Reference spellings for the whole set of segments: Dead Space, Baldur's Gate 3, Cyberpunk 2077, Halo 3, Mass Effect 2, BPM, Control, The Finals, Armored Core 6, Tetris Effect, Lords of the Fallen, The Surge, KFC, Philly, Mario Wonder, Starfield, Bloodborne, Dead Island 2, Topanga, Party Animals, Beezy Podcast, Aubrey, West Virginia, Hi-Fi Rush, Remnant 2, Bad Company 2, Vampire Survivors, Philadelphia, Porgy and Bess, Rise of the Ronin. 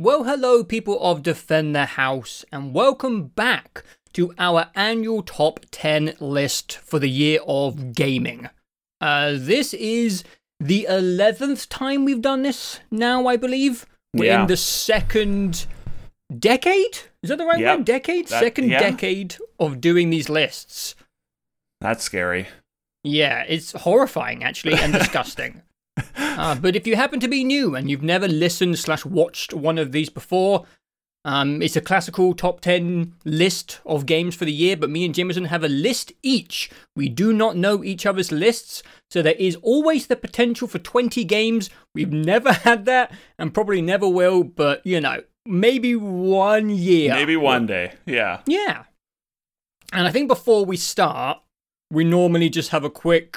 Well, hello people of Defend the House, and welcome back to our annual top 10 list for the year of gaming. This is the 11th time we've done this now, I believe. We're in the second decade? Is that the right word? Decade? Second decade of doing these lists. That's scary. Yeah, it's horrifying, actually, and disgusting. But if you happen to be new and you've never listened/watched one of these before, it's a classical top 10 list of games for the year, but me and Jameson have a list each. We do not know each other's lists, so there is always the potential for 20 games. We've never had that and probably never will, but, you know, maybe one year. Maybe one day, yeah. Yeah. And I think before we start, we normally just have a quick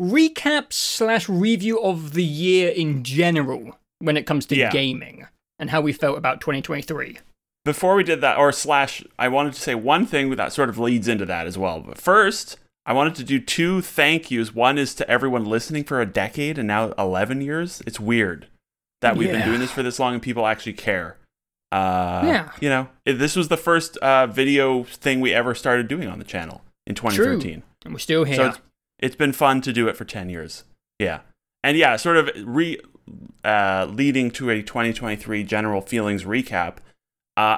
recap/review of the year in general when it comes to gaming and how we felt about 2023. Before we did that, I wanted to say one thing that sort of leads into that as well. But first, I wanted to do two thank yous. One is to everyone listening for a decade and now 11 years. It's weird that we've been doing this for this long and people actually care. You know, this was the first video thing we ever started doing on the channel in 2013. True. And we're still here. So it's been fun to do it for 10 years. Yeah. And yeah, sort of leading to a 2023 general feelings recap.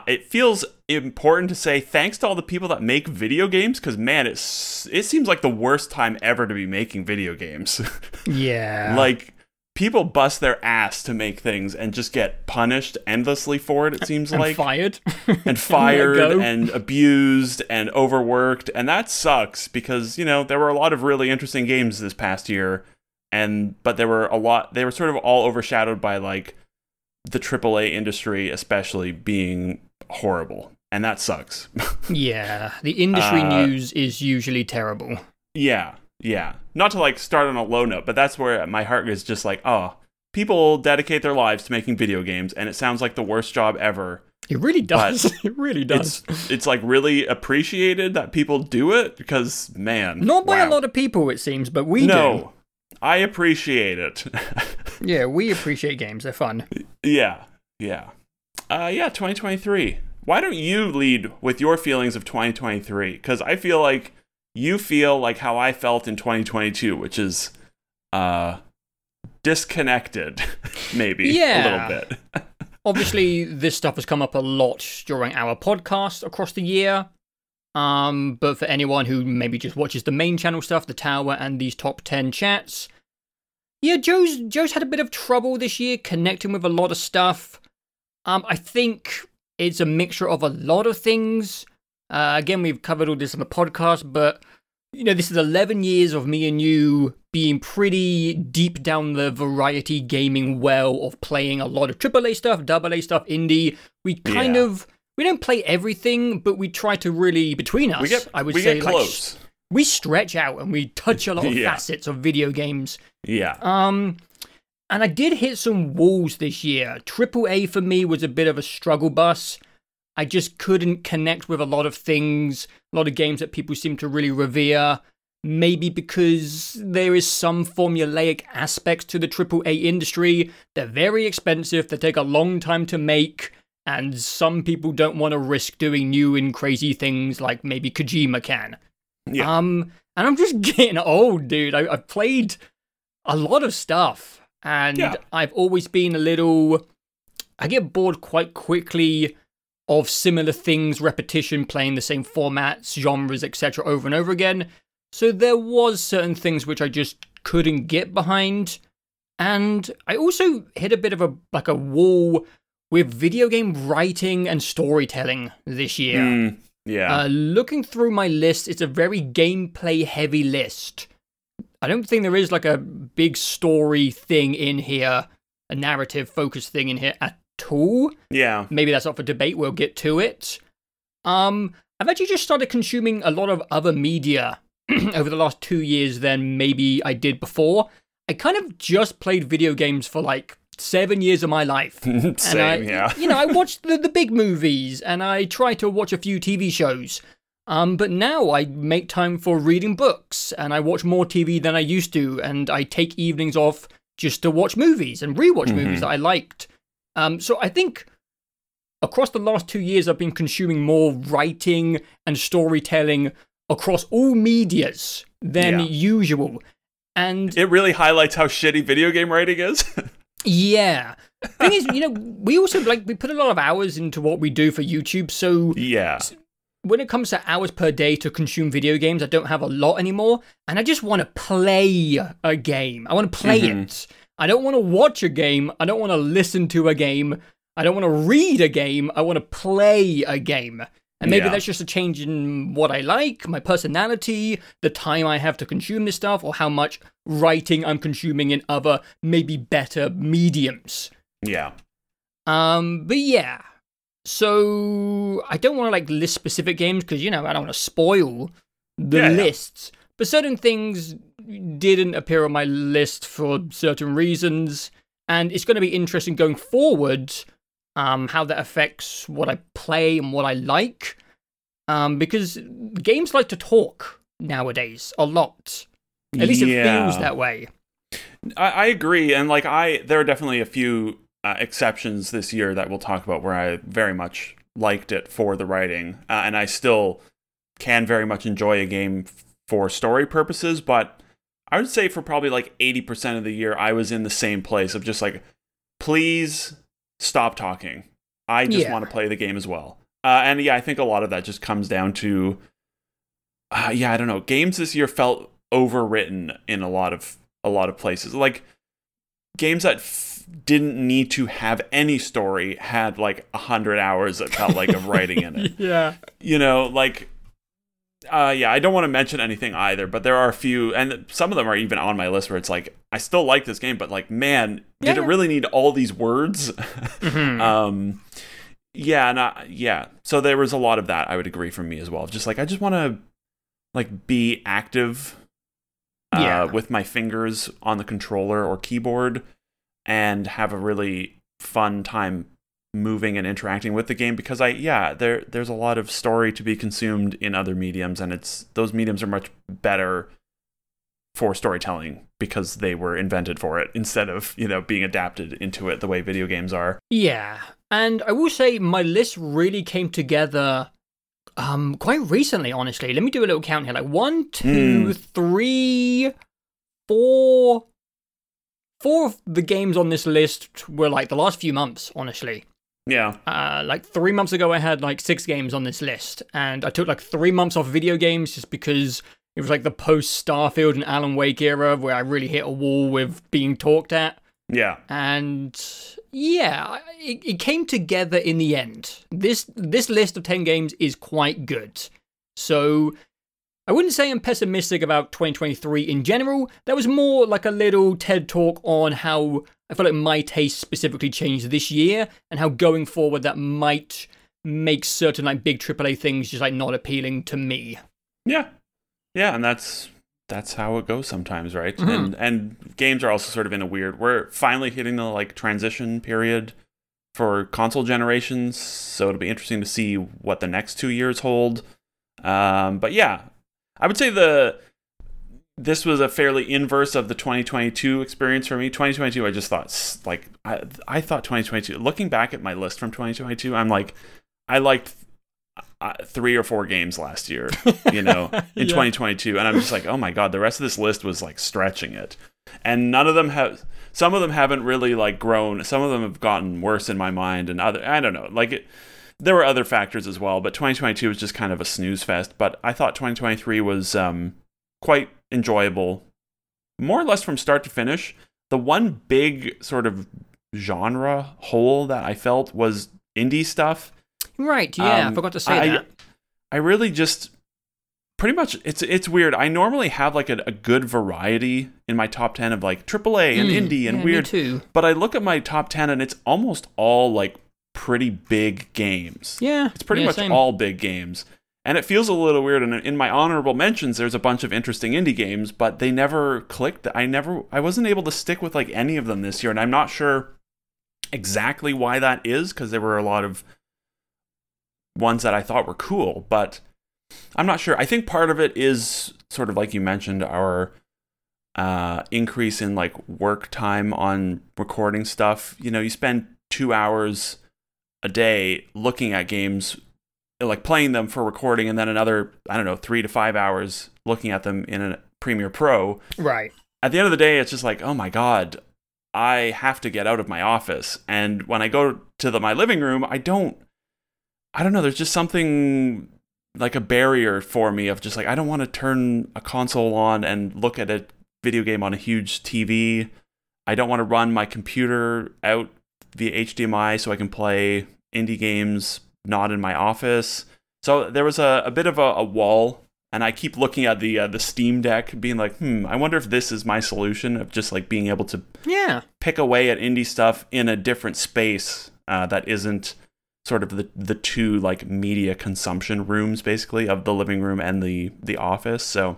It feels important to say thanks to all the people that make video games, because man, it seems like the worst time ever to be making video games. Yeah. Like, people bust their ass to make things and just get punished endlessly for it, it seems like. And fired and abused and overworked. And that sucks because, you know, there were a lot of really interesting games this past year. But there were they were sort of all overshadowed by, like, the AAA industry especially being horrible. And that sucks. Yeah. The industry news is usually terrible. Yeah. Yeah, not to like start on a low note, but that's where my heart is just like, oh, people dedicate their lives to making video games, and it sounds like the worst job ever. It really does. It really does. It's like really appreciated that people do it because, man. Not by a lot of people, it seems, but we do. No, I appreciate it. Yeah, we appreciate games. They're fun. Yeah, yeah. 2023. Why don't you lead with your feelings of 2023? Because I feel like you feel like how I felt in 2022, which is disconnected, maybe, a little bit. Obviously, this stuff has come up a lot during our podcast across the year. But for anyone who maybe just watches the main channel stuff, the Tower and these top 10 chats, yeah, Joe's had a bit of trouble this year connecting with a lot of stuff. I think it's a mixture of a lot of things. Again, we've covered all this on the podcast, but, you know, this is 11 years of me and you being pretty deep down the variety gaming well of playing a lot of AAA stuff, AA stuff, indie. We kind of, we don't play everything, but we try to really, between us, we get close. Like, we stretch out and we touch a lot of facets of video games. Yeah. And I did hit some walls this year. AAA for me was a bit of a struggle bus. I just couldn't connect with a lot of things, a lot of games that people seem to really revere, maybe because there is some formulaic aspects to the AAA industry. They're very expensive, they take a long time to make, and some people don't want to risk doing new and crazy things like maybe Kojima can. Yeah. And I'm just getting old, dude. I've played a lot of stuff, and I've always been I get bored quite quickly of similar things, repetition, playing the same formats, genres, etc. over and over again. So there was certain things which I just couldn't get behind. And I also hit a bit of a wall with video game writing and storytelling this year. Looking through my list, it's a very gameplay heavy list. I don't think there is like a big story thing in here, a narrative focused thing in here at all. Yeah. Maybe that's up for debate. We'll get to it. I've actually just started consuming a lot of other media over the last 2 years than maybe I did before. I kind of just played video games for like 7 years of my life. Same, and you know, I watched the big movies and I tried to watch a few TV shows. But now I make time for reading books and I watch more TV than I used to. And I take evenings off just to watch movies and rewatch movies that I liked. So I think across the last 2 years, I've been consuming more writing and storytelling across all medias than usual. And it really highlights how shitty video game writing is. Yeah. Thing is, you know, we also, like, we put a lot of hours into what we do for YouTube, so... Yeah. When it comes to hours per day to consume video games, I don't have a lot anymore, and I just want to play a game. I want to play it. I don't want to watch a game. I don't want to listen to a game. I don't want to read a game. I want to play a game. And maybe that's just a change in what I like, my personality, the time I have to consume this stuff, or how much writing I'm consuming in other, maybe better mediums. Yeah. But yeah. So I don't want to like list specific games because, you know, I don't want to spoil the lists. But certain things didn't appear on my list for certain reasons. And it's going to be interesting going forward. How that affects what I play and what I like. Because games like to talk nowadays a lot. At least it feels that way. I agree. And like there are definitely a few exceptions this year that we'll talk about where I very much liked it for the writing. And I still can very much enjoy a game for story purposes. But I would say for probably like 80% of the year, I was in the same place of just like, please... stop talking. I just want to play the game as well. And I think a lot of that just comes down to, I don't know. Games this year felt overwritten in a lot of places. Like games that didn't need to have any story had like 100 hours that felt like of writing in it. Yeah. You know, like, I don't want to mention anything either, but there are a few, and some of them are even on my list where it's like, I still like this game, but like, man, did it really need all these words? So there was a lot of that, I would agree, from me as well. Just like, I just want to like be active with my fingers on the controller or keyboard and have a really fun time moving and interacting with the game, because there's a lot of story to be consumed in other mediums, and it's those mediums are much better for storytelling because they were invented for it instead of, you know, being adapted into it the way video games are. Yeah. And I will say my list really came together quite recently, honestly. Let me do a little count here. Like 1, 2, 3, 4 of the games on this list were like the last few months, honestly. Yeah. Like 3 months ago, I had like 6 games on this list, and I took like 3 months off video games just because it was like the post-Starfield and Alan Wake era where I really hit a wall with being talked at. Yeah. And it came together in the end. This list of 10 games is quite good. So I wouldn't say I'm pessimistic about 2023 in general. That was more like a little TED talk on how I feel like my taste specifically changed this year and how going forward that might make certain like big AAA things just like not appealing to me. Yeah. Yeah, and that's how it goes sometimes, right? Mm-hmm. And games are also sort of in a weird, we're finally hitting the like transition period for console generations, so it'll be interesting to see what the next 2 years hold. But yeah, I would say this was a fairly inverse of the 2022 experience for me. 2022, I just thought, like, I thought 2022, looking back at my list from 2022, I'm like, I liked 3 or 4 games last year, you know, in 2022. And I'm just like, oh my God, the rest of this list was like stretching it. And none of them have, some of them haven't really like grown. Some of them have gotten worse in my mind and other, I don't know, like it. There were other factors as well, but 2022 was just kind of a snooze fest. But I thought 2023 was quite enjoyable, more or less from start to finish. The one big sort of genre hole that I felt was indie stuff. Right, yeah, I forgot to say that. I really just, pretty much, it's weird. I normally have like a good variety in my top 10 of like AAA and indie and weird. Me too. But I look at my top 10 and it's almost all like pretty big games. Yeah. It's pretty much same. All big games. And it feels a little weird. And in my honorable mentions, there's a bunch of interesting indie games, but they never clicked. I wasn't able to stick with like any of them this year. And I'm not sure exactly why that is, because there were a lot of ones that I thought were cool, but I'm not sure. I think part of it is sort of like you mentioned, our increase in like work time on recording stuff. You know, you spend 2 hours a day looking at games, like playing them for recording, and then another, 3 to 5 hours looking at them in a Premiere Pro. Right. At the end of the day, it's just like, oh my God, I have to get out of my office. And when I go to my living room, I don't know, there's just something like a barrier for me of just like, I don't want to turn a console on and look at a video game on a huge TV. I don't want to run my computer out via HDMI so I can play indie games not in my office. So there was a bit of a wall, and I keep looking at the Steam Deck being like, I wonder if this is my solution of just like being able to pick away at indie stuff in a different space that isn't sort of the two like media consumption rooms, basically, of the living room and the office. So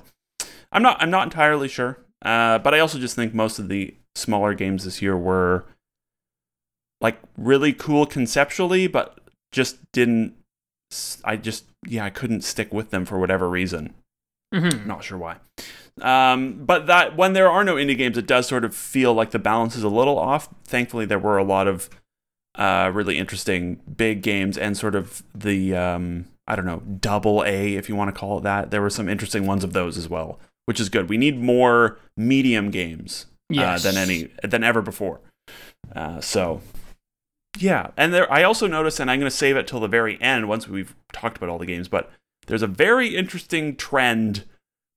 I'm not entirely sure. But I also just think most of the smaller games this year were like really cool conceptually, but I couldn't stick with them for whatever reason. Mm-hmm. Not sure why. But that when there are no indie games, it does sort of feel like the balance is a little off. Thankfully, there were a lot of really interesting big games and sort of the, double A, if you want to call it that. There were some interesting ones of those as well, which is good. We need more medium games than ever before. Yeah, and there I also noticed, and I'm going to save it till the very end once we've talked about all the games, but there's a very interesting trend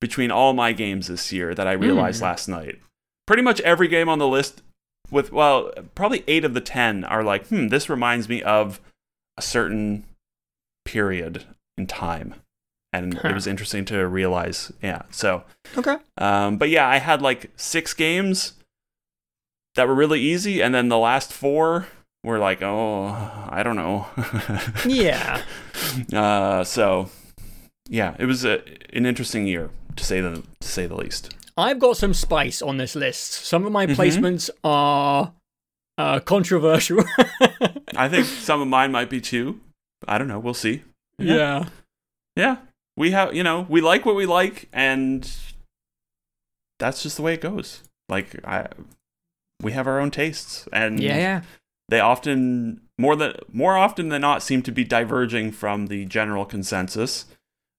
between all my games this year that I realized last night. Pretty much every game on the list with, probably 8 of the 10 are like, this reminds me of a certain period in time. And it was interesting to realize, so. Okay. But yeah, I had like 6 games that were really easy, and then the last 4... we're like, I don't know. Yeah. It was an interesting year, to say the least. I've got some spice on this list. Some of my placements are controversial. I think some of mine might be too. I don't know. We'll see. Yeah. We have, we like what we like, and that's just the way it goes. Like, we have our own tastes, and they often, more often than not, seem to be diverging from the general consensus.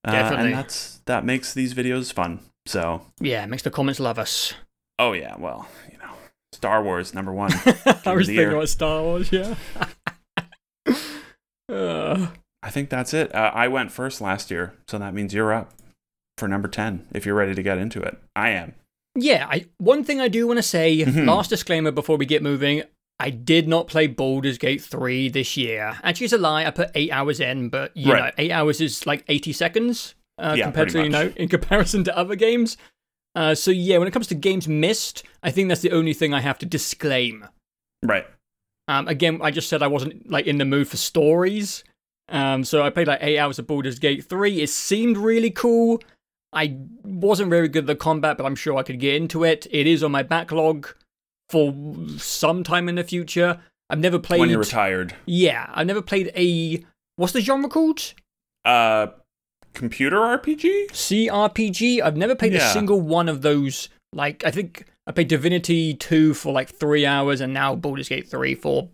Definitely. And that makes these videos fun. So it makes the comments love us. Oh, yeah. Well, Star Wars, number one. I was thinking about Star Wars, I think that's it. I went first last year, so that means you're up for number 10, if you're ready to get into it. I am. Yeah. One thing I do want to say, last disclaimer before we get moving, I did not play Baldur's Gate 3 this year. Actually, it's a lie. I put 8 hours in, but, know, 8 hours is like 80 seconds compared to, in comparison to other games. When it comes to games missed, I think that's the only thing I have to disclaim. Right. Again, I just said I wasn't like in the mood for stories. So I played like 8 hours of Baldur's Gate 3. It seemed really cool. I wasn't very good at the combat, but I'm sure I could get into it. It is on my backlog for some time in the future. I've never played... When you're retired. Yeah, I've never played a... What's the genre called? Computer RPG? CRPG. I've never played a single one of those. Like, I think I played Divinity 2 for like 3 hours, and now Baldur's Gate 3 for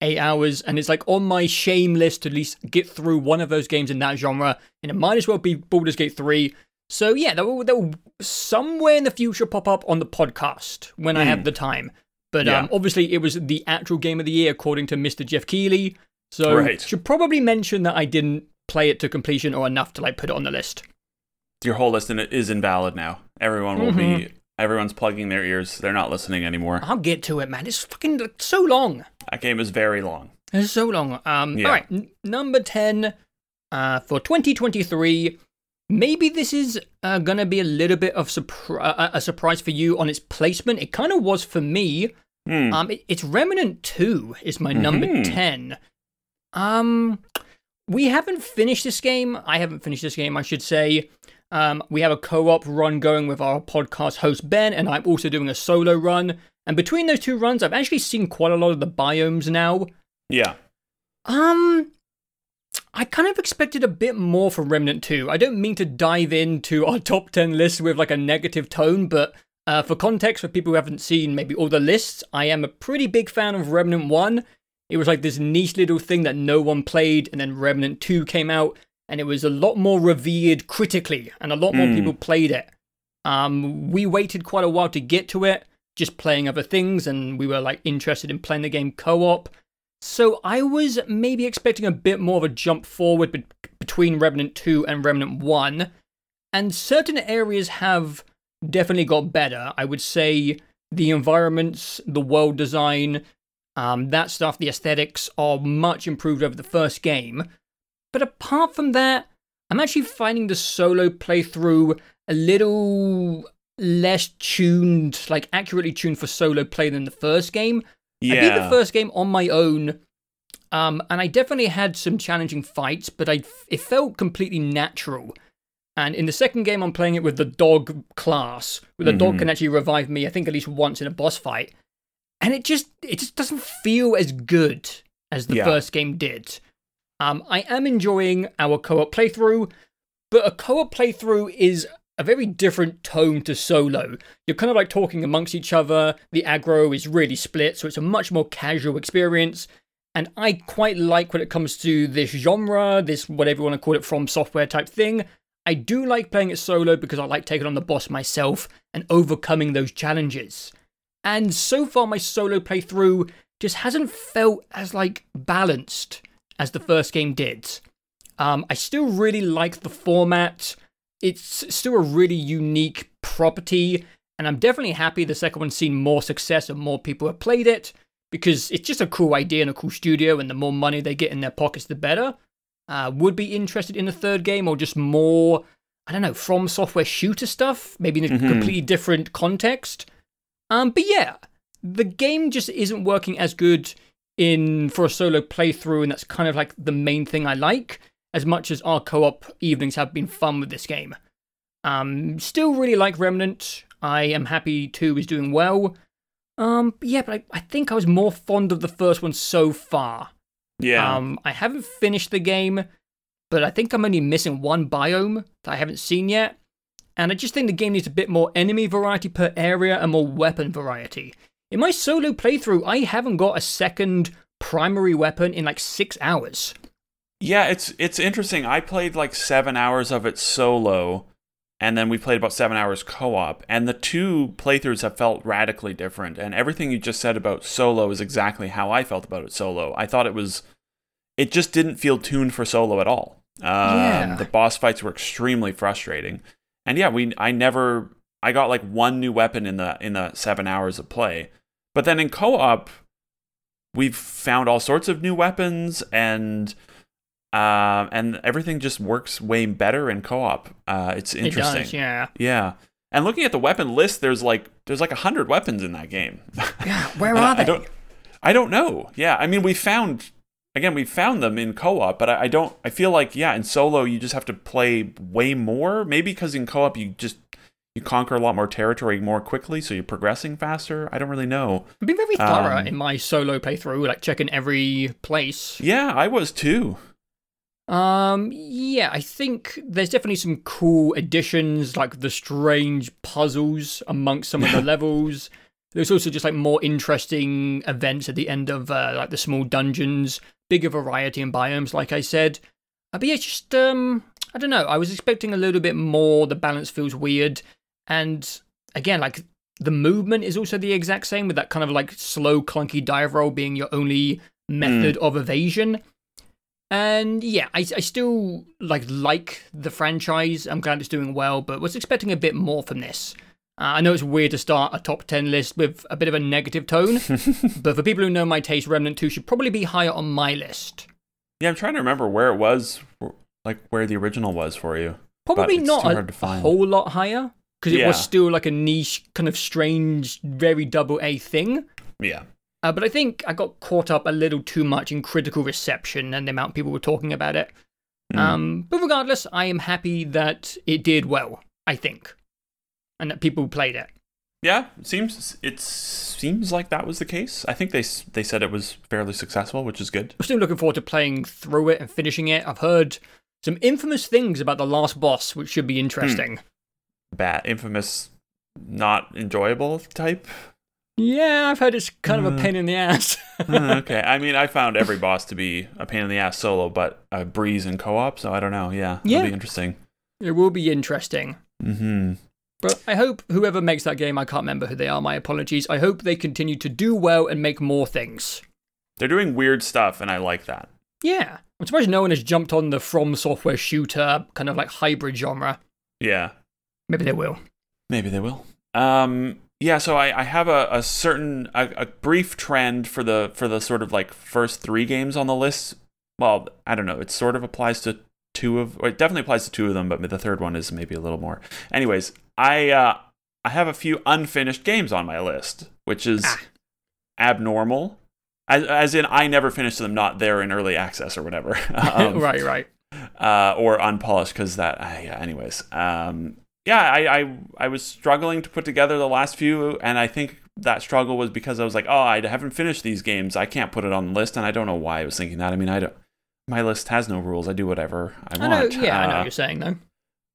8 hours. And it's like on my shame list to at least get through one of those games in that genre. And it might as well be Baldur's Gate 3. So yeah, that will somewhere in the future pop up on the podcast when I have the time. But obviously it was the actual game of the year according to Mr. Jeff Keighley. So should probably mention that I didn't play it to completion or enough to like put it on the list. Your whole list is invalid now. Everyone will be. Everyone's plugging their ears. They're not listening anymore. I'll get to it, man. It's fucking so long. That game is very long. It's so long. All right, number 10 for 2023. Maybe this is going to be a little bit of a surprise for you on its placement. It kind of was for me. It's Remnant 2 is my number 10. We haven't finished this game. I haven't finished this game, I should say. We have a co-op run going with our podcast host, Ben, and I'm also doing a solo run. And between those two runs, I've actually seen quite a lot of the biomes now. Yeah. I kind of expected a bit more from Remnant 2. I don't mean to dive into our top 10 list with like a negative tone, but for context, for people who haven't seen maybe all the lists, I am a pretty big fan of Remnant 1. It was like this niche little thing that no one played, and then Remnant 2 came out, and it was a lot more revered critically, and a lot more people played it. We waited quite a while to get to it, just playing other things, and we were like interested in playing the game co-op. So I was maybe expecting a bit more of a jump forward between Remnant 2 and Remnant 1, and certain areas have definitely got better. I would say the environments, the world design, that stuff, the aesthetics are much improved over the first game. But apart from that, I'm actually finding the solo playthrough a little less tuned, like accurately tuned for solo play than the first game. Yeah. I beat the first game on my own, and I definitely had some challenging fights, but it felt completely natural. And in the second game, I'm playing it with the dog class, where the dog can actually revive me, I think, at least once in a boss fight. And it just doesn't feel as good as the first game did. I am enjoying our co-op playthrough, but a co-op playthrough is a very different tone to solo. You're kind of like talking amongst each other. The aggro is really split, so it's a much more casual experience. And I quite like when it comes to this genre, this whatever you want to call it, From Software type thing. I do like playing it solo because I like taking on the boss myself and overcoming those challenges. And so far, my solo playthrough just hasn't felt as, like, balanced as the first game did. I still really like the format. It's still a really unique property, and I'm definitely happy the second one's seen more success and more people have played it, because it's just a cool idea and a cool studio, and the more money they get in their pockets, the better. Would be interested in a third game, or just more, I don't know, From Software shooter stuff, maybe in a completely different context. But yeah, the game just isn't working as good for a solo playthrough, and that's kind of like the main thing I like, as much as our co-op evenings have been fun with this game. Still really like Remnant. I am happy 2 is doing well. But I think I was more fond of the first one so far. Yeah. I haven't finished the game, but I think I'm only missing one biome that I haven't seen yet. And I just think the game needs a bit more enemy variety per area and more weapon variety. In my solo playthrough, I haven't got a second primary weapon in like 6 hours. Yeah, it's interesting. I played like 7 hours of it solo, and then we played about 7 hours co-op. And the two playthroughs have felt radically different. And everything you just said about solo is exactly how I felt about it solo. I thought it just didn't feel tuned for solo at all. The boss fights were extremely frustrating. And yeah, I got like one new weapon in the 7 hours of play. But then in co-op, we've found all sorts of new weapons, and everything just works way better in co-op. It's interesting. It does, yeah. Yeah. And looking at the weapon list, there's like 100 weapons in that game. Yeah, where are they? I don't know. Yeah, I mean, we found them in co-op, but I feel like, yeah, in solo, you just have to play way more, maybe because in co-op, you conquer a lot more territory more quickly, so you're progressing faster. I don't really know. I've been very thorough in my solo playthrough, like checking every place. Yeah, I was too. Yeah, I think there's definitely some cool additions, like the strange puzzles amongst some of the levels. There's also just like more interesting events at the end of like the small dungeons, bigger variety in biomes, like I said. But yeah, just, I don't know. I was expecting a little bit more. The balance feels weird. And again, like the movement is also the exact same, with that kind of like slow, clunky dive roll being your only method of evasion. And yeah, I still like the franchise. I'm glad it's doing well, but was expecting a bit more from this. I know it's weird to start a top 10 list with a bit of a negative tone, but for people who know my taste, Remnant 2 should probably be higher on my list. Yeah, I'm trying to remember where it was, like where the original was for you. Probably not a whole lot higher, because it was still like a niche, kind of strange, very double-A thing. Yeah. But I think I got caught up a little too much in critical reception and the amount people were talking about it. But regardless, I am happy that it did well, I think, and that people played it. Yeah, it seems like that was the case. I think they said it was fairly successful, which is good. I'm still looking forward to playing through it and finishing it. I've heard some infamous things about the last boss, which should be interesting. Bad, infamous, not enjoyable type? Yeah, I've heard it's kind of a pain in the ass. Okay. I mean, I found every boss to be a pain in the ass solo, but a breeze in co-op, so I don't know. Yeah. It'll be interesting. It will be interesting. Mm-hmm. But I hope whoever makes that game, I can't remember who they are, my apologies, I hope they continue to do well and make more things. They're doing weird stuff, and I like that. Yeah. I'm surprised no one has jumped on the From Software shooter kind of like hybrid genre. Yeah. Maybe they will. Yeah, so I have a brief trend for the sort of like first three games on the list. Well, I don't know. It sort of applies to two of them, but the third one is maybe a little more. Anyways, I have a few unfinished games on my list, which is abnormal. As in, I never finished them. Not there in early access or whatever. Right. Or unpolished because that. Anyways. Yeah, I was struggling to put together the last few, and I think that struggle was because I was like, oh, I haven't finished these games. I can't put it on the list, and I don't know why I was thinking that. I mean, my list has no rules. I do whatever I want. Know, yeah, I know what you're saying, though.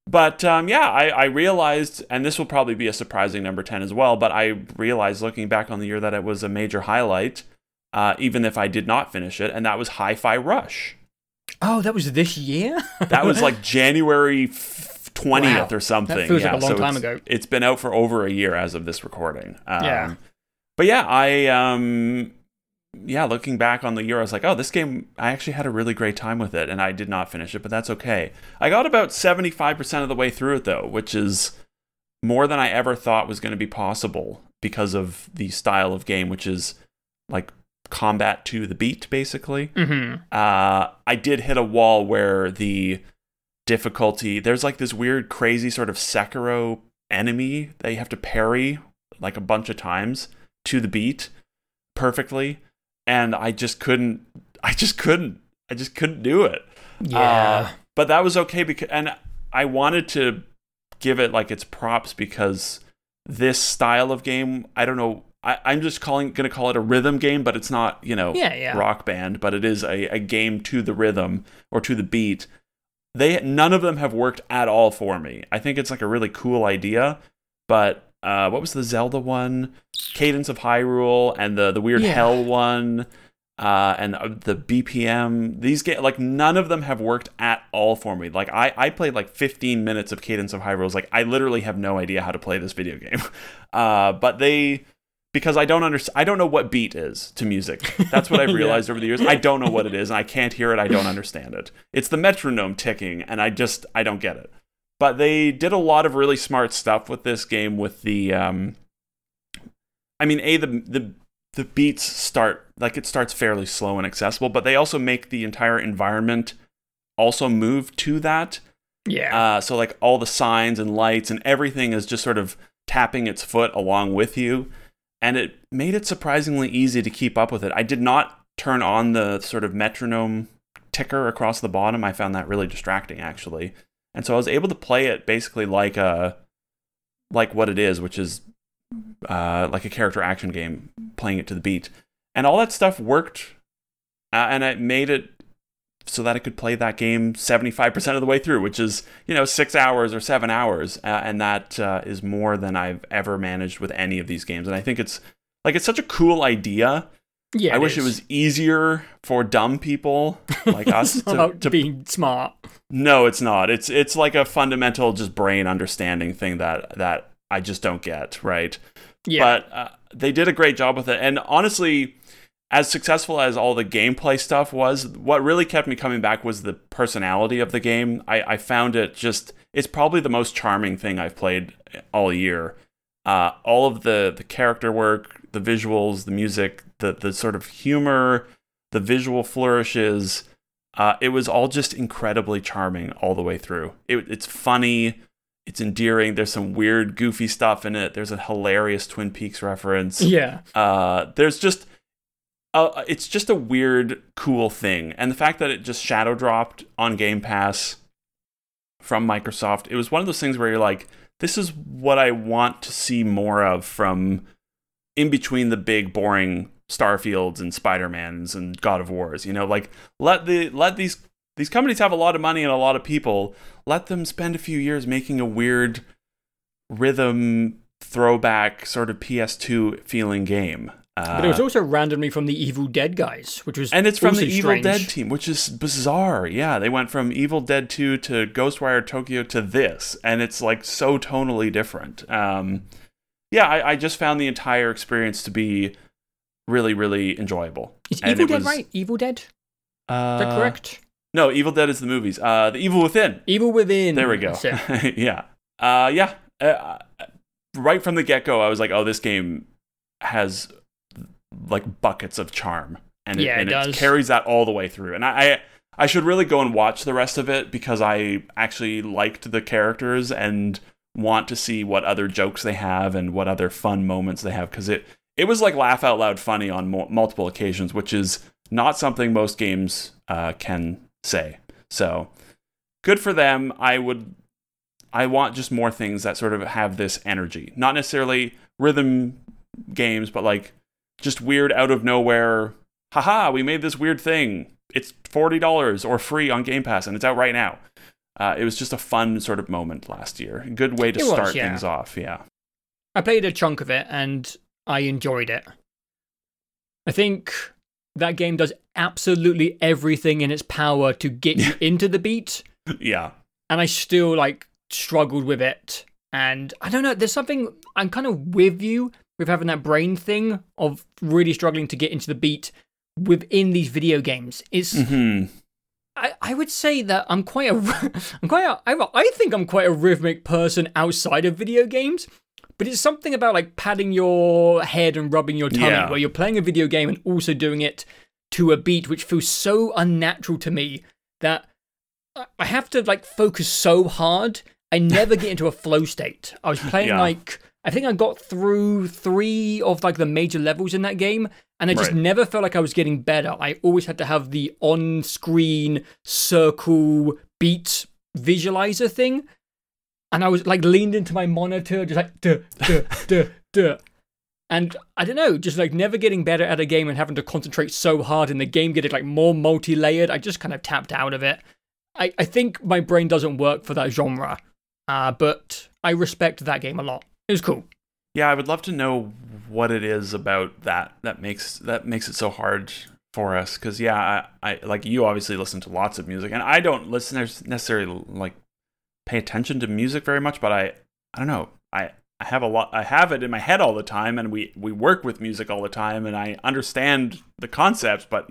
But, I realized, and this will probably be a surprising number 10 as well, but I realized looking back on the year that it was a major highlight, even if I did not finish it, and that was Hi-Fi Rush. Oh, that was this year? That was like January 20th or something. That feels like a long time ago. It's been out for over a year as of this recording. But yeah, I looking back on the year, I was like, oh, this game, I actually had a really great time with it, and I did not finish it, but that's okay. I got about 75% of the way through it, though, which is more than I ever thought was going to be possible because of the style of game, which is like combat to the beat, basically. Mm-hmm. I did hit a wall where the difficulty, there's like this weird crazy sort of Sekiro enemy that you have to parry like a bunch of times to the beat perfectly, and I just couldn't do it. But that was okay, because, and I wanted to give it like its props, because this style of game, I don't know, I'm just gonna call it a rhythm game, but it's not, you know, Rock Band, but it is a game to the rhythm or to the beat. None of them have worked at all for me. I think it's like a really cool idea, but what was the Zelda one? Cadence of Hyrule and the weird Hell one, and the BPM. These games, like none of them have worked at all for me. Like I played like 15 minutes of Cadence of Hyrule. Like I literally have no idea how to play this video game. But because I don't know what beat is to music. That's what I've realized over the years. I don't know what it is, and I can't hear it. I don't understand it. It's the metronome ticking, and I don't get it. But they did a lot of really smart stuff with this game with the, the beats start, like it starts fairly slow and accessible, but they also make the entire environment also move to that. Yeah. So like all the signs and lights and everything is just sort of tapping its foot along with you. And it made it surprisingly easy to keep up with it. I did not turn on the sort of metronome ticker across the bottom. I found that really distracting, actually. And so I was able to play it basically like what it is, which is like a character action game, playing it to the beat. And all that stuff worked, and it made it so that I could play that game 75% of the way through, which is, 6 hours or 7 hours. And that is more than I've ever managed with any of these games. And I think it's like, it's such a cool idea. Yeah, I wish it was easier for dumb people like us. to be smart. No, it's not. It's like a fundamental just brain understanding thing that I just don't get. Right. Yeah. But they did a great job with it. And honestly, as successful as all the gameplay stuff was, what really kept me coming back was the personality of the game. I found it just, it's probably the most charming thing I've played all year. All of the character work, the visuals, the music, the sort of humor, the visual flourishes. It was all just incredibly charming all the way through. It's funny. It's endearing. There's some weird, goofy stuff in it. There's a hilarious Twin Peaks reference. Yeah. There's just... it's just a weird, cool thing. And the fact that it just shadow dropped on Game Pass from Microsoft, it was one of those things where you're like, this is what I want to see more of from in between the big, boring Starfields and Spider-Mans and God of Wars. Like, let these companies have a lot of money and a lot of people. Let them spend a few years making a weird rhythm throwback sort of PS2 feeling game. But it was also randomly from the Evil Dead guys, which was and it's from the Evil Dead team, which is bizarre. Yeah, they went from Evil Dead 2 to Ghostwire Tokyo to this, and it's like so tonally different. Yeah, I just found the entire experience to be really, really enjoyable. Is Evil Dead right? Evil Dead? Is that correct? No, Evil Dead is the movies. The Evil Within. Evil Within. There we go. Yeah. Yeah. Right from the get-go, I was like, oh, this game has like buckets of charm, and it carries that all the way through. And I should really go and watch the rest of it, because I actually liked the characters and want to see what other jokes they have and what other fun moments they have, because it was like laugh out loud funny on multiple occasions, which is not something most games can say. So good for them. I want just more things that sort of have this energy, not necessarily rhythm games, but like just weird out of nowhere. Haha, we made this weird thing. It's $40 or free on Game Pass, and it's out right now. It was just a fun sort of moment last year. Good way to start things off. Yeah, I played a chunk of it and I enjoyed it. I think that game does absolutely everything in its power to get you into the beat. Yeah, and I still like struggled with it. And I don't know, there's something I'm kind of with you with having that brain thing of really struggling to get into the beat within these video games. It's I would say that I think I'm quite a rhythmic person outside of video games, but it's something about like patting your head and rubbing your tummy where you're playing a video game and also doing it to a beat, which feels so unnatural to me that I have to like focus so hard. I never get into a flow state. I was playing I think I got through 3 of like the major levels in that game, and I just never felt like I was getting better. I always had to have the on-screen circle beat visualizer thing, and I was like leaned into my monitor, just like duh, duh, duh, duh. And I don't know, just like never getting better at a game and having to concentrate so hard, and the game getting like more multi-layered. I just kind of tapped out of it. I think my brain doesn't work for that genre, but I respect that game a lot. It was cool. Yeah, I would love to know what it is about that makes it so hard for us. Because I like you obviously listen to lots of music, and I don't necessarily like pay attention to music very much. But I don't know. I have a lot. I have it in my head all the time, and we work with music all the time, and I understand the concepts. But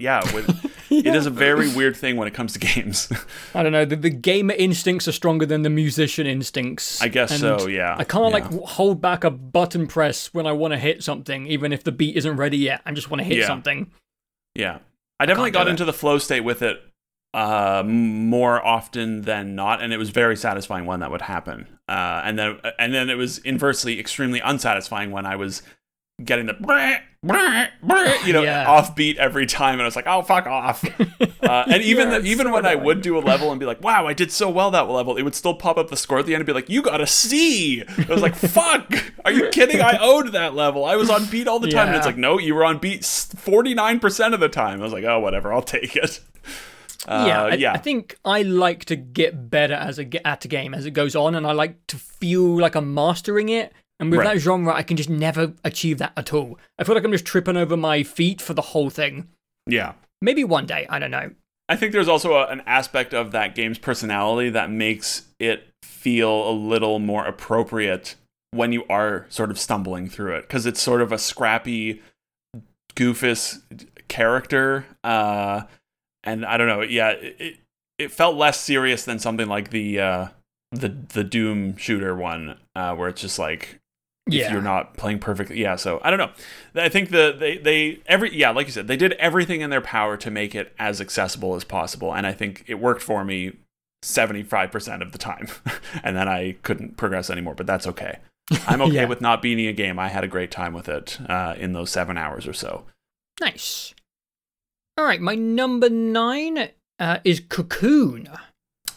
it is a very weird thing when it comes to games. I don't know. The gamer instincts are stronger than the musician instincts. I guess so. Yeah. I can't like hold back a button press when I want to hit something, even if the beat isn't ready yet. I just want to hit something. Yeah, I definitely got into the flow state with it more often than not, and it was very satisfying when that would happen. And then it was inversely extremely unsatisfying when I was getting the offbeat every time, and I was like, oh, fuck off. And even when I would do a level and be like, wow, I did so well that level, it would still pop up the score at the end and be like, you got a C. I was like, fuck, are you kidding? I owed that level. I was on beat all the time. And it's like, no, you were on beat 49% of the time. I was like, oh, whatever, I'll take it. I think I like to get better at a game as it goes on, and I like to feel like I'm mastering it. And with that genre, I can just never achieve that at all. I feel like I'm just tripping over my feet for the whole thing. Yeah. Maybe one day, I don't know. I think there's also an aspect of that game's personality that makes it feel a little more appropriate when you are sort of stumbling through it, because it's sort of a scrappy, goofus character. And I don't know. Yeah, it felt less serious than something like the Doom shooter one, where it's just like, if you're not playing perfectly. Yeah. So I don't know. I think like you said, they did everything in their power to make it as accessible as possible. And I think it worked for me 75% of the time. And then I couldn't progress anymore, but that's okay. I'm okay with not beating a game. I had a great time with it in those 7 hours or so. Nice. All right. My number 9 is Cocoon.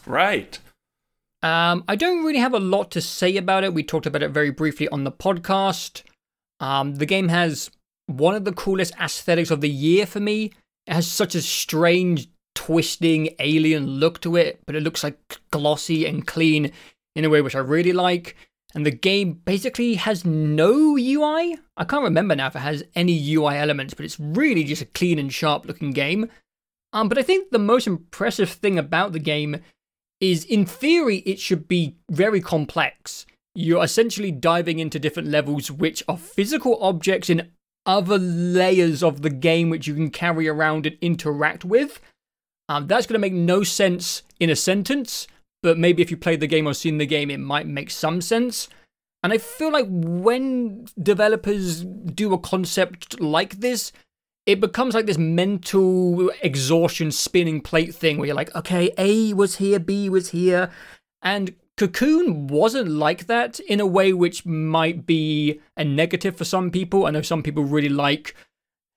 Right. I don't really have a lot to say about it. We talked about it very briefly on the podcast. The game has one of the coolest aesthetics of the year for me. It has such a strange, twisting, alien look to it, but it looks like glossy and clean in a way which I really like. And the game basically has no UI. I can't remember now if it has any UI elements, but it's really just a clean and sharp looking game. But I think the most impressive thing about the game is, in theory, it should be very complex. You're essentially diving into different levels, which are physical objects in other layers of the game, which you can carry around and interact with. That's going to make no sense in a sentence, but maybe if you played the game or seen the game, it might make some sense. And I feel like when developers do a concept like this, it becomes like this mental exhaustion spinning plate thing where you're like, okay, A was here, B was here. And Cocoon wasn't like that in a way which might be a negative for some people. I know some people really like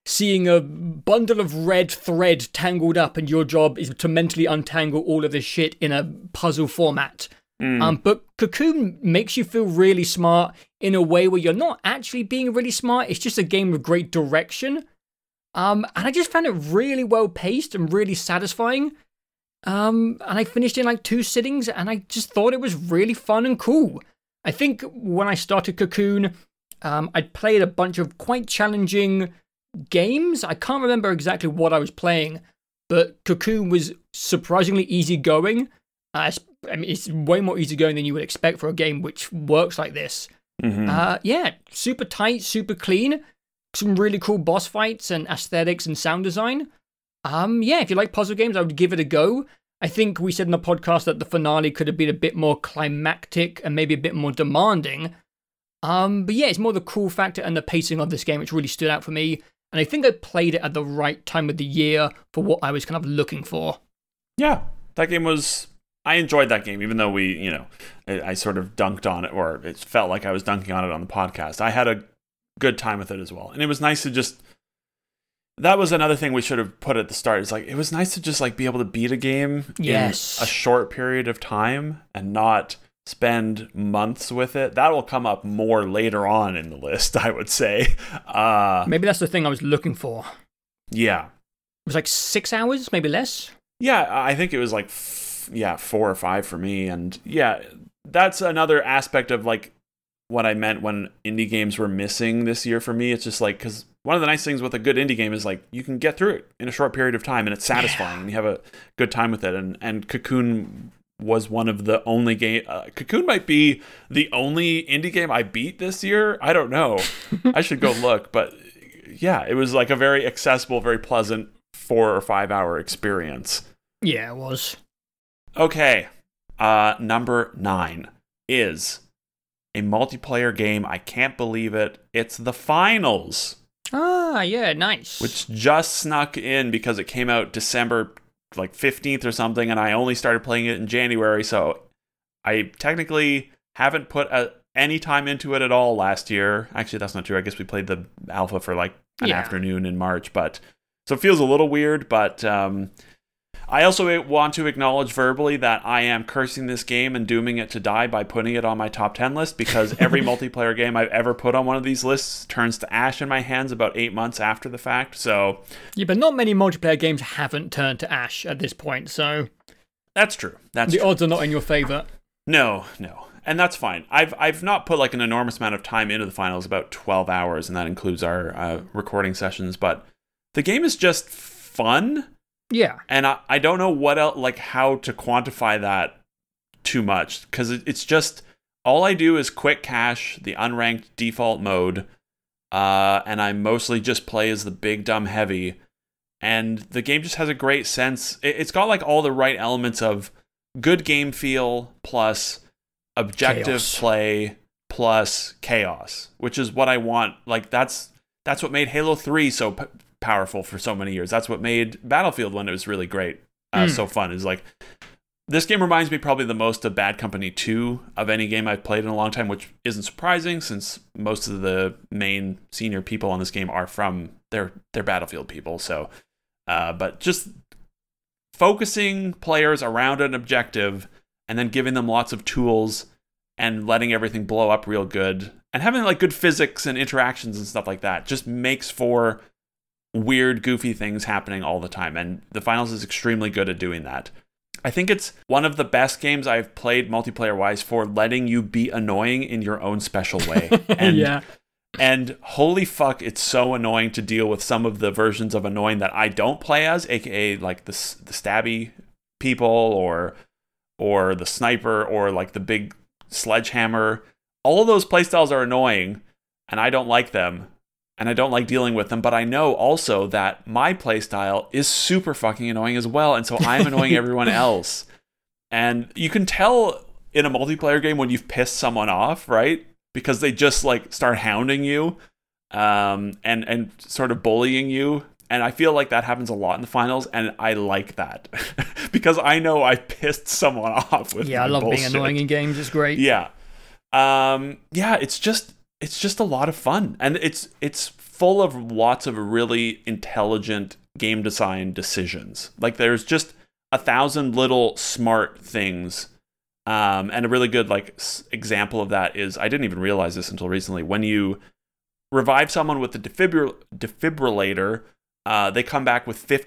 seeing a bundle of red thread tangled up and your job is to mentally untangle all of this shit in a puzzle format. But Cocoon makes you feel really smart in a way where you're not actually being really smart. It's just a game with great direction. And I just found it really well paced and really satisfying. And I finished in like 2 sittings and I just thought it was really fun and cool. I think when I started Cocoon, I'd played a bunch of quite challenging games. I can't remember exactly what I was playing, but Cocoon was surprisingly easygoing. I mean, it's way more easygoing than you would expect for a game which works like this. Yeah, super tight, super clean. Some really cool boss fights and aesthetics and sound design. Yeah, if you like puzzle games, I would give it a go. I think we said in the podcast that the finale could have been a bit more climactic and maybe a bit more demanding. But yeah, it's more the cool factor and the pacing of this game which really stood out for me. And I think I played it at the right time of the year for what I was kind of looking for. Yeah, that game was... I enjoyed that game, even though we, you know, I sort of dunked on it, or it felt like I was dunking on it on the podcast. I had a good time with it as well. And it was nice to just... That was another thing we should have put at the start. It's like, it was nice to just like be able to beat a game in a short period of time and not spend months with it. That will come up more later on in the list, I would say. Maybe that's the thing I was looking for. Yeah. It was like 6 hours, maybe less. Yeah, I think it was like, 4 or 5 for me. And yeah, that's another aspect of like what I meant when indie games were missing this year for me. It's just like, because... One of the nice things with a good indie game is like you can get through it in a short period of time and it's satisfying and you have a good time with it. And Cocoon was one of the only game. Cocoon might be the only indie game I beat this year. I don't know. I should go look. But yeah, it was like a very accessible, very pleasant 4 or 5 hour experience. Yeah, it was. Okay. Number 9 is a multiplayer game. I can't believe it. It's The Finals. Ah, yeah, nice. Which just snuck in because it came out December like 15th or something, and I only started playing it in January, so I technically haven't put any time into it at all last year. Actually, that's not true. I guess we played the alpha for like an afternoon in March, but so it feels a little weird, but I also want to acknowledge verbally that I am cursing this game and dooming it to die by putting it on my top 10 list because every multiplayer game I've ever put on one of these lists turns to ash in my hands about 8 months after the fact. So yeah, but not many multiplayer games haven't turned to ash at this point. So that's true. The odds are not in your favor. No. And that's fine. I've not put like an enormous amount of time into The Finals, about 12 hours, and that includes our recording sessions. But the game is just fun. Yeah. And I don't know what else, like how to quantify that too much because it's just all I do is quick cash the unranked default mode and I mostly just play as the big dumb heavy, and the game just has a great sense. It's got like all the right elements of good game feel plus objective play plus chaos, which is what I want. Like that's what made Halo 3 so powerful for so many years. That's what made Battlefield when it was really great so fun. Is like this game reminds me probably the most of Bad Company 2 of any game I've played in a long time, which isn't surprising since most of the main senior people on this game are from their Battlefield people. So but just focusing players around an objective and then giving them lots of tools and letting everything blow up real good and having like good physics and interactions and stuff like that just makes for weird, goofy things happening all the time. And The Finals is extremely good at doing that. I think it's one of the best games I've played multiplayer-wise for letting you be annoying in your own special way. And, and holy fuck, it's so annoying to deal with some of the versions of annoying that I don't play as, aka like the stabby people or the sniper or like the big sledgehammer. All of those playstyles are annoying, and I don't like them, and I don't like dealing with them, but I know also that my playstyle is super fucking annoying as well, and so I'm annoying everyone else. And you can tell in a multiplayer game when you've pissed someone off, right? Because they just like start hounding you and sort of bullying you. And I feel like that happens a lot in the finals, and I like that because I know I pissed someone off with my bullshit. Yeah, I love being annoying in games. It's great. Yeah. It's just a lot of fun, and it's full of lots of really intelligent game design decisions. Like there's just 1,000 little smart things, and a really good like example of that is, I didn't even realize this until recently, when you revive someone with the defibrillator, they come back with 50%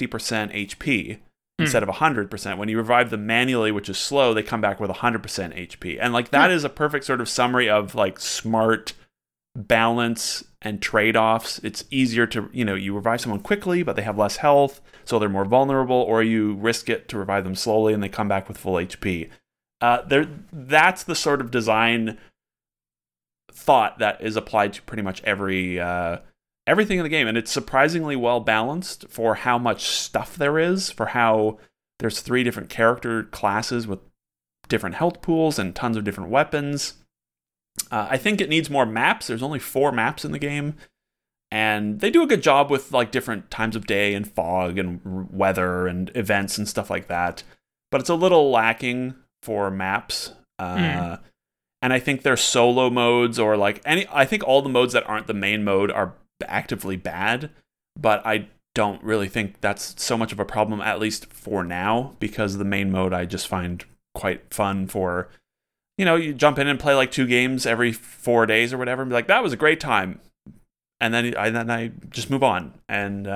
HP instead of 100%. When you revive them manually, which is slow, they come back with 100% HP. And like that is a perfect sort of summary of like smart balance and trade-offs. It's easier to, you know, you revive someone quickly, but they have less health, so they're more vulnerable, or you risk it to revive them slowly and they come back with full HP. That's the sort of design thought that is applied to pretty much everything in the game, and it's surprisingly well balanced for how much stuff there is, for how there's 3 different character classes with different health pools and tons of different weapons. I think it needs more maps. There's only 4 maps in the game, and they do a good job with like different times of day and fog and weather and events and stuff like that, but it's a little lacking for maps. And I think their solo modes or like I think all the modes that aren't the main mode are actively bad, but I don't really think that's so much of a problem, at least for now, because the main mode I just find quite fun for, you know, you jump in and play like 2 games every 4 days or whatever and be like, that was a great time. And then I just move on. And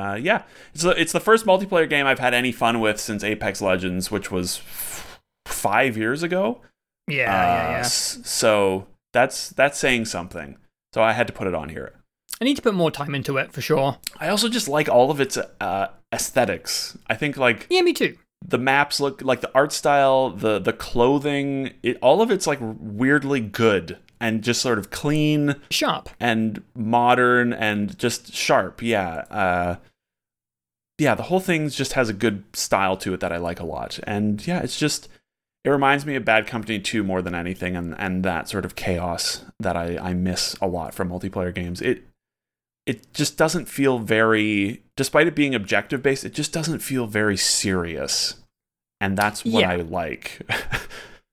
it's the first multiplayer game I've had any fun with since Apex Legends, which was 5 years ago. So that's saying something. So I had to put it on here. I need to put more time into it, for sure. I also just like all of its aesthetics. I think, like... Yeah, me too. The maps look... Like, the art style, the clothing... all of it's, like, weirdly good. And just sort of clean. Sharp. And modern and just sharp, yeah. The whole thing just has a good style to it that I like a lot. And, yeah, it's just... It reminds me of Bad Company 2 more than anything. And that sort of chaos that I miss a lot from multiplayer games. It just doesn't feel very, despite it being objective-based, it just doesn't feel very serious. And that's what I like.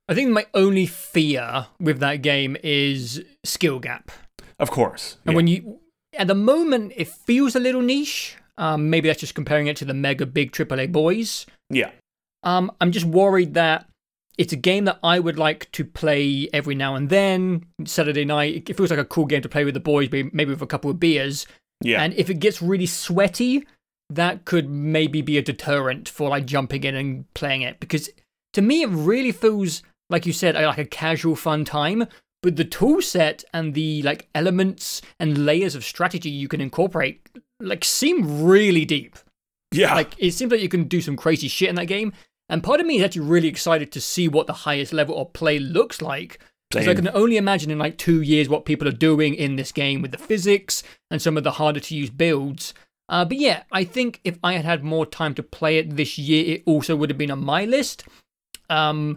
I think my only fear with that game is skill gap. Of course. And when you, at the moment, it feels a little niche. Maybe that's just comparing it to the mega big AAA boys. Yeah. I'm just worried that it's a game that I would like to play every now and then. Saturday night, it feels like a cool game to play with the boys, maybe with a couple of beers. Yeah. And if it gets really sweaty, that could maybe be a deterrent for like jumping in and playing it. Because to me, it really feels, like you said, like a casual fun time. But the tool set and the like elements and layers of strategy you can incorporate like seem really deep. Yeah. Like it seems like you can do some crazy shit in that game. And part of me is actually really excited to see what the highest level of play looks like. Because I can only imagine in like 2 years what people are doing in this game with the physics and some of the harder to use builds. But yeah, I think if I had more time to play it this year, it also would have been on my list. And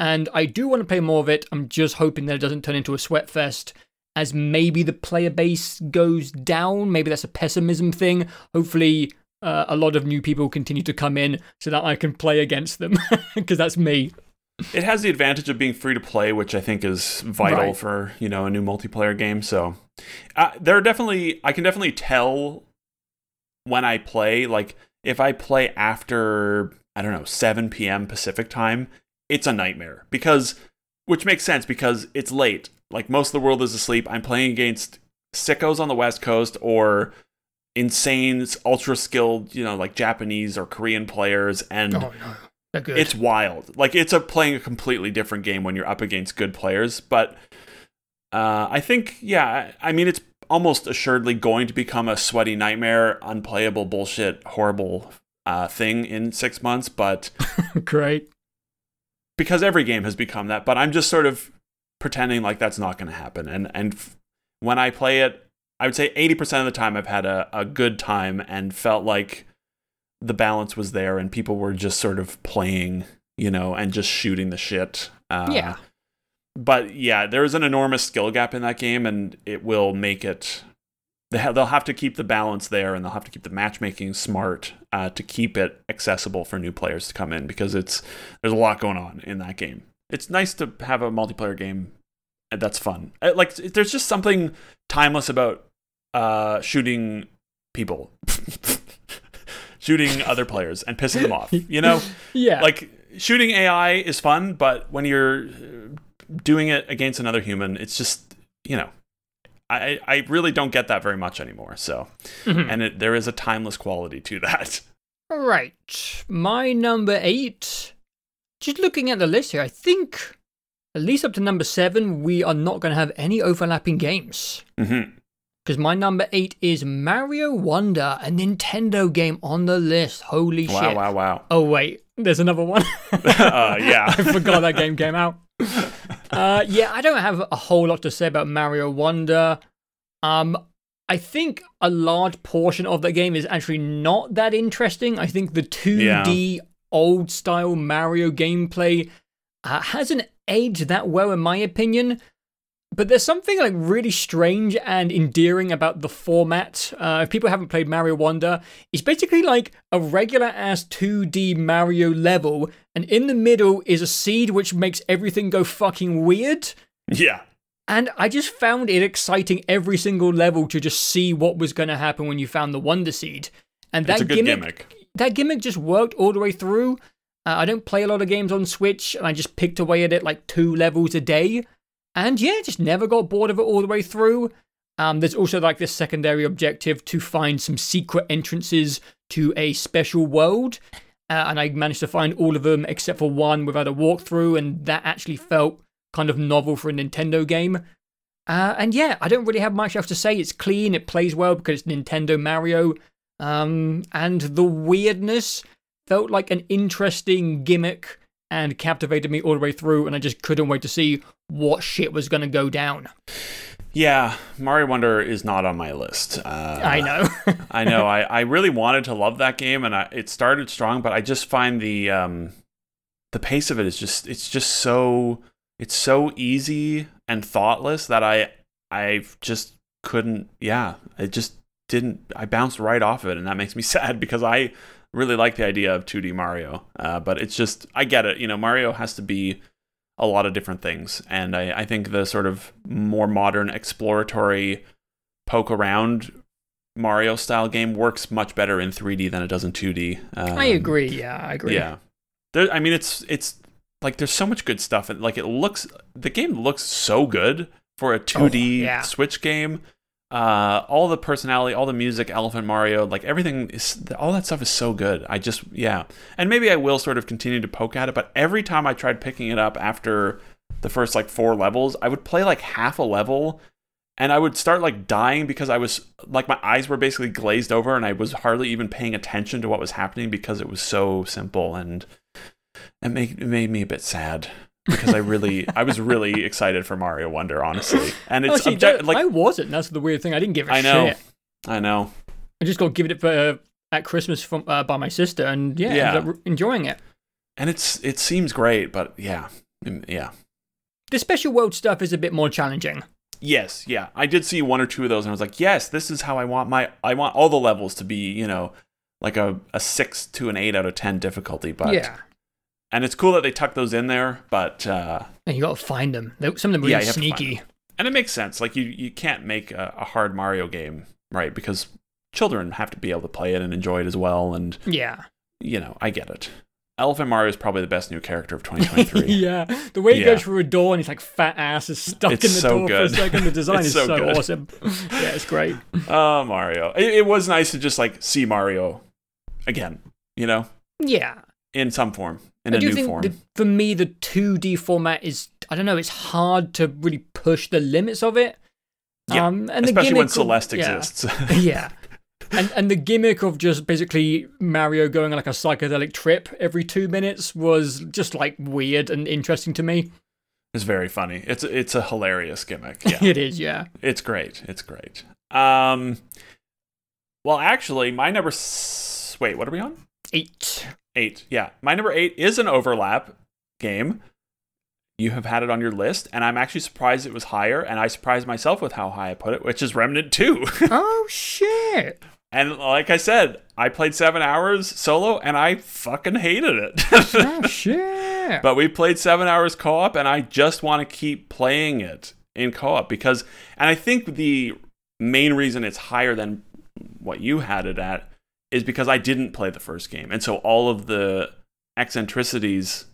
I do want to play more of it. I'm just hoping that it doesn't turn into a sweat fest as maybe the player base goes down. Maybe that's a pessimism thing. Hopefully... a lot of new people continue to come in so that I can play against them, because that's me. It has the advantage of being free to play, which I think is vital for, you know, a new multiplayer game. So I can definitely tell when I play, like if I play after, I don't know, 7 p.m. Pacific time, it's a nightmare, which makes sense because it's late. Like most of the world is asleep. I'm playing against sickos on the West Coast or insane ultra skilled, you know, like Japanese or Korean players, and They're good. It's wild. Like, it's playing a completely different game when you're up against good players. But I think, yeah, I mean, it's almost assuredly going to become a sweaty nightmare, unplayable bullshit, horrible thing in 6 months. But great. Because every game has become that. But I'm just sort of pretending like that's not going to happen. And when I play it, I would say 80% of the time I've had a good time and felt like the balance was there and people were just sort of playing, you know, and just shooting the shit. Yeah. But yeah, there is an enormous skill gap in that game, and it will make it... They'll have to keep the balance there, and they'll have to keep the matchmaking smart to keep it accessible for new players to come in, because there's a lot going on in that game. It's nice to have a multiplayer game that's fun. Like, there's just something timeless about shooting people. Shooting other players and pissing them off, you know? Yeah. Like, shooting AI is fun, but when you're doing it against another human, it's just, you know, I really don't get that very much anymore, so. Mm-hmm. And there is a timeless quality to that. All right. My number 8, just looking at the list here, I think at least up to number 7, we are not going to have any overlapping games. Mm-hmm. Because my number 8 is Mario Wonder, a Nintendo game on the list. Holy shit. Wow. Oh, wait. There's another one. Yeah. I forgot that game came out. Yeah, I don't have a whole lot to say about Mario Wonder. I think a large portion of the game is actually not that interesting. I think the 2D old-style Mario gameplay hasn't aged that well, in my opinion. But there's something like really strange and endearing about the format. If people haven't played Mario Wonder, it's basically like a regular-ass 2D Mario level, and in the middle is a seed which makes everything go fucking weird. Yeah. And I just found it exciting every single level to just see what was going to happen when you found the Wonder Seed. And that gimmick. That gimmick just worked all the way through. I don't play a lot of games on Switch, and I just picked away at it like 2 levels a day. And yeah, just never got bored of it all the way through. There's also like this secondary objective to find some secret entrances to a special world. And I managed to find all of them except for one without a walkthrough. And that actually felt kind of novel for a Nintendo game. And yeah, I don't really have much else to say. It's clean. It plays well because it's Nintendo Mario. And the weirdness felt like an interesting gimmick and captivated me all the way through, and I just couldn't wait to see what shit was going to go down. Yeah, Mario Wonder is not on my list. I know. I know. I really wanted to love that game, and it started strong, but I just find the pace of it is just... It's so easy and thoughtless that I just couldn't... Yeah, it just didn't... I bounced right off of it, and that makes me sad because I really like the idea of 2D Mario, but it's just, I get it. You know, Mario has to be a lot of different things. And I think the sort of more modern exploratory poke around Mario style game works much better in 3D than it does in 2D. I agree. Yeah, I agree. Yeah. There, I mean, it's like, there's so much good stuff. And like, the game looks so good for a 2D Switch game. All the personality, all the music, Elephant Mario, like everything is, all that stuff is so good. I just, yeah. And maybe I will sort of continue to poke at it, but every time I tried picking it up after the first like 4 levels, I would play like half a level and I would start like dying because I was like, my eyes were basically glazed over and I was hardly even paying attention to what was happening because it was so simple, and it made me a bit sad. Because I was really excited for Mario Wonder, honestly. And it's I wasn't. That's the weird thing. I didn't give a shit. I know. I just got given it at Christmas from by my sister, and ended up enjoying it. And it seems great, but yeah. The special world stuff is a bit more challenging. Yes, yeah. I did see 1 or 2 of those, and I was like, yes, this is how I want all the levels to be, you know, like a 6 to an 8 out of 10 difficulty, but yeah. And it's cool that they tuck those in there, but... and you got to find them. Some of them are really sneaky. And it makes sense. Like, you can't make a hard Mario game, right? Because children have to be able to play it and enjoy it as well. And, you know, I get it. Elephant Mario is probably the best new character of 2023. Yeah. The way he goes through a door and he's like fat ass is stuck in the door for a second. The design is so good. Awesome. Yeah, it's great. Oh, Mario. It was nice to just, like, see Mario again, you know? Yeah. in some form, in a new form. For me, the 2D format is, I don't know, it's hard to really push the limits of it. Yeah, and especially when Celeste exists. Yeah. And the gimmick of just basically Mario going on like a psychedelic trip every 2 minutes was just like weird and interesting to me. It's very funny. It's a hilarious gimmick. Yeah. It is, yeah. It's great. It's great. Well, actually, my number... Wait, what are we on? 8. 8, yeah. My number 8 is an overlap game. You have had it on your list, and I'm actually surprised it was higher, and I surprised myself with how high I put it, which is Remnant 2. Oh, shit. And like I said, I played 7 hours solo, and I fucking hated it. Oh, shit. But we played 7 hours co-op, and I just want to keep playing it in co-op, because... And I think the main reason it's higher than what you had it at is because I didn't play the first game. And so all of the eccentricities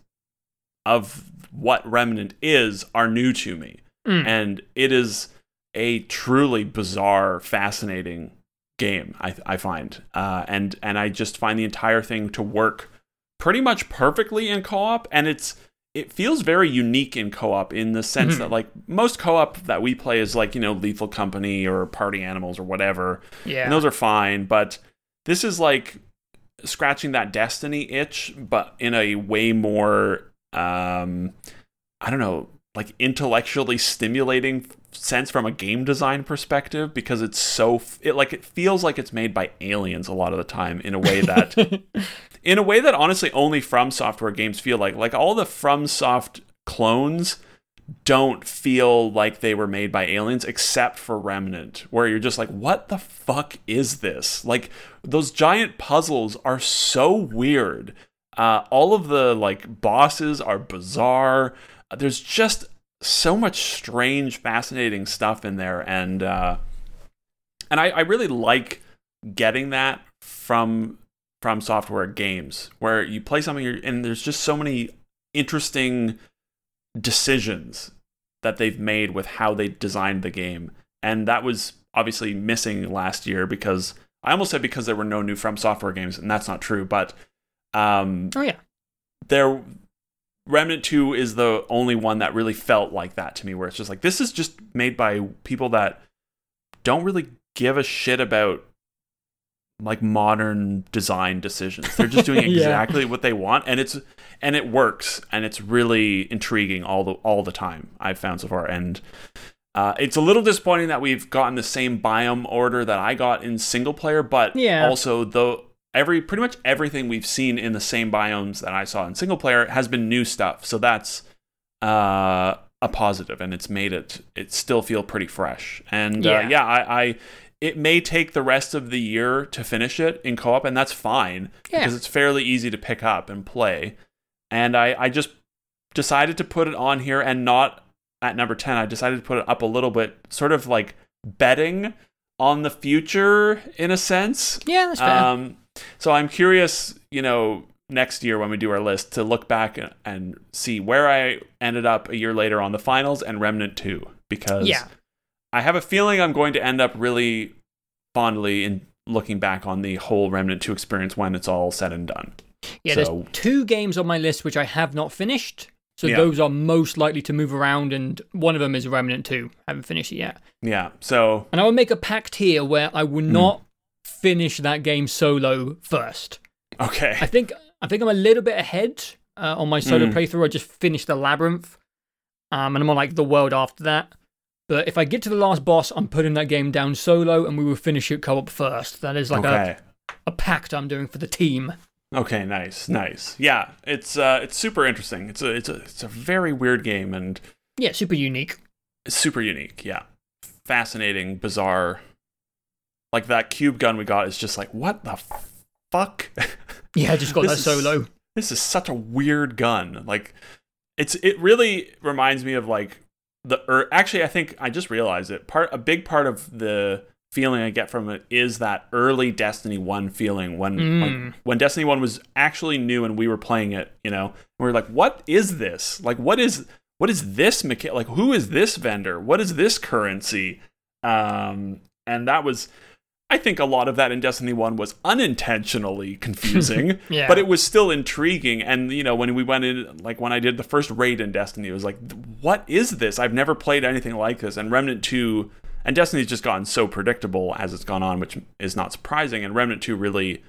of what Remnant is are new to me. Mm. And it is a truly bizarre, fascinating game, I find. And I just find the entire thing to work pretty much perfectly in co-op. And it feels very unique in co-op in the sense that, like, most co-op that we play is, like, you know, Lethal Company or Party Animals or whatever. Yeah. And those are fine, but... This is like scratching that Destiny itch, but in a way more, I don't know, like intellectually stimulating sense from a game design perspective, because it's so, it feels like it's made by aliens a lot of the time in a way that honestly only From Software games feel like all the From Soft clones don't feel like they were made by aliens, except for Remnant, where you're just like, what the fuck is this? Like, those giant puzzles are so weird. All of the, like, bosses are bizarre. There's just so much strange, fascinating stuff in there. And I really like getting that from Software games, where you play something and there's just so many interesting decisions that they've made with how they designed the game. And that was obviously missing last year, because I almost said because there were no new From Software games, and that's not true, but Remnant 2 is the only one that really felt like that to me, where it's just like, this is just made by people that don't really give a shit about like modern design decisions. They're just doing exactly what they want, and it works, and it's really intriguing all the time, I've found so far. And it's a little disappointing that we've gotten the same biome order that I got in single player, but also though pretty much everything we've seen in the same biomes that I saw in single player has been new stuff, so that's a positive, and it's made it still feel pretty fresh. And it may take the rest of the year to finish it in co-op, and that's fine, because it's fairly easy to pick up and play. And I just decided to put it on here, and not at number 10. I decided to put it up a little bit, sort of like betting on the future in a sense. Yeah, that's fair. So I'm curious, you know, next year when we do our list, to look back and see where I ended up a year later on The Finals and Remnant 2, because... Yeah. I have a feeling I'm going to end up really fondly in looking back on the whole Remnant 2 experience when it's all said and done. Yeah, so, there's 2 games on my list which I have not finished, so those are most likely to move around, and one of them is Remnant 2. I haven't finished it yet. Yeah, so... And I will make a pact here where I will not finish that game solo first. Okay. I think I'm a little bit ahead on my solo playthrough. I just finished the Labyrinth, and I'm on like the world after that. But if I get to the last boss, I'm putting that game down solo, and we will finish it co-op first. That is like a pact I'm doing for the team. Okay, nice. Yeah, it's super interesting. It's a very weird game, and super unique. It's super unique. Yeah, fascinating, bizarre. Like that cube gun we got is just like, what the fuck? Yeah, I just got that solo. This is such a weird gun. Like, it really reminds me of like. Actually, I think I just realized it. A big part of the feeling I get from it is that early Destiny 1 feeling when Destiny 1 was actually new and we were playing it. You know, we were like, "What is this? Like, what is this? Like, who is this vendor? What is this currency?" And that was I think a lot of that in Destiny 1 was unintentionally confusing, yeah. But it was still intriguing. And, you know, when we went in, like when I did the first raid in Destiny, it was like, what is this? I've never played anything like this. And Remnant 2, and Destiny's just gotten so predictable as it's gone on, which is not surprising. And Remnant 2 really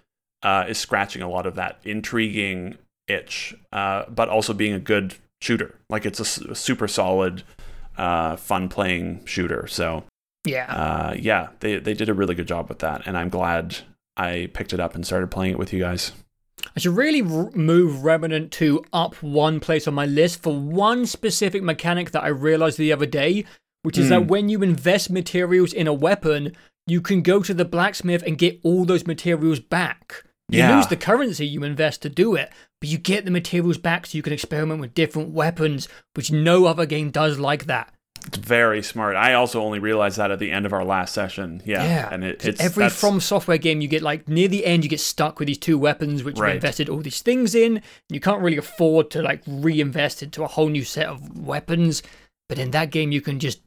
is scratching a lot of that intriguing itch, but also being a good shooter. Like it's a super solid, fun playing shooter. So. Yeah. Yeah, they did a really good job with that, and I'm glad I picked it up and started playing it with you guys. I should really move Remnant 2 up one place on my list for one specific mechanic that I realized the other day, which is that when you invest materials in a weapon, you can go to the blacksmith and get all those materials back. You lose the currency you invest to do it, but you get the materials back so you can experiment with different weapons, which no other game does like that. It's very smart. I also only realized that at the end of our last session. Yeah. And it's every From Software game you get, like, near the end, you get stuck with these two weapons, which you invested all these things in. And you can't really afford to, like, reinvest into a whole new set of weapons. But in that game, you can just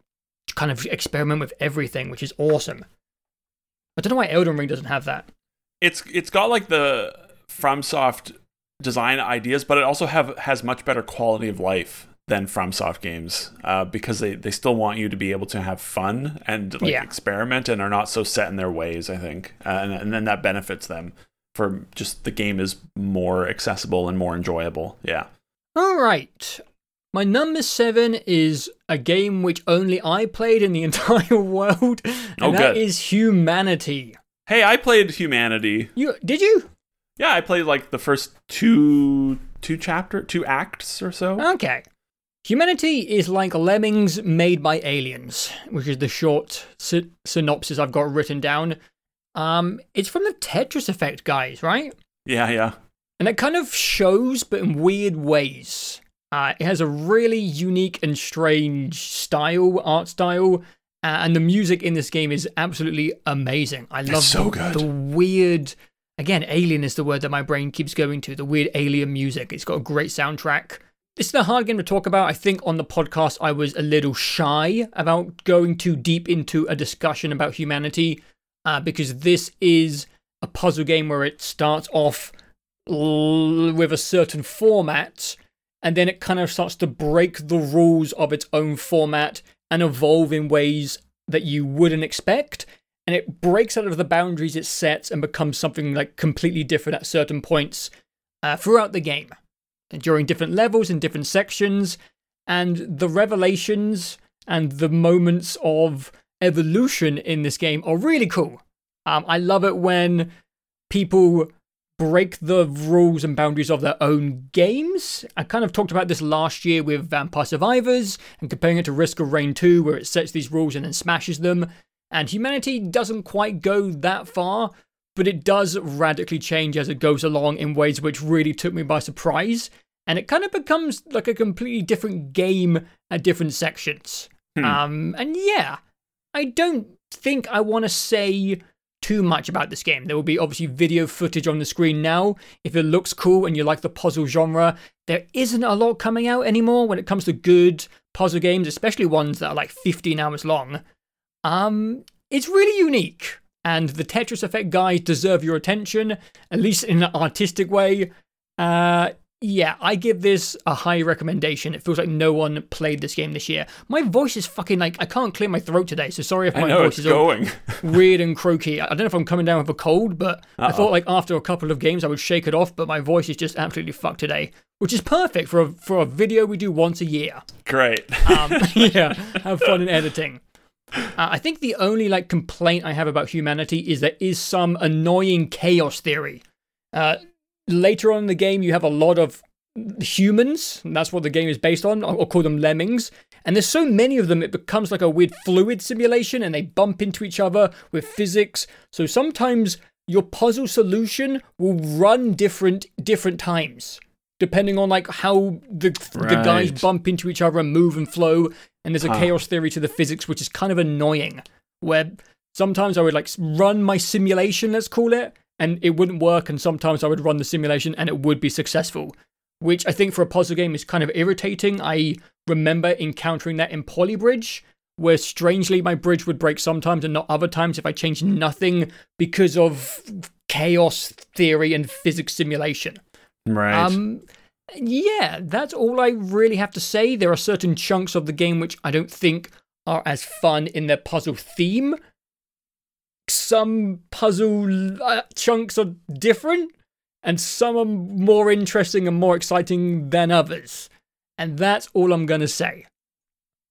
kind of experiment with everything, which is awesome. I don't know why Elden Ring doesn't have that. It's got, like, the FromSoft design ideas, but it also has much better quality of life than FromSoft games, because they still want you to be able to have fun and experiment and are not so set in their ways, I think. And then that benefits them for just the game is more accessible and more enjoyable. Yeah. All right. My number 7 is a game which only I played in the entire world. And that is Humanity. Hey, I played Humanity. Did you? Yeah, I played like the first two acts or so. Okay. Humanity is like Lemmings made by aliens, which is the short synopsis I've got written down. It's from the Tetris Effect guys, right? Yeah. And it kind of shows, but in weird ways. It has a really unique and strange art style, and the music in this game is absolutely amazing. I love the weird, again, alien is the word that my brain keeps going to, the weird alien music. It's got a great soundtrack. This is a hard game to talk about. I think on the podcast, I was a little shy about going too deep into a discussion about Humanity, because this is a puzzle game where it starts off with a certain format, and then it kind of starts to break the rules of its own format and evolve in ways that you wouldn't expect. And it breaks out of the boundaries it sets and becomes something like completely different at certain points throughout the game. And during different levels and different sections, and the revelations and the moments of evolution in this game are really cool. I love it when people break the rules and boundaries of their own games. I kind of talked about this last year with Vampire Survivors and comparing it to Risk of Rain 2, where it sets these rules and then smashes them. And Humanity doesn't quite go that far, but it does radically change as it goes along in ways which really took me by surprise. And it kind of becomes like a completely different game at different sections. And yeah, I don't think I want to say too much about this game. There will be obviously video footage on the screen now. If it looks cool and you like the puzzle genre, there isn't a lot coming out anymore when it comes to good puzzle games, especially ones that are like 15 hours long. It's really unique. And the Tetris Effect guys deserve your attention, at least in an artistic way. I give this a high recommendation. It feels like no one played this game this year. My voice is fucking like, I can't clear my throat today, so sorry if my voice is going weird and croaky. I don't know if I'm coming down with a cold, but I thought like after a couple of games I would shake it off, but my voice is just absolutely fucked today, which is perfect for a video we do once a year. Great. Have fun in editing. I think the only like complaint I have about Humanity is there is some annoying chaos theory. Later on in the game, you have a lot of humans. That's what the game is based on. I'll call them lemmings. And there's so many of them, it becomes like a weird fluid simulation, and they bump into each other with physics. So sometimes your puzzle solution will run different times, depending on like how the guys bump into each other and move and flow. And there's a chaos theory to the physics, which is kind of annoying, where sometimes I would like run my simulation, let's call it, and it wouldn't work. And sometimes I would run the simulation and it would be successful, which I think for a puzzle game is kind of irritating. I remember encountering that in Polybridge, where strangely my bridge would break sometimes and not other times if I changed nothing because of chaos theory and physics simulation. Right. Yeah, that's all I really have to say. There are certain chunks of the game which I don't think are as fun in their puzzle theme. Some puzzle chunks are different, and some are more interesting and more exciting than others. And that's all I'm going to say.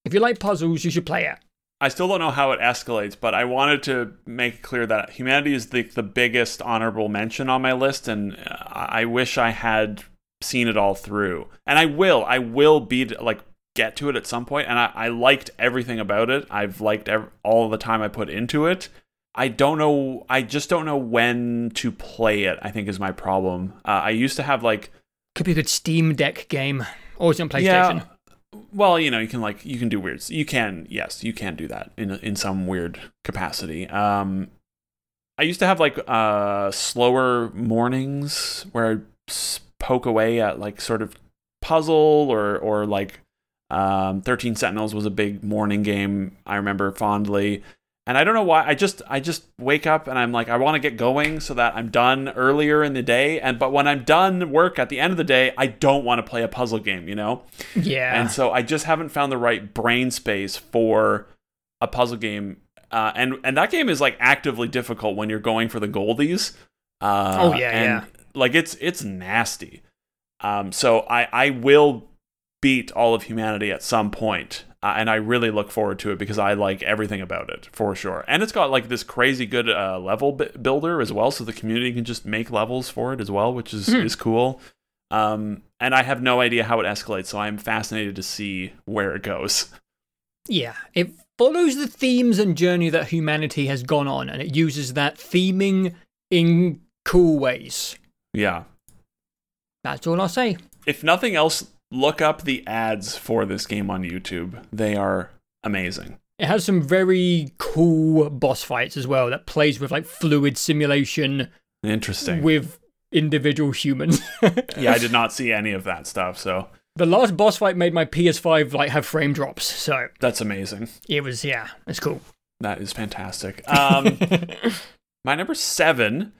If you like puzzles, you should play it. I still don't know how it escalates, but I wanted to make it clear that Humanity is the biggest honorable mention on my list, and I wish I had seen it all through. And I will be like get to it at some point, and I liked everything about it. I've liked all the time I put into it. I don't know. I just don't know when to play it, I think, is my problem. I used to have like... Could be a good Steam Deck game. Always on PlayStation. Yeah, well, you know, you can do weird... You can do that in some weird capacity. I used to have like slower mornings where I poke away at like sort of puzzle or like 13 Sentinels was a big morning game I remember fondly. And I don't know why, I just wake up and I'm like, I want to get going so that I'm done earlier in the day. But when I'm done work at the end of the day, I don't want to play a puzzle game, you know? Yeah. And so I just haven't found the right brain space for a puzzle game. And that game is like actively difficult when you're going for the goldies. Like it's nasty. So I will beat all of Humanity at some point. And I really look forward to it because I like everything about it, for sure. And it's got like this crazy good level builder as well, so the community can just make levels for it as well, which is cool. And I have no idea how it escalates, so I'm fascinated to see where it goes. Yeah, it follows the themes and journey that Humanity has gone on, and it uses that theming in cool ways. Yeah. That's all I'll say. If nothing else... Look up the ads for this game on YouTube. They are amazing. It has some very cool boss fights as well that plays with like fluid simulation. Interesting. With individual humans. Yeah, I did not see any of that stuff, so. The last boss fight made my PS5 like have frame drops, so. That's amazing. It was, yeah, it's cool. That is fantastic. My number 7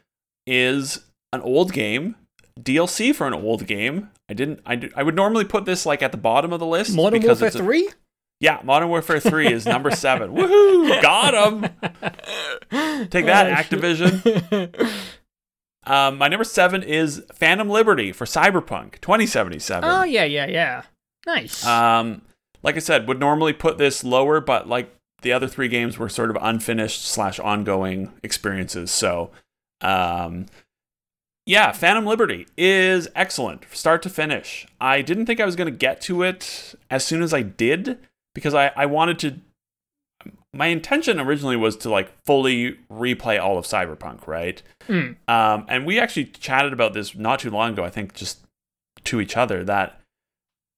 is an old game. DLC for an old game. I would normally put this like at the bottom of the list. Modern Warfare 3? Yeah, Modern Warfare 3 is number 7. Woohoo! Got him! Take that, Activision. My number 7 is Phantom Liberty for Cyberpunk 2077. Oh, yeah. Nice. Like I said, would normally put this lower, but like the other 3 games were sort of unfinished / ongoing experiences, so... Yeah, Phantom Liberty is excellent, start to finish. I didn't think I was going to get to it as soon as I did, because I wanted to... My intention originally was to, like, fully replay all of Cyberpunk, right? Mm. And we actually chatted about this not too long ago, I think, just to each other, that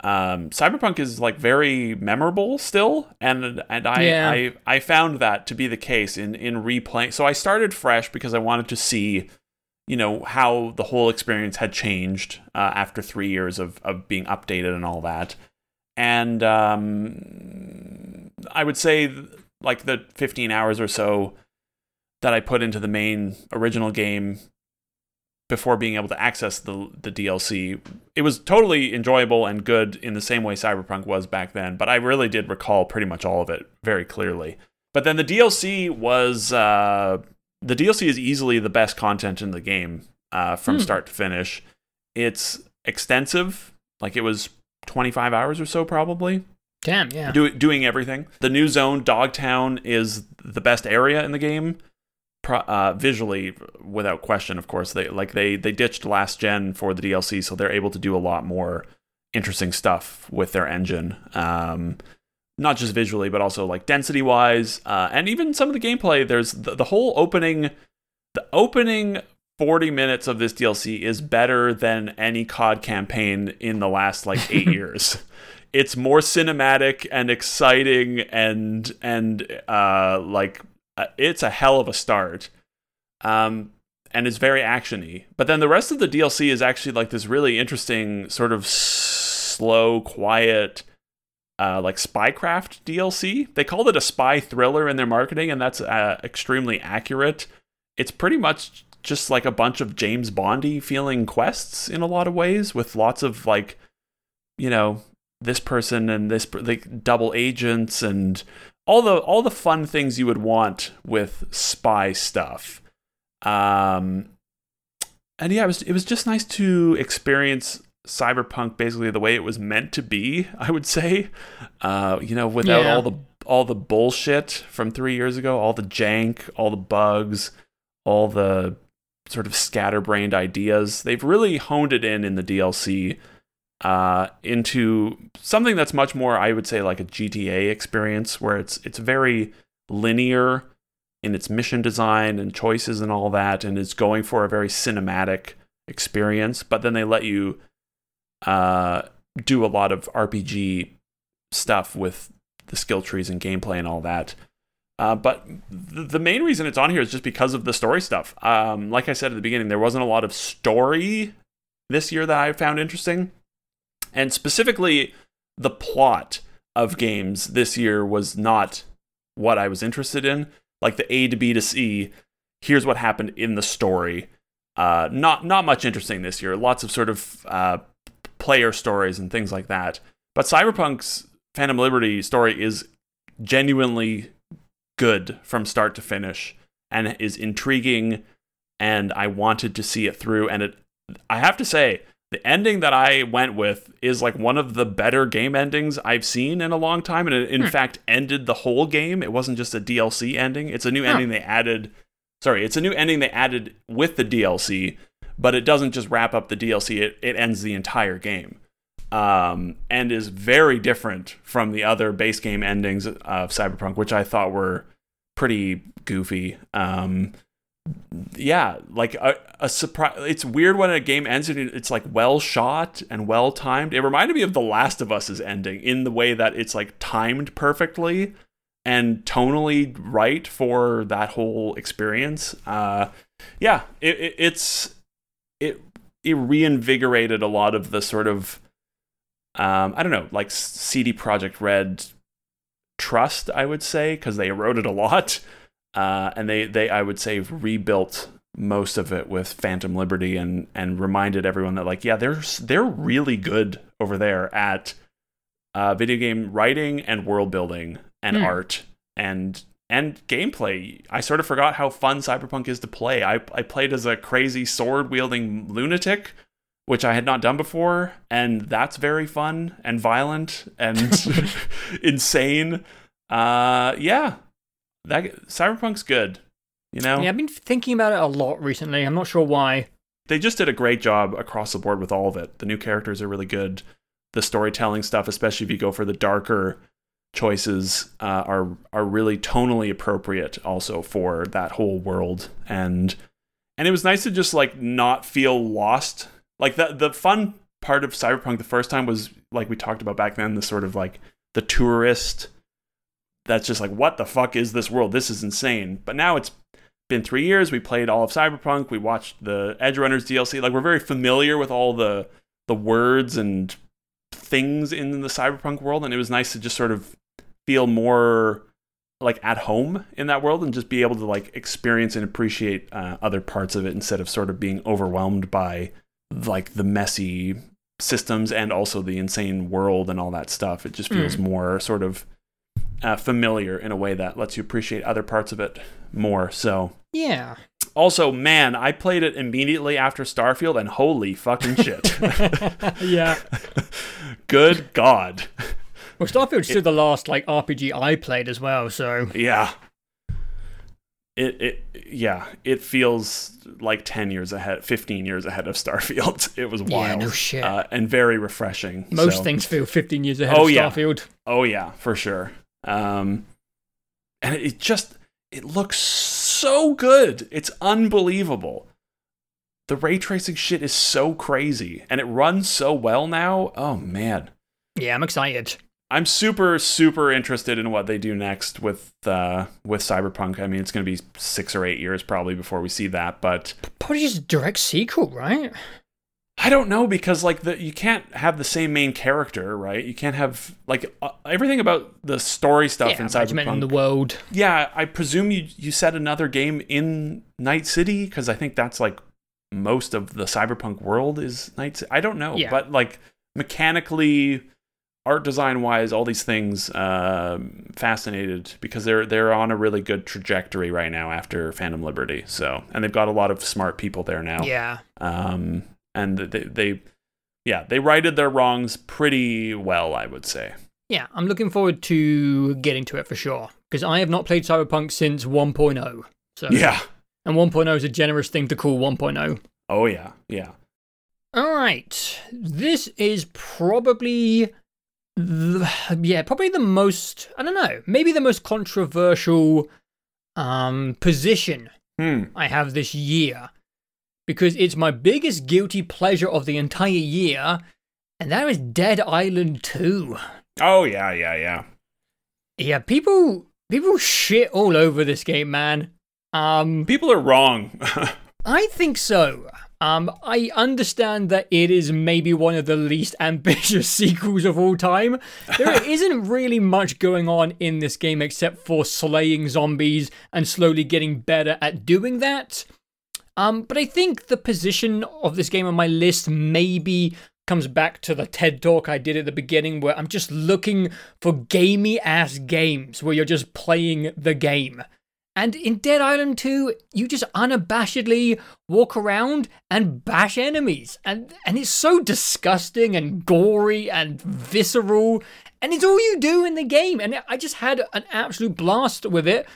Cyberpunk is, like, very memorable still, and I found that to be the case in replaying. So I started fresh because I wanted to see... you know, how the whole experience had changed after 3 years of being updated and all that. And I would say, like, the 15 hours or so that I put into the main original game before being able to access the DLC, it was totally enjoyable and good in the same way Cyberpunk was back then, but I really did recall pretty much all of it very clearly. But then the DLC was... The DLC is easily the best content in the game from start to finish. It's extensive. Like, it was 25 hours or so, probably. Damn, yeah. Doing everything. The new zone, Dogtown, is the best area in the game. Visually, without question, of course. They ditched last gen for the DLC, so they're able to do a lot more interesting stuff with their engine. Not just visually, but also like density-wise, and even some of the gameplay. There's the whole opening. The opening 40 minutes of this DLC is better than any COD campaign in the last like 8 years. It's more cinematic and exciting, and like it's a hell of a start, and it's very actiony. But then the rest of the DLC is actually like this really interesting sort of slow, quiet. like Spycraft DLC. They called it a spy thriller in their marketing, and that's extremely accurate. It's pretty much just like a bunch of James Bondy feeling quests in a lot of ways, with lots of like, you know, this person and this like double agents and all the fun things you would want with spy stuff. And yeah, it was just nice to experience Cyberpunk basically the way it was meant to be, I would say, you know, without all the bullshit from 3 years ago, all the jank, all the bugs, all the sort of scatterbrained ideas. They've really honed it in the DLC into something that's much more, I would say, like a GTA experience, where it's very linear in its mission design and choices and all that, and it's going for a very cinematic experience. But then they let you do a lot of RPG stuff with the skill trees and gameplay and all that. But the main reason it's on here is just because of the story stuff. Like I said at the beginning, there wasn't a lot of story this year that I found interesting. And specifically, the plot of games this year was not what I was interested in. Like the A to B to C, here's what happened in the story. Not much interesting this year. Lots of sort of player stories and things like that. But Cyberpunk's Phantom Liberty story is genuinely good from start to finish, and is intriguing, and I wanted to see it through. And I have to say, the ending that I went with is like one of the better game endings I've seen in a long time, and it in fact ended the whole game. It wasn't just a DLC ending. It's a new ending they added. Sorry, it's a new ending they added with the DLC, but it doesn't just wrap up the DLC. It ends the entire game, and is very different from the other base game endings of Cyberpunk, which I thought were pretty goofy. Yeah, like a surprise. It's weird when a game ends and it's like well shot and well timed. It reminded me of The Last of Us's ending in the way that it's like timed perfectly and tonally right for that whole experience. Yeah, it reinvigorated a lot of the sort of I don't know, like CD Projekt Red trust, I would say, because they eroded a lot, and they I would say rebuilt most of it with Phantom Liberty, and reminded everyone that like, yeah, they're really good over there at video game writing and world building and art and gameplay. I sort of forgot how fun Cyberpunk is to play. I played as a crazy sword-wielding lunatic, which I had not done before, and that's very fun and violent and insane. Yeah, Cyberpunk's good, you know? Yeah, I've been thinking about it a lot recently. I'm not sure why. They just did a great job across the board with all of it. The new characters are really good. The storytelling stuff, especially if you go for the darker choices, are really tonally appropriate also for that whole world, and it was nice to just like not feel lost. Like the fun part of Cyberpunk the first time was, like we talked about back then, the sort of like the tourist that's just like, what the fuck is this world, this is insane. But now it's been 3 years, we played all of Cyberpunk, we watched the Edgerunners DLC, like we're very familiar with all the words and things in the Cyberpunk world, and it was nice to just sort of feel more like at home in that world and just be able to like experience and appreciate other parts of it instead of sort of being overwhelmed by like the messy systems and also the insane world and all that stuff. It just feels more sort of familiar in a way that lets you appreciate other parts of it more. So yeah. Also, man, I played it immediately after Starfield, and holy fucking shit. Yeah. Good God. Well, Starfield's still the last like RPG I played as well, so yeah. It feels like 10 years ahead, 15 years ahead of Starfield. It was wild. Yeah, no shit. And very refreshing. Most things feel 15 years ahead of Starfield. Yeah. Oh yeah, for sure. And it looks so good. It's unbelievable. The ray tracing shit is so crazy, and it runs so well now. Oh man. Yeah, I'm excited. I'm super, super interested in what they do next with Cyberpunk. I mean, it's going to be 6 or 8 years probably before we see that, but probably just a direct sequel, right? I don't know, because like you can't have the same main character, right? You can't have like everything about the story stuff in Cyberpunk. In the world. Yeah, I presume you set another game in Night City, because I think that's like most of the Cyberpunk world is Night City. I don't know, but like mechanically, art design wise, all these things, fascinated, because they're on a really good trajectory right now after Phantom Liberty. So, and they've got a lot of smart people there now. Yeah. And they righted their wrongs pretty well, I would say. Yeah, I'm looking forward to getting to it for sure, because I have not played Cyberpunk since 1.0. So yeah. And 1.0 is a generous thing to call 1.0. Oh yeah, yeah. All right, this is probably. Probably the most, I don't know, maybe the most controversial position I have this year, because it's my biggest guilty pleasure of the entire year, and that is Dead Island 2. Oh, yeah. Yeah, people shit all over this game, man. People are wrong. I think so. I understand that it is maybe one of the least ambitious sequels of all time. There isn't really much going on in this game except for slaying zombies and slowly getting better at doing that. But I think the position of this game on my list maybe comes back to the TED Talk I did at the beginning, where I'm just looking for gamey-ass games where you're just playing the game. And in Dead Island 2, you just unabashedly walk around and bash enemies. And it's so disgusting and gory and visceral. And it's all you do in the game. And I just had an absolute blast with it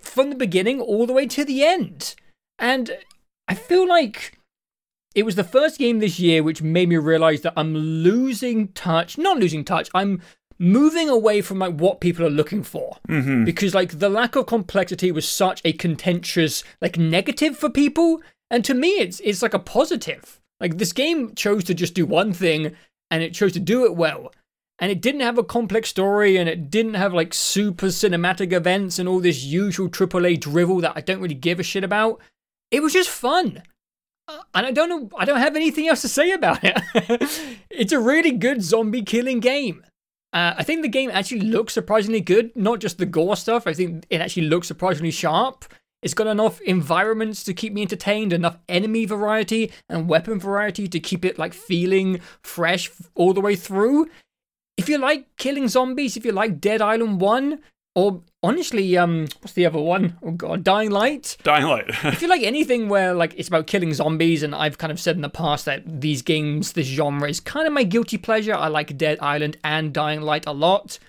from the beginning all the way to the end. And I feel like it was the first game this year which made me realize that I'm losing touch. Not losing touch. I'm moving away from like what people are looking for, because like the lack of complexity was such a contentious like negative for people, and to me it's like a positive. Like this game chose to just do one thing, and it chose to do it well, and it didn't have a complex story, and it didn't have like super cinematic events and all this usual AAA drivel that I don't really give a shit about. It was just fun. And I don't have anything else to say about it. It's a really good zombie killing game. I think the game actually looks surprisingly good, not just the gore stuff. I think it actually looks surprisingly sharp. It's got enough environments to keep me entertained, enough enemy variety and weapon variety to keep it like feeling fresh all the way through. If you like killing zombies, if you like Dead Island 1, or honestly, what's the other one? Oh god, Dying Light. If you like anything where like it's about killing zombies, and I've kind of said in the past that these games, this genre is kind of my guilty pleasure. I like Dead Island and Dying Light a lot.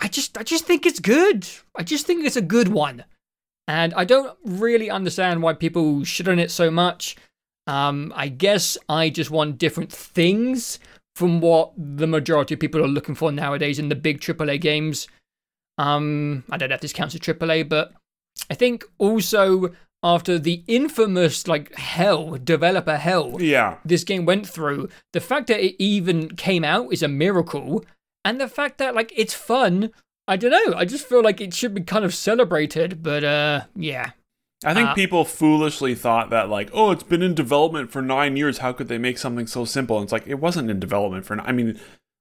I just think it's good. I just think it's a good one, and I don't really understand why people shit on it so much. I guess I just want different things from what the majority of people are looking for nowadays in the big AAA games. I don't know if this counts as AAA, but I think also after the infamous like developer hell this game went through, the fact that it even came out is a miracle, and the fact that like it's fun, I don't know, I just feel like it should be kind of celebrated, but I think people foolishly thought that like, oh, it's been in development for 9 years, how could they make something so simple? And it's like, it wasn't in development for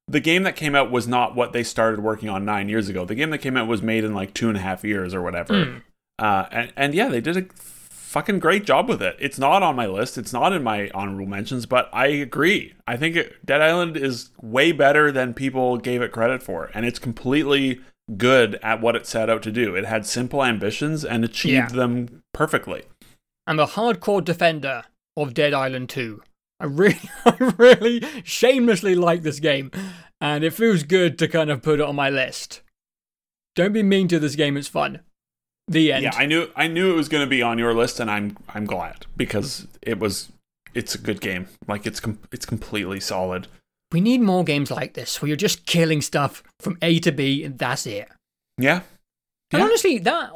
the game that came out was not what they started working on 9 years ago. The game that came out was made in like 2.5 years or whatever. And they did a fucking great job with it. It's not on my list. It's not in my honorable mentions, but I agree. I think Dead Island is way better than people gave it credit for. And it's completely good at what it set out to do. It had simple ambitions and achieved them perfectly. I'm a hardcore defender of Dead Island 2. I really shamelessly like this game, and it feels good to kind of put it on my list. Don't be mean to this game; it's fun. The end. Yeah, I knew it was going to be on your list, and I'm glad, because it's a good game. Like it's completely solid. We need more games like this where you're just killing stuff from A to B, and that's it. Yeah. And honestly, that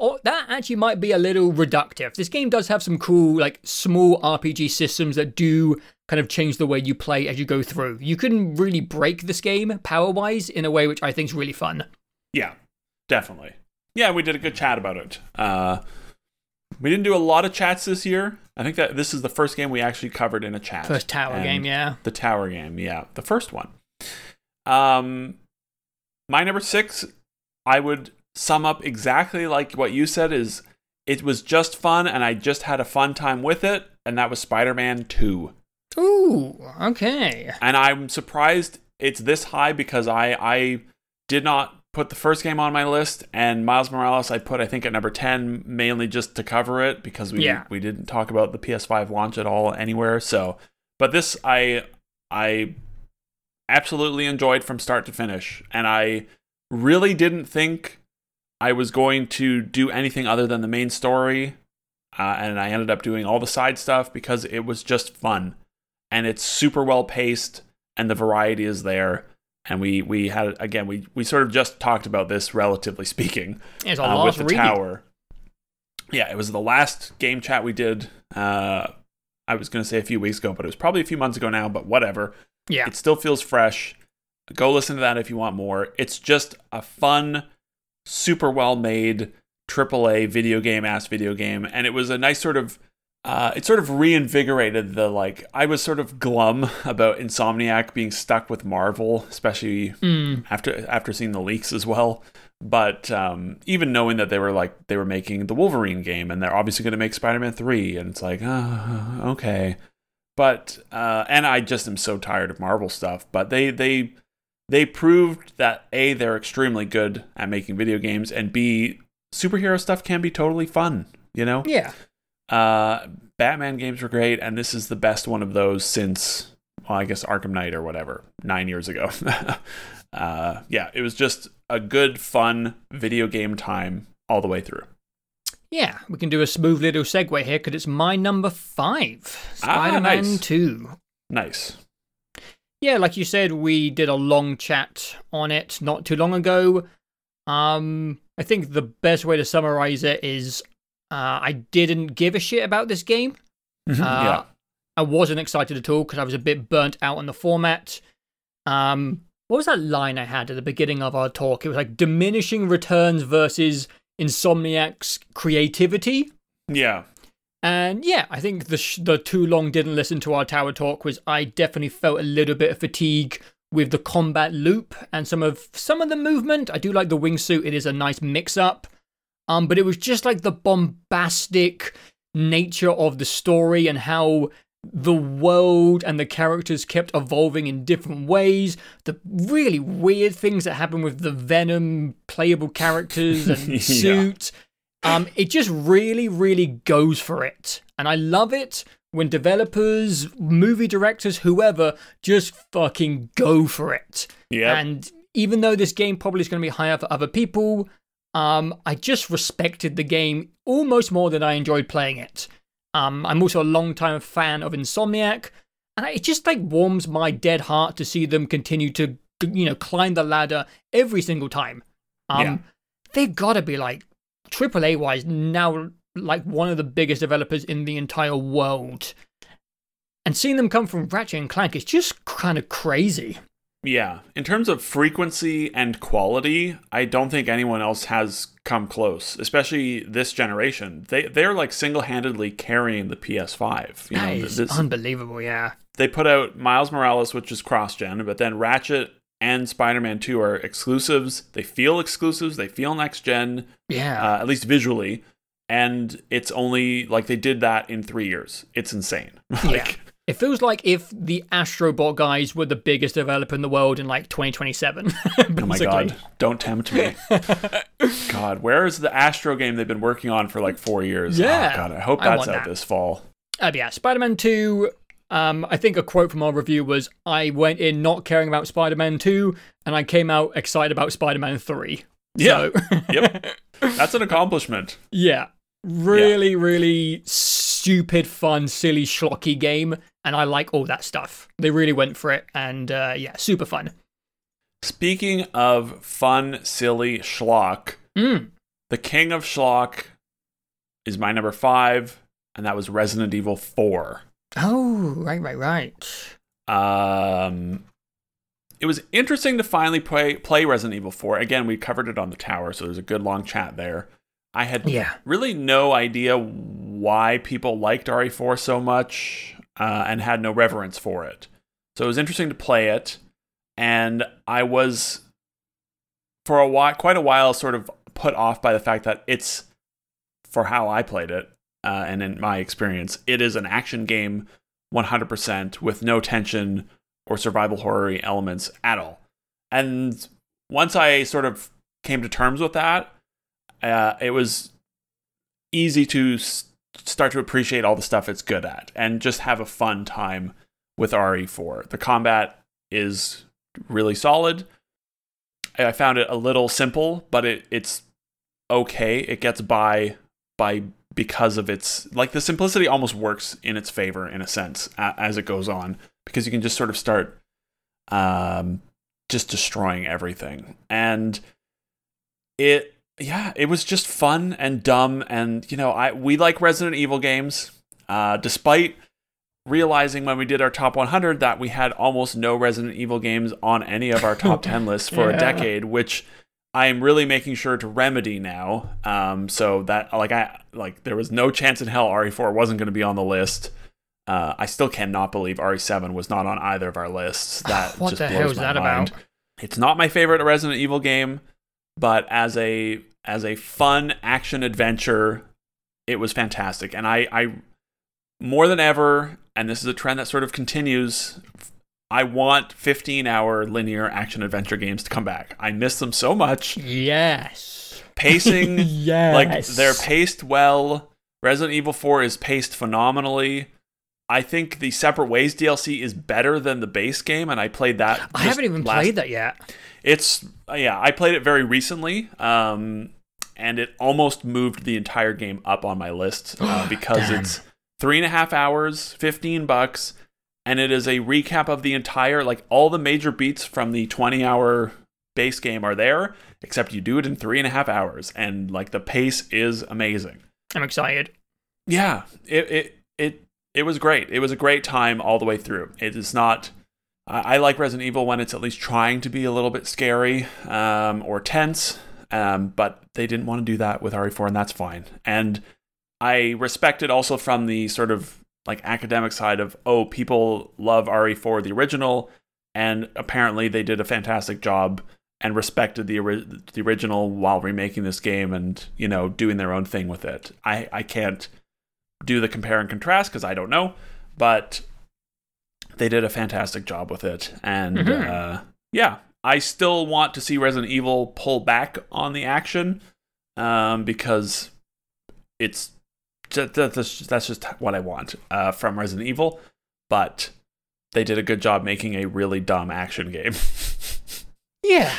actually might be a little reductive. This game does have some cool, like, small RPG systems that do kind of change the way you play as you go through. You can really break this game, power-wise, in a way which I think is really fun. Yeah, definitely. Yeah, we did a good chat about it. We didn't do a lot of chats this year. I think that this is the first game we actually covered in a chat. First tower game, yeah. The tower game, yeah. The first one. My number 6, I would sum up exactly like what you said, is it was just fun and I just had a fun time with it, and that was Spider-Man 2. Ooh, okay. And I'm surprised it's this high because I did not put the first game on my list, and Miles Morales I put, I think, at number 10, mainly just to cover it because we didn't talk about the PS5 launch at all anywhere. So, but this I absolutely enjoyed from start to finish, and I really didn't think I was going to do anything other than the main story, and I ended up doing all the side stuff because it was just fun, and it's super well paced, and the variety is there. And we had, again, we sort of just talked about this, relatively speaking, it's a with the reading. Tower. Yeah, it was the last game chat we did. I was going to say a few weeks ago, but it was probably a few months ago now, but whatever. Yeah. It still feels fresh. Go listen to that if you want more. It's just a fun, super well-made AAA video game. And it was a nice sort of, it sort of reinvigorated the, like, I was sort of glum about Insomniac being stuck with Marvel, especially after seeing the leaks as well. But even knowing that they were making the Wolverine game, and they're obviously going to make Spider-Man 3, and it's like, okay. But and I just am so tired of Marvel stuff. But they proved that A, they're extremely good at making video games, and B, superhero stuff can be totally fun. You know? Yeah. Batman games were great, and this is the best one of those since, well, I guess Arkham Knight or whatever, 9 years ago. Yeah, it was just a good, fun video game time all the way through. Yeah, we can do a smooth little segue here because it's my number 5, Spider-Man 2. Nice. Yeah, like you said, we did a long chat on it not too long ago. I think the best way to summarize it is I didn't give a shit about this game. Yeah. I wasn't excited at all because I was a bit burnt out on the format. What was that line I had at the beginning of our talk? It was like diminishing returns versus Insomniac's creativity. Yeah. And yeah, I think the too long didn't listen to our tower talk was I definitely felt a little bit of fatigue with the combat loop and some of the movement. I do like the wingsuit. It is a nice mix up. But it was just like the bombastic nature of the story and how the world and the characters kept evolving in different ways. The really weird things that happened with the Venom playable characters and suit. It just really, really goes for it. And I love it when developers, movie directors, whoever, just fucking go for it. Yeah. And even though this game probably is going to be higher for other people, I just respected the game almost more than I enjoyed playing it. I'm also a long-time fan of Insomniac, and it just like warms my dead heart to see them continue to, climb the ladder every single time. They've got to be like AAA wise now, like one of the biggest developers in the entire world, and seeing them come from Ratchet and Clank is just kind of crazy. Yeah, in terms of frequency and quality, I don't think anyone else has come close, especially this generation. They're like single-handedly carrying the PS5. That is unbelievable, yeah. They put out Miles Morales, which is cross-gen, but then Ratchet and Spider-Man 2 are exclusives. They feel exclusives. They feel next-gen, at least visually. And it's only, like, they did that in 3 years. It's insane. It feels like if the Astro Bot guys were the biggest developer in the world in like 2027. Oh my God, don't tempt me. God, where is the Astro game they've been working on for like 4 years? Yeah. Oh God, I hope that's out this fall. Yeah, Spider-Man 2, I think a quote from our review was, I went in not caring about Spider-Man 2 and I came out excited about Spider-Man 3. Yeah, so. Yep. That's an accomplishment. Yeah, really stupid, fun, silly, schlocky game, and I like all that stuff. They really went for it, and super fun. Speaking of fun, silly, schlock, the king of schlock is my number 5, and that was Resident Evil 4. Oh, right. It was interesting to finally play Resident Evil 4. Again, we covered it on the tower, so there's a good long chat there. I had really no idea why people liked RE4 so much and had no reverence for it. So it was interesting to play it, and I was, for a while, quite a while, sort of put off by the fact that it's, for how I played it, and in my experience, it is an action game 100% with no tension or survival horror elements at all. And once I sort of came to terms with that, it was easy to start to appreciate all the stuff it's good at and just have a fun time with RE4. The combat is really solid. I found it a little simple, but it's okay. It gets by because of its, like, the simplicity almost works in its favor in a sense as it goes on, because you can just sort of start just destroying everything. And it was just fun and dumb. And, you know, we like Resident Evil games, despite realizing when we did our top 100 that we had almost no Resident Evil games on any of our top 10 lists for a decade, which I am really making sure to remedy now. So that, there was no chance in hell RE4 wasn't going to be on the list. I still cannot believe RE7 was not on either of our lists. That what just the blows hell is my that mind. About? It's not my favorite Resident Evil game, but as a fun action adventure, it was fantastic. And I more than ever, and this is a trend that sort of continues, I want 15-hour linear action-adventure games to come back. I miss them so much. Yes. Pacing, yes. Like, they're paced well. Resident Evil 4 is paced phenomenally. I think the Separate Ways DLC is better than the base game, and I played that. I haven't even played that yet. It's, I played it very recently, and it almost moved the entire game up on my list because it's 3.5 hours, $15, and it is a recap of the entire, all the major beats from the 20-hour base game are there, except you do it in 3.5 hours, and, the pace is amazing. I'm excited. Yeah, it was great. It was a great time all the way through. It is not... I like Resident Evil when it's at least trying to be a little bit scary or tense, but they didn't want to do that with RE4, and that's fine. And I respect it also from the sort of academic side of, people love RE4, the original, and apparently they did a fantastic job and respected the original while remaking this game and, doing their own thing with it. I can't do the compare and contrast because I don't know, but they did a fantastic job with it. And I still want to see Resident Evil pull back on the action because it's... That's just what I want from Resident Evil, but they did a good job making a really dumb action game. Yeah.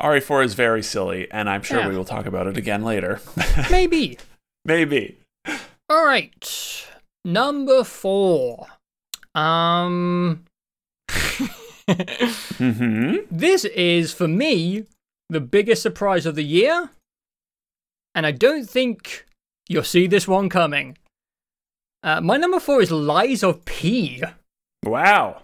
RE4 is very silly, and I'm sure we will talk about it again later. Maybe. Maybe. All right. Number 4. This is, for me, the biggest surprise of the year, and I don't think... you'll see this one coming. My number 4 is Lies of P. Wow.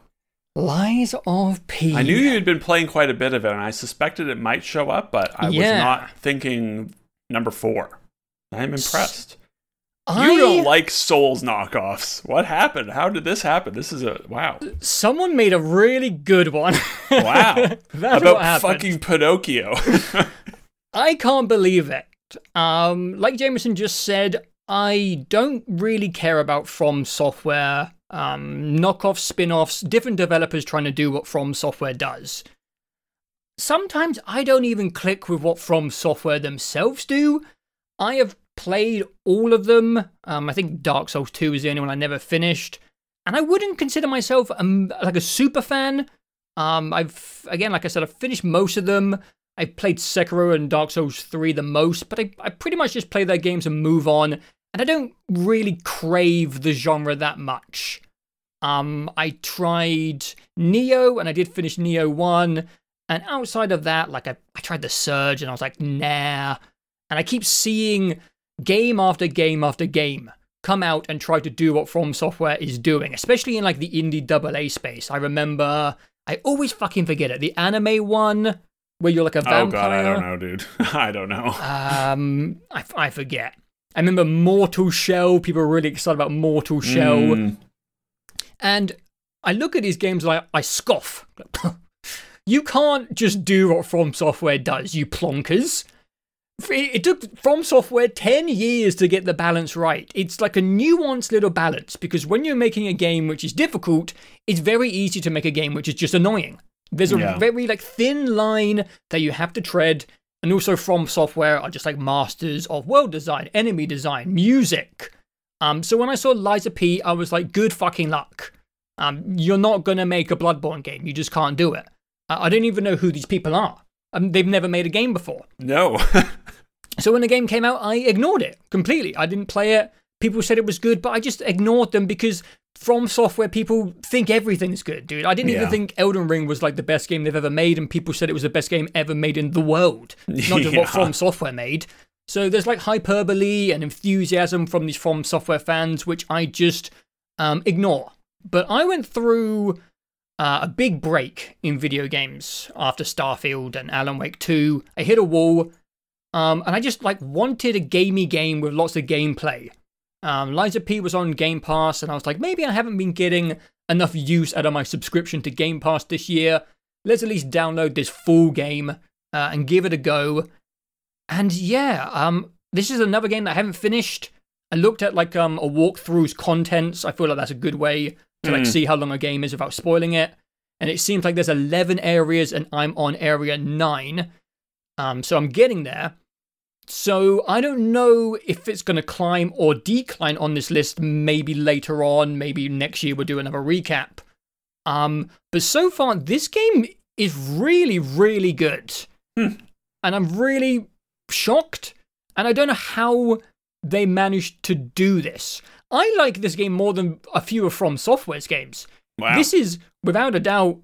Lies of P. I knew you'd been playing quite a bit of it, and I suspected it might show up, but I was not thinking number 4. I'm impressed. You don't like Souls knockoffs. What happened? How did this happen? This is wow. Someone made a really good one. Wow. That's about what happened. Fucking Pinocchio. I can't believe it. Like Jameson just said, I don't really care about From Software, knockoffs, spin-offs, different developers trying to do what From Software does. Sometimes I don't even click with what From Software themselves do. I have played all of them. I think Dark Souls 2 is the only one I never finished. And I wouldn't consider myself a super fan. I've finished most of them. I played Sekiro and Dark Souls 3 the most, but I pretty much just play their games and move on, and I don't really crave the genre that much. I tried Neo, and I did finish Neo 1, and outside of that, I tried The Surge, and I was like, nah. And I keep seeing game after game after game come out and try to do what From Software is doing, especially in, the indie AA space. I remember, I always fucking forget it, the anime one... where you're like a vampire. Oh god, I don't know, dude. I don't know. I forget. I remember Mortal Shell. People were really excited about Mortal Shell. And I look at these games and I scoff. You can't just do what From Software does, you plonkers. It took From Software 10 years to get the balance right. It's like a nuanced little balance, because when you're making a game which is difficult, it's very easy to make a game which is just annoying. There's a very like thin line that you have to tread. And also From Software are just like masters of world design, enemy design, music. So when I saw Lies of P, I was like, good fucking luck. You're not going to make a Bloodborne game. You just can't do it. I don't even know who these people are. They've never made a game before. No. So when the game came out, I ignored it completely. I didn't play it. People said it was good, but I just ignored them because From Software people think everything's good, dude. I didn't even think Elden Ring was like the best game they've ever made, and people said it was the best game ever made in the world, not just what From Software made. So there's like hyperbole and enthusiasm from these From Software fans, which I just ignore. But I went through a big break in video games after Starfield and Alan Wake 2. I hit a wall, and I just like wanted a gamey game with lots of gameplay. Lies of P was on Game Pass, and I was like, maybe I haven't been getting enough use out of my subscription to Game Pass this year. Let's at least download this full game and give it a go. And yeah, this is another game that I haven't finished. I looked at like a walkthrough's contents. I feel like that's a good way to like see how long a game is without spoiling it. And it seems like there's 11 areas and I'm on area 9. So I'm getting there. So I don't know if it's going to climb or decline on this list. Maybe later on, maybe next year we'll do another recap. But so far, this game is really, really good. And I'm really shocked. And I don't know how they managed to do this. I like this game more than a few of From Software's games. Wow. This is, without a doubt,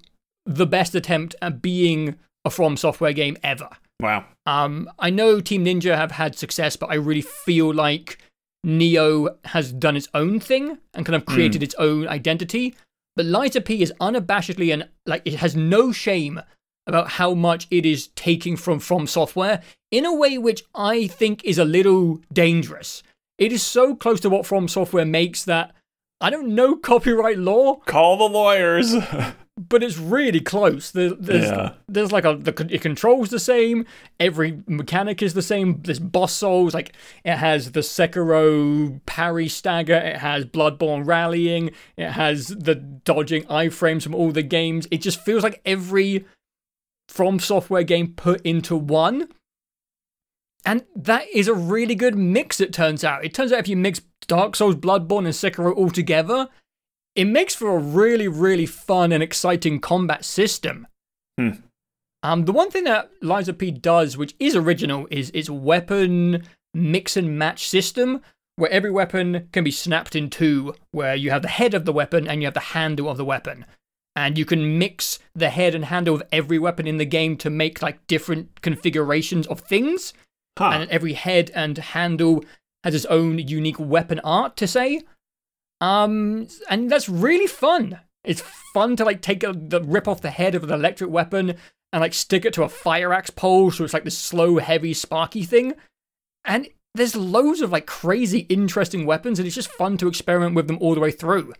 the best attempt at being a From Software game ever. Wow. I know Team Ninja have had success, but I really feel like Neo has done its own thing and kind of created its own identity. But Lies of P is unabashedly, and like it has no shame about how much it is taking from Software in a way which I think is a little dangerous. It is so close to what From Software makes that I don't know copyright law. Call the lawyers. But it's really close. There's like it controls the same. Every mechanic is the same. There's boss souls. Like it has the Sekiro parry stagger. It has Bloodborne rallying. It has the dodging iframes from all the games. It just feels like every From Software game put into one. And that is a really good mix, it turns out. It turns out if you mix Dark Souls, Bloodborne, and Sekiro all together, it makes for a really, really fun and exciting combat system. The one thing that Lies of P does, which is original, is its weapon mix and match system, where every weapon can be snapped in two, where you have the head of the weapon and you have the handle of the weapon. And you can mix the head and handle of every weapon in the game to make like different configurations of things. And every head and handle has its own unique weapon art to say. And that's really fun. It's fun to like take rip off the head of an electric weapon and like stick it to a fire axe pole. So it's like this slow, heavy, sparky thing. And there's loads of like crazy, interesting weapons. And it's just fun to experiment with them all the way through.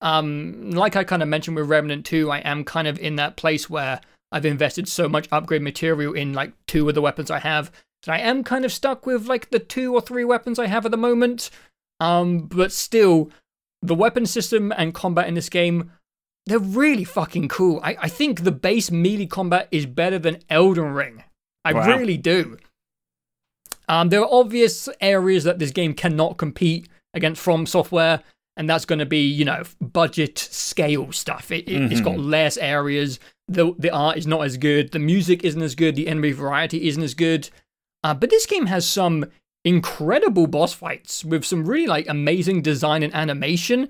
Like I kind of mentioned with Remnant 2, I am kind of in that place where I've invested so much upgrade material in like two of the weapons I have. So I am kind of stuck with like the two or three weapons I have at the moment. But still, the weapon system and combat in this game, they're really fucking cool. I think the base melee combat is better than Elden Ring. I really do. There are obvious areas that this game cannot compete against From Software. And that's going to be, you know, budget scale stuff. It's got less areas. The art is not as good. The music isn't as good. The enemy variety isn't as good. But this game has some incredible boss fights with some really, like, amazing design and animation.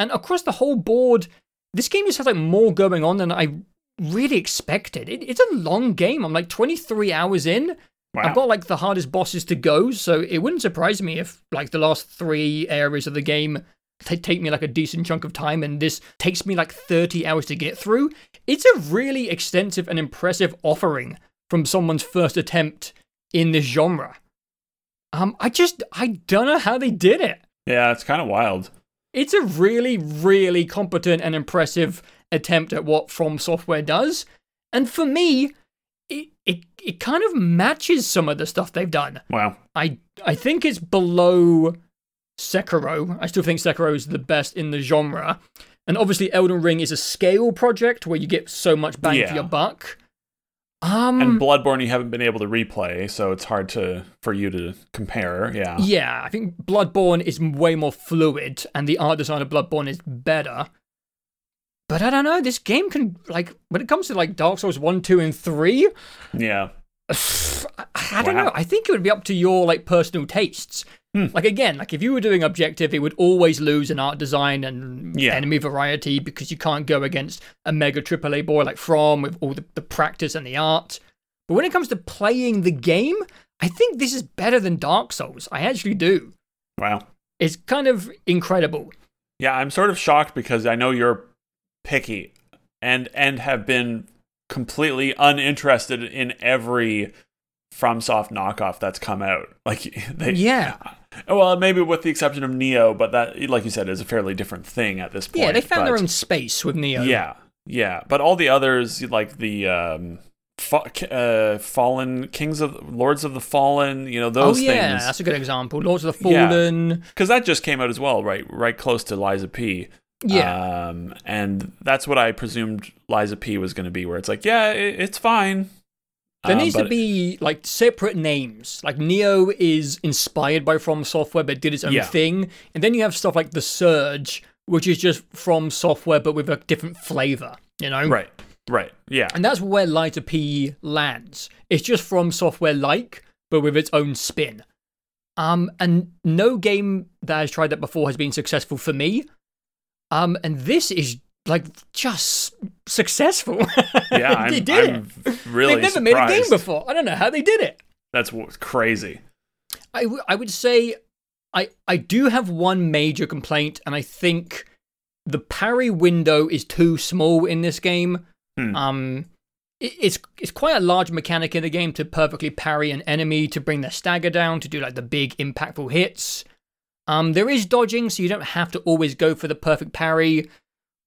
And across the whole board, this game just has, like, more going on than I really expected. It's a long game. I'm, like, 23 hours in. Wow. I've got, like, the hardest bosses to go. So it wouldn't surprise me if, like, the last three areas of the game take me like a decent chunk of time, and this takes me like 30 hours to get through. It's a really extensive and impressive offering from someone's first attempt in this genre. I don't know how they did it. Yeah, it's kind of wild. It's a really, really competent and impressive attempt at what From Software does. And for me, it kind of matches some of the stuff they've done. Wow. I think it's below Sekiro. I still think Sekiro is the best in the genre. And obviously Elden Ring is a scale project where you get so much bang for your buck. And Bloodborne you haven't been able to replay, so it's hard for you to compare, yeah. Yeah, I think Bloodborne is way more fluid, and the art design of Bloodborne is better. But I don't know, this game can, like, when it comes to, like, Dark Souls 1, 2, and 3... Yeah. I don't know, I think it would be up to your, like, personal tastes. Like, again, like, if you were doing objective, it would always lose in art design and enemy variety because you can't go against a mega AAA boy like From with all the practice and the art. But when it comes to playing the game, I think this is better than Dark Souls. I actually do. Wow. It's kind of incredible. Yeah, I'm sort of shocked because I know you're picky and have been completely uninterested in every FromSoft knockoff that's come out. Like, they, well, maybe with the exception of Neo, but that, like you said, is a fairly different thing at this point. Yeah, they found their own space with Neo. Yeah, yeah. But all the others, like the Fallen, Lords of the Fallen, you know, those things. Oh, yeah, that's a good example. Lords of the Fallen. Because that just came out as well, right close to Lies of P. Yeah. And that's what I presumed Lies of P was going to be, where it's like, yeah, it's fine. There needs to be, like, separate names. Like, Neo is inspired by From Software, but did its own thing. And then you have stuff like The Surge, which is just From Software, but with a different flavor, you know? Right, right, yeah. And that's where Lies of P lands. It's just From Software-like, but with its own spin. And no game that has tried that before has been successful for me. And this is... like, just successful. Yeah, they did it. Really, they've never surprised. Made a game before. I don't know how they did it. That's crazy. I would say I do have one major complaint, and I think the parry window is too small in this game. It's quite a large mechanic in the game to perfectly parry an enemy, to bring their stagger down, to do like the big impactful hits. There is dodging, so you don't have to always go for the perfect parry.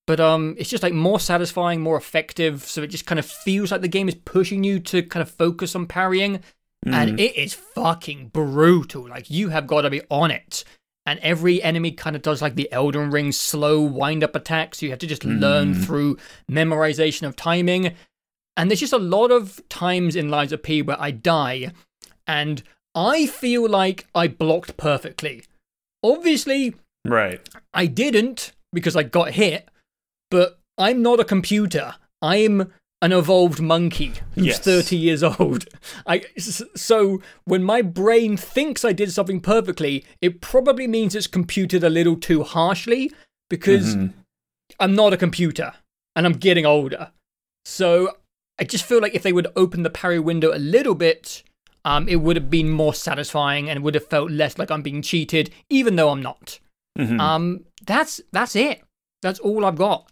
But it's just like more satisfying, more effective. So it just kind of feels like the game is pushing you to kind of focus on parrying. And it is fucking brutal. Like, you have got to be on it. And every enemy kind of does like the Elden Ring slow wind-up attacks. So you have to just learn through memorization of timing. And there's just a lot of times in Lies of P where I die. And I feel like I blocked perfectly. Obviously, I didn't because I got hit. But I'm not a computer. I'm an evolved monkey who's 30 years old. So when my brain thinks I did something perfectly, it probably means it's computed a little too harshly because I'm not a computer and I'm getting older. So I just feel like if they would open the parry window a little bit, it would have been more satisfying and would have felt less like I'm being cheated, even though I'm not. That's it. That's all I've got.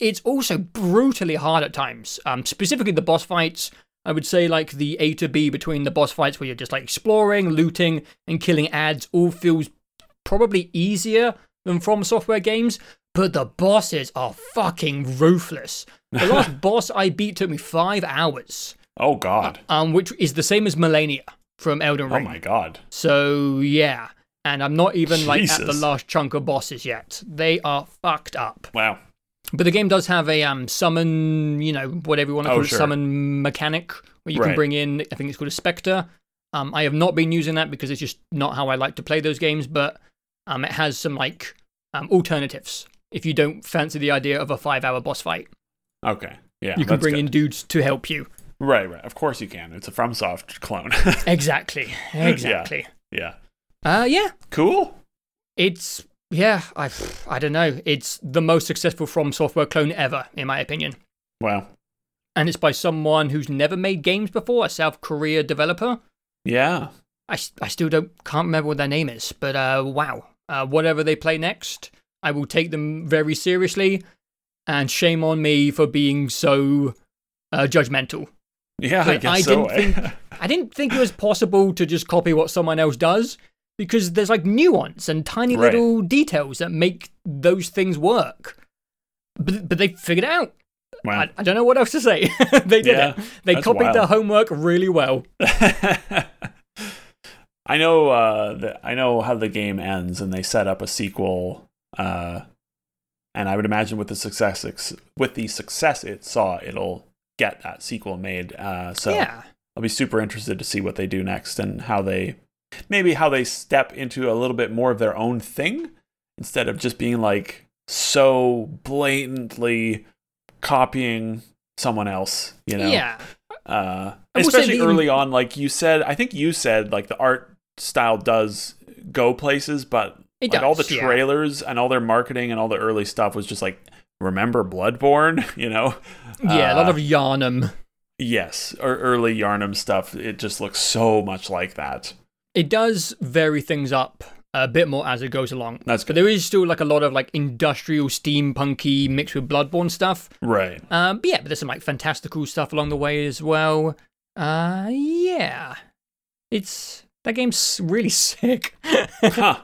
It's also brutally hard at times, specifically the boss fights. I would say like the A to B between the boss fights where you're just like exploring, looting, and killing ads all feels probably easier than From Software games, but the bosses are fucking ruthless. The last boss I beat took me 5 hours. Oh, God. Which is the same as Millennia from Elden Ring. Oh, my God. So, yeah. And I'm not even like at the last chunk of bosses yet. They are fucked up. Wow. But the game does have a summon, you know, whatever you want to call it, summon mechanic where you can bring in, I think it's called a Spectre. I have not been using that because it's just not how I like to play those games, but it has some like alternatives if you don't fancy the idea of a 5-hour boss fight. Okay. Yeah. You can bring in dudes to help you. Right, right. Of course you can. It's a FromSoft clone. Exactly. Exactly. Yeah. Yeah. Yeah. Cool. It's, yeah, I don't know. It's the most successful From Software clone ever, in my opinion. Wow. And it's by someone who's never made games before, a South Korea developer. Yeah. I still can't remember what their name is, but wow. Whatever they play next, I will take them very seriously, and shame on me for being so judgmental. Yeah, but I guess I didn't think it was possible to just copy what someone else does, because there's like nuance and tiny little details that make those things work. But they figured it out. Wow. I don't know what else to say. They did it. They copied their homework really well. I know how the game ends, and they set up a sequel. And I would imagine with the success it saw, it'll get that sequel made. So I'll be super interested to see what they do next, and how they step into a little bit more of their own thing instead of just being like so blatantly copying someone else, you know? Yeah. Especially early on, like you said, like the art style does go places, but it like does, all the trailers and all their marketing and all the early stuff was just like, remember Bloodborne, you know? Yeah, a lot of Yharnam. Yes, or early Yharnam stuff. It just looks so much like that. It does vary things up a bit more as it goes along. That's good. But there is still like a lot of like industrial steampunky mixed with Bloodborne stuff. Right. But there's some like fantastical stuff along the way as well. That game's really sick. Huh.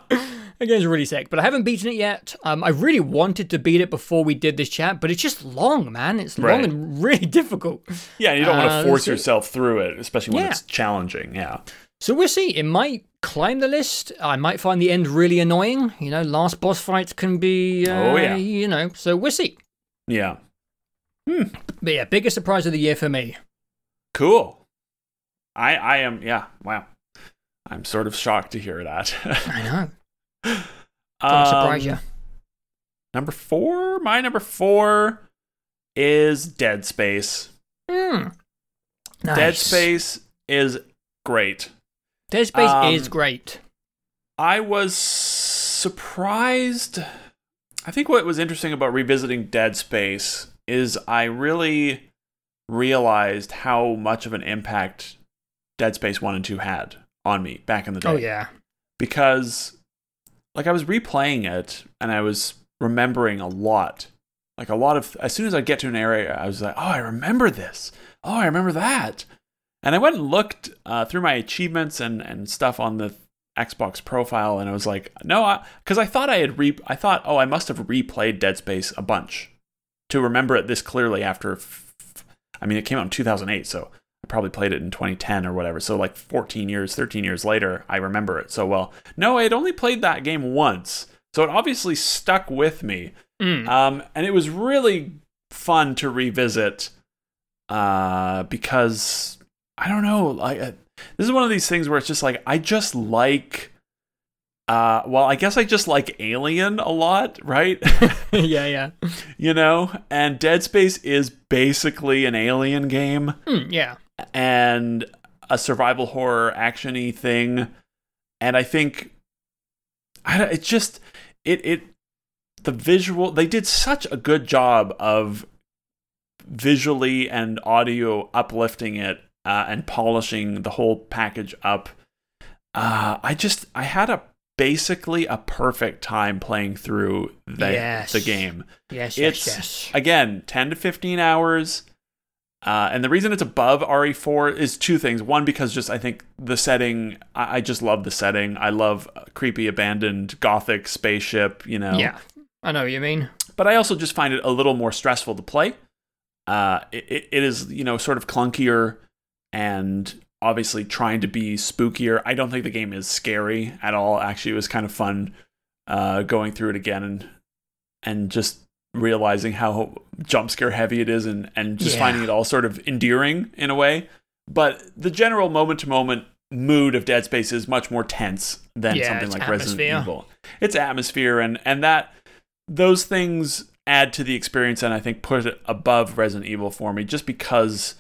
That game's really sick, but I haven't beaten it yet. I really wanted to beat it before we did this chat, but it's just long, man. It's long and really difficult. Yeah, and you don't want to force yourself through it, especially when it's challenging. Yeah. So we'll see. It might climb the list. I might find the end really annoying. You know, last boss fights can be, you know, so we'll see. Yeah. But yeah, biggest surprise of the year for me. Cool. I am, yeah, wow. I'm sort of shocked to hear that. I know. Don't surprise you. My number four is Dead Space. Nice. Dead Space is great. Dead Space is great. I was surprised. I think what was interesting about revisiting Dead Space is I really realized how much of an impact Dead Space 1 and 2 had on me back in the day. Oh, yeah. Because, like, I was replaying it, and I was remembering a lot. Like, a lot of... As soon as I'd get to an area, I was like, oh, I remember this. Oh, I remember that. And I went and looked through my achievements and stuff on the Xbox profile, and I was like, no, because I thought I must have replayed Dead Space a bunch to remember it this clearly after... it came out in 2008, so I probably played it in 2010 or whatever. So like 13 years later, I remember it so well. No, I had only played that game once, so it obviously stuck with me. And it was really fun to revisit because... I don't know. This is one of these things where it's just like, I just like Alien a lot, right? Yeah. You know, and Dead Space is basically an Alien game. Yeah. And a survival horror action-y thing. And I think the visual, they did such a good job of visually and audio uplifting it. And polishing the whole package up. I had basically a perfect time playing through the game. Yes. Again, 10 to 15 hours. And the reason it's above RE4 is two things. One, because just I think the setting, I just love the setting. I love creepy, abandoned, gothic spaceship, you know. Yeah, I know what you mean. But I also just find it a little more stressful to play. It is, you know, sort of clunkier. And obviously trying to be spookier. I don't think the game is scary at all. Actually, it was kind of fun going through it again and just realizing how jump scare heavy it is and just finding it all sort of endearing in a way. But the general moment-to-moment mood of Dead Space is much more tense than something like Resident Evil. It's atmosphere and that those things add to the experience and I think put it above Resident Evil for me just because...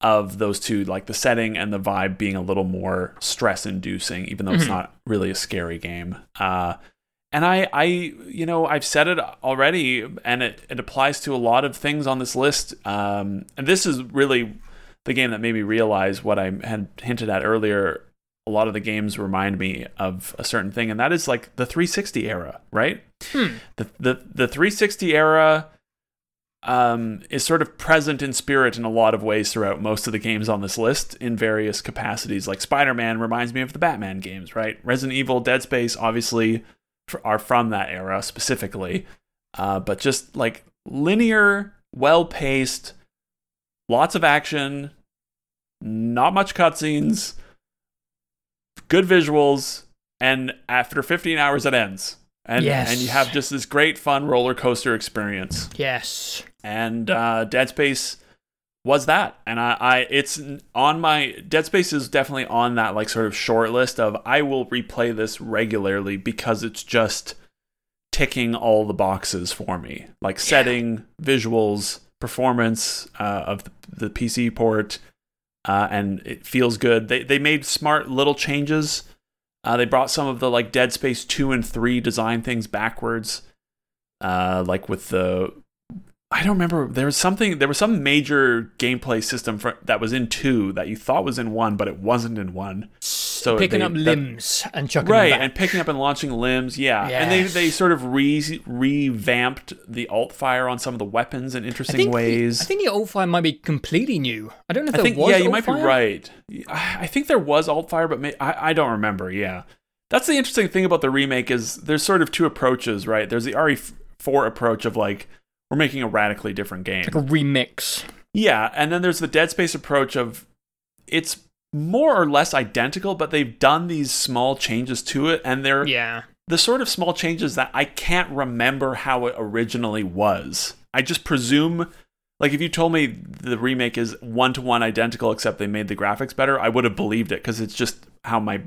of those two, like the setting and the vibe being a little more stress-inducing, even though it's not really a scary game. And I, you know, I've said it already, and it applies to a lot of things on this list. And this is really the game that made me realize what I had hinted at earlier. A lot of the games remind me of a certain thing, and that is like the 360 era, right? The 360 era... is sort of present in spirit in a lot of ways throughout most of the games on this list in various capacities. Like Spider-Man reminds me of the Batman games, right? Resident Evil, Dead Space, obviously, are from that era specifically. But just like linear, well-paced, lots of action, not much cutscenes, good visuals, and after 15 hours it ends. And you have just this great fun roller coaster experience. Yes. And Dead Space was that. And it's on my... Dead Space is definitely on that like sort of short list of I will replay this regularly because it's just ticking all the boxes for me. Like setting, visuals, performance of the PC port, and it feels good. They made smart little changes. They brought some of the like Dead Space 2 and 3 design things backwards. Like with the... I don't remember. There was some major gameplay system that was in 2 that you thought was in 1, but it wasn't in 1. So picking up limbs and chucking them back. Right, and picking up and launching limbs, yeah. And they sort of revamped the alt-fire on some of the weapons in interesting ways. I think the alt-fire might be completely new. I don't know if there was alt-fire. Yeah, you might be right. I think there was alt-fire, but I don't remember, yeah. That's the interesting thing about the remake is there's sort of two approaches, right? There's the RE4 approach of like, we're making a radically different game. Like a remix. Yeah, and then there's the Dead Space approach of it's more or less identical, but they've done these small changes to it, and they're the sort of small changes that I can't remember how it originally was. I just presume, like if you told me the remake is one-to-one identical except they made the graphics better, I would have believed it because it's just how I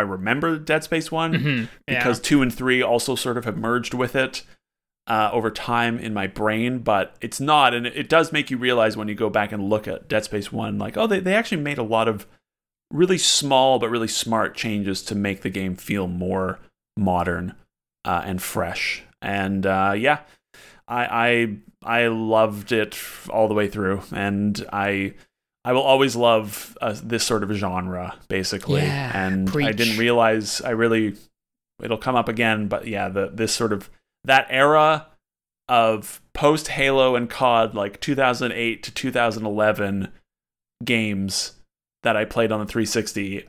remember Dead Space 1, because 2 and 3 also sort of have merged with it. Over time in my brain, but it's not, and it does make you realize when you go back and look at Dead Space 1, like, oh, they actually made a lot of really small but really smart changes to make the game feel more modern and fresh. And I loved it all the way through, and I will always love this sort of genre, basically. Yeah, and preach. I didn't realize it'll come up again, but yeah, this sort of that era of post Halo and COD, like 2008 to 2011 games that I played on the 360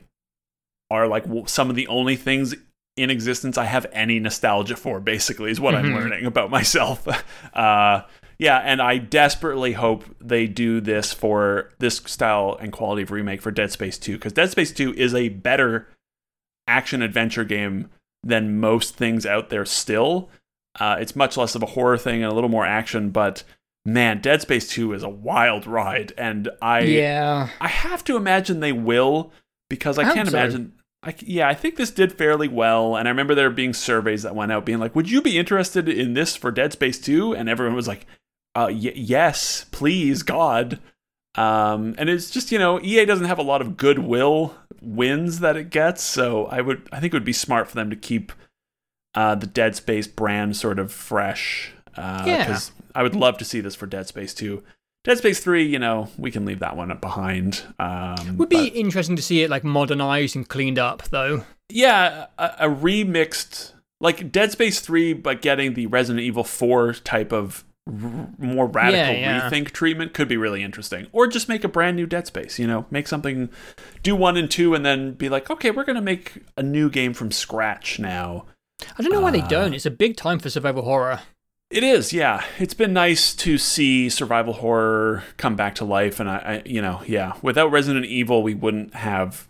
are like some of the only things in existence I have any nostalgia for, basically, is what I'm learning about myself. And I desperately hope they do this for this style and quality of remake for Dead Space 2, because Dead Space 2 is a better action-adventure game than most things out there still. It's much less of a horror thing and a little more action, but man, Dead Space 2 is a wild ride, and I have to imagine they will, because I can't imagine. I think this did fairly well, and I remember there being surveys that went out being like, "Would you be interested in this for Dead Space 2?" And everyone was like, "Yes, please, God." And it's just, you know, EA doesn't have a lot of goodwill wins that it gets, so I think it would be smart for them to keep the Dead Space brand sort of fresh. Because I would love to see this for Dead Space 2. Dead Space 3, you know, we can leave that one behind. Would be interesting to see it like modernized and cleaned up, though. Yeah, a remixed, like Dead Space 3, but getting the Resident Evil 4 type of more radical rethink treatment could be really interesting. Or just make a brand new Dead Space, you know, make something, do 1 and 2, and then be like, okay, we're going to make a new game from scratch now. I don't know why they don't. It's a big time for survival horror. It is, yeah. It's been nice to see survival horror come back to life, and I without Resident Evil, we wouldn't have.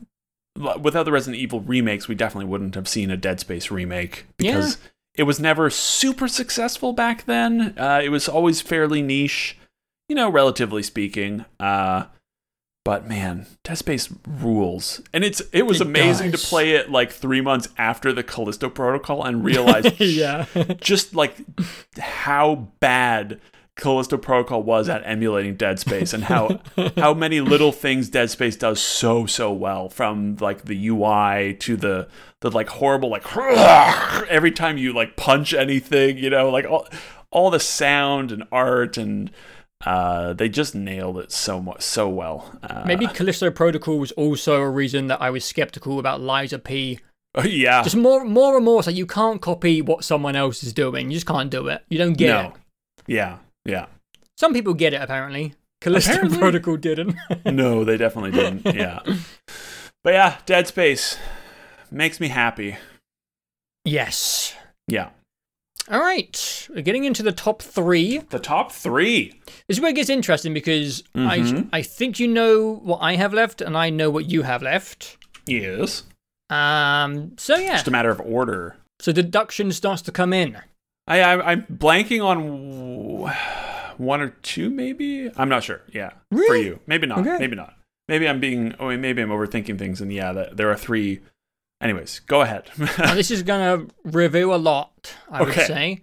Without the Resident Evil remakes, we definitely wouldn't have seen a Dead Space remake, because it was never super successful back then. It was always fairly niche, you know, relatively speaking. But man, Dead Space rules, and it was amazing to play it like 3 months after the Callisto Protocol and realize just like how bad Callisto Protocol was at emulating Dead Space, and how many little things Dead Space does so well, from like the UI to the like horrible like every time you like punch anything, you know, like all the sound and art and. They just nailed it so much, so well. Maybe Callisto Protocol was also a reason that I was skeptical about Lies of P. Yeah, just more and more. So you can't copy what someone else is doing. You just can't do it. You don't get it. Yeah. Some people get it, apparently. Callisto Protocol didn't. No, they definitely didn't, yeah. But yeah, Dead Space makes me happy. Yes. Yeah. All right, we're getting into the top three. The top three. This is where it gets interesting because I think you know what I have left and I know what you have left. Yes. So yeah. Just a matter of order. So deduction starts to come in. I'm blanking on one or two, maybe. I'm not sure. Yeah. Really? For you, maybe not. Okay. Maybe not. Maybe I'm overthinking things, and yeah, there are three. Anyways, go ahead. Now, this is going to reveal a lot, I would say.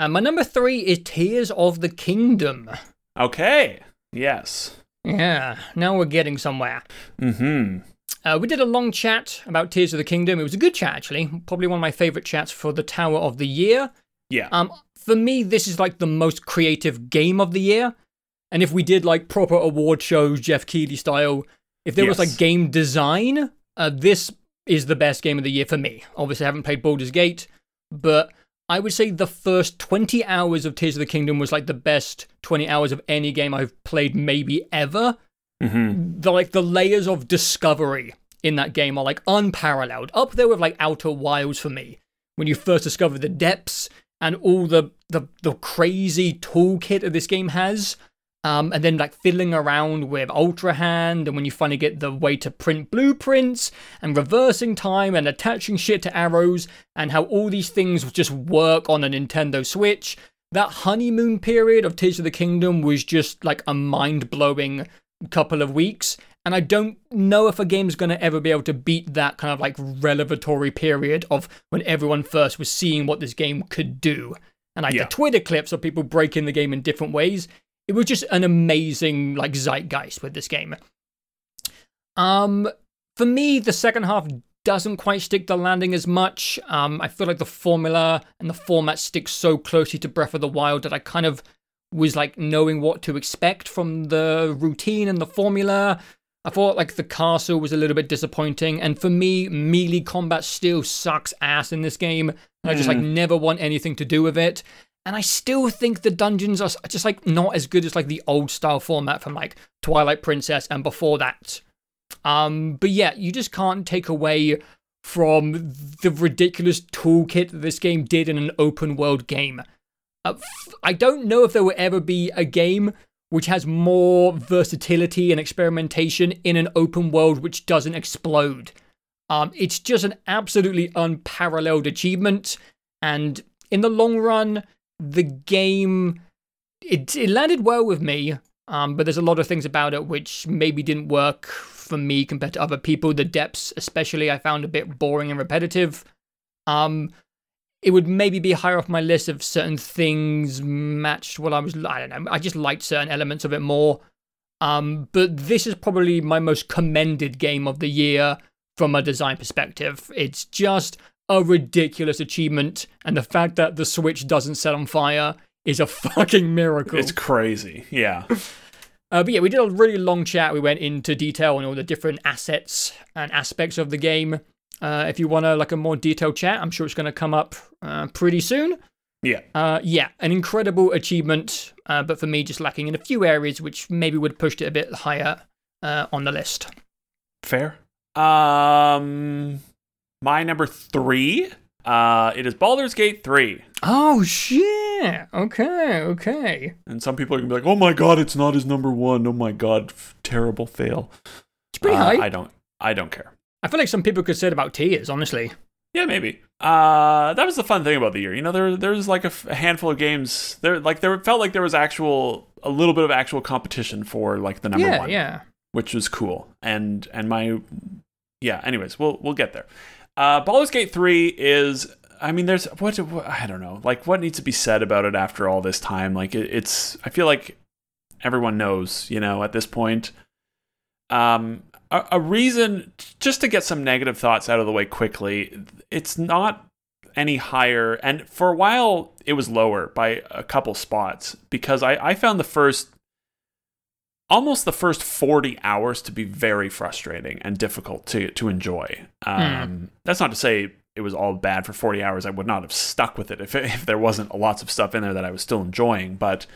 My number three is Tears of the Kingdom. Okay. Yes. Yeah. Now we're getting somewhere. Mm-hmm. We did a long chat about Tears of the Kingdom. It was a good chat, actually. Probably one of my favorite chats for the Tower of the Year. Yeah. For me, this is like the most creative game of the year. And if we did like proper award shows, Jeff Keighley style, if there was like game design, this is the best game of the year for me. Obviously, I haven't played Baldur's Gate, but I would say the first 20 hours of Tears of the Kingdom was like the best 20 hours of any game I've played maybe ever. Mm-hmm. The layers of discovery in that game are like unparalleled. Up there with like Outer Wilds for me. When you first discover the depths and all the crazy toolkit that this game has. And then like fiddling around with Ultra Hand, and when you finally get the way to print blueprints and reversing time and attaching shit to arrows, and how all these things just work on a Nintendo Switch. That honeymoon period of Tears of the Kingdom was just like a mind-blowing couple of weeks, and I don't know if a game's going to ever be able to beat that kind of like revelatory period of when everyone first was seeing what this game could do. And like the Twitter clips of people breaking the game in different ways. It was just an amazing like zeitgeist with this game. For me, the second half doesn't quite stick the landing as much. I feel like the formula and the format sticks so closely to Breath of the Wild that I kind of was like knowing what to expect from the routine and the formula. I thought like the castle was a little bit disappointing. And for me, melee combat still sucks ass in this game. And I just like never want anything to do with it. And I still think the dungeons are just like not as good as like the old style format from like Twilight Princess and before that. But yeah, you just can't take away from the ridiculous toolkit that this game did in an open world game. I don't know if there will ever be a game which has more versatility and experimentation in an open world which doesn't explode. It's just an absolutely unparalleled achievement. And in the long run, the game, it landed well with me, but there's a lot of things about it which maybe didn't work for me compared to other people. The depths, especially, I found a bit boring and repetitive. It would maybe be higher off my list if certain things matched what I don't know. I just liked certain elements of it more. But this is probably my most commended game of the year from a design perspective. It's just a ridiculous achievement, and the fact that the Switch doesn't set on fire is a fucking miracle. It's crazy, yeah. But yeah, we did a really long chat. We went into detail on all the different assets and aspects of the game. If you want to like a more detailed chat, I'm sure it's going to come up pretty soon. Yeah. Yeah, an incredible achievement, but for me, just lacking in a few areas, which maybe would have pushed it a bit higher on the list. Fair. My number three, it is Baldur's Gate 3. Oh, shit. Okay. And some people are going to be like, oh my god, it's not his number one. Oh my god, terrible fail. It's pretty high. I don't care. I feel like some people could say it about Tears, honestly. Yeah, maybe. That was the fun thing about the year. You know, there's like a handful of games. There felt like there was a little bit of actual competition for like the number one. Yeah. Which was cool. Anyways, we'll get there. Baldur's Gate 3 is, I mean, there's, what I don't know, like, what needs to be said about it after all this time? Like, it's, I feel like everyone knows, you know, at this point. A reason, just to get some negative thoughts out of the way quickly, it's not any higher, and for a while, it was lower by a couple spots, because I found the first 40 hours to be very frustrating and difficult to enjoy. That's not to say it was all bad for 40 hours. I would not have stuck with it if there wasn't lots of stuff in there that I was still enjoying. But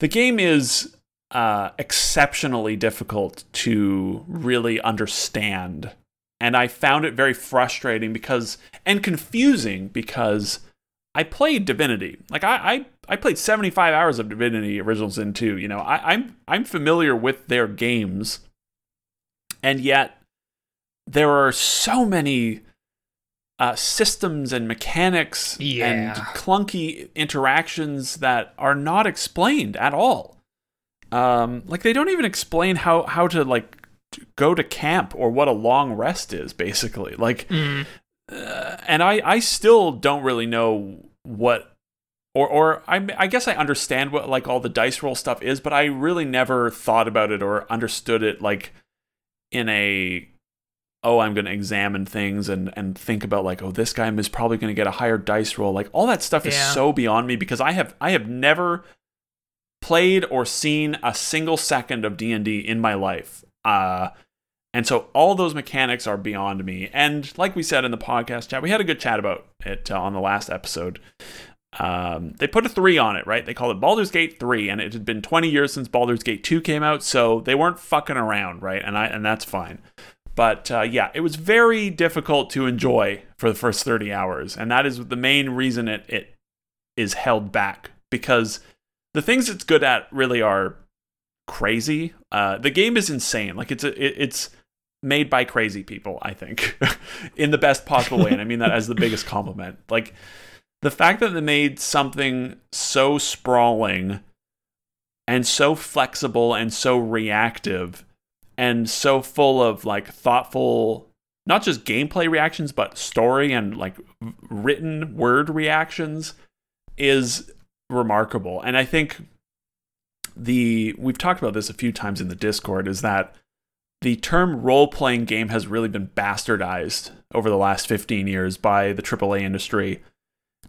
The game is exceptionally difficult to really understand. And I found it very frustrating and confusing because I played Divinity. Like I played 75 hours of Divinity Original Sin 2. You know, I'm familiar with their games, and yet there are so many systems and mechanics and clunky interactions that are not explained at all. Like they don't even explain how to like go to camp or what a long rest is, basically. Like, and I still don't really know what, or I guess I understand what like all the dice roll stuff is, but I really never thought about it or understood it like in a, I'm going to examine things and think about like, this guy is probably going to get a higher dice roll. Like all that stuff is so beyond me because I have never played or seen a single second of D&D in my life. And so all those mechanics are beyond me. And like we said in the podcast chat, we had a good chat about it on the last episode. They put a 3 on it, right? They called it Baldur's Gate 3, and it had been 20 years since Baldur's Gate 2 came out, so they weren't fucking around, right? And that's fine. But yeah, it was very difficult to enjoy for the first 30 hours, and that is the main reason it is held back, because the things it's good at really are crazy. The game is insane. Like it's made by crazy people, I think, in the best possible way, and I mean that as the biggest compliment. Like the fact that they made something so sprawling and so flexible and so reactive and so full of like thoughtful, not just gameplay reactions, but story and like written word reactions is remarkable. And I think we've talked about this a few times in the Discord, is that the term role-playing game has really been bastardized over the last 15 years by the AAA industry,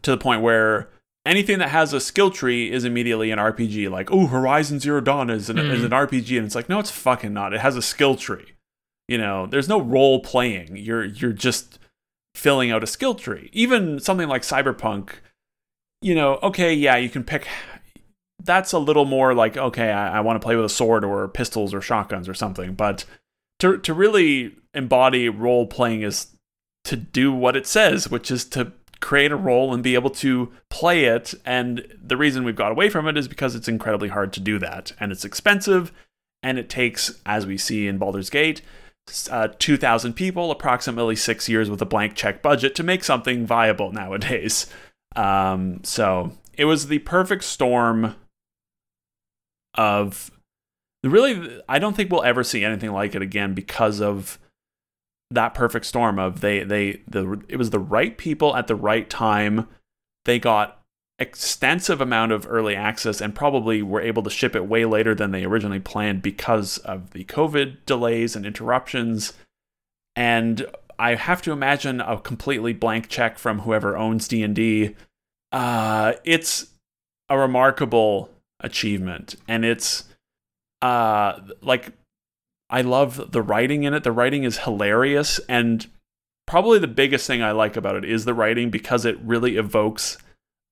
to the point where anything that has a skill tree is immediately an RPG. Like, Horizon Zero Dawn is an RPG, and it's like, no, it's fucking not. It has a skill tree. You know, there's no role-playing. You're just filling out a skill tree. Even something like Cyberpunk, you know, okay, yeah, you can pick. That's a little more like, okay, I want to play with a sword or pistols or shotguns or something. But to really embody role playing is to do what it says, which is to create a role and be able to play it. And the reason we've got away from it is because it's incredibly hard to do that. And it's expensive. And it takes, as we see in Baldur's Gate, 2,000 people, approximately 6 years with a blank check budget to make something viable nowadays. So it was the perfect storm of really, I don't think we'll ever see anything like it again because of that perfect storm of it was the right people at the right time. They got extensive amount of early access and probably were able to ship it way later than they originally planned because of the COVID delays and interruptions. And I have to imagine a completely blank check from whoever owns D&D. It's a remarkable achievement, and it's like I love the writing in it. The writing is hilarious, and probably the biggest thing I like about it is the writing, because it really evokes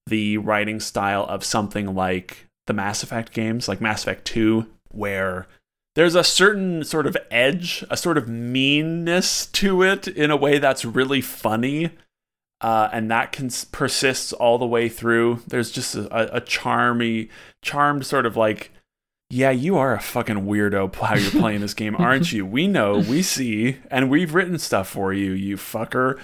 the writing style of something like the Mass Effect games, like Mass Effect 2, where there's a certain sort of edge, a sort of meanness to it in a way that's really funny. And that persists all the way through. There's just a charmed sort of like, yeah, you are a fucking weirdo how you're playing this game, aren't you? We know, we see, and we've written stuff for you, you fucker.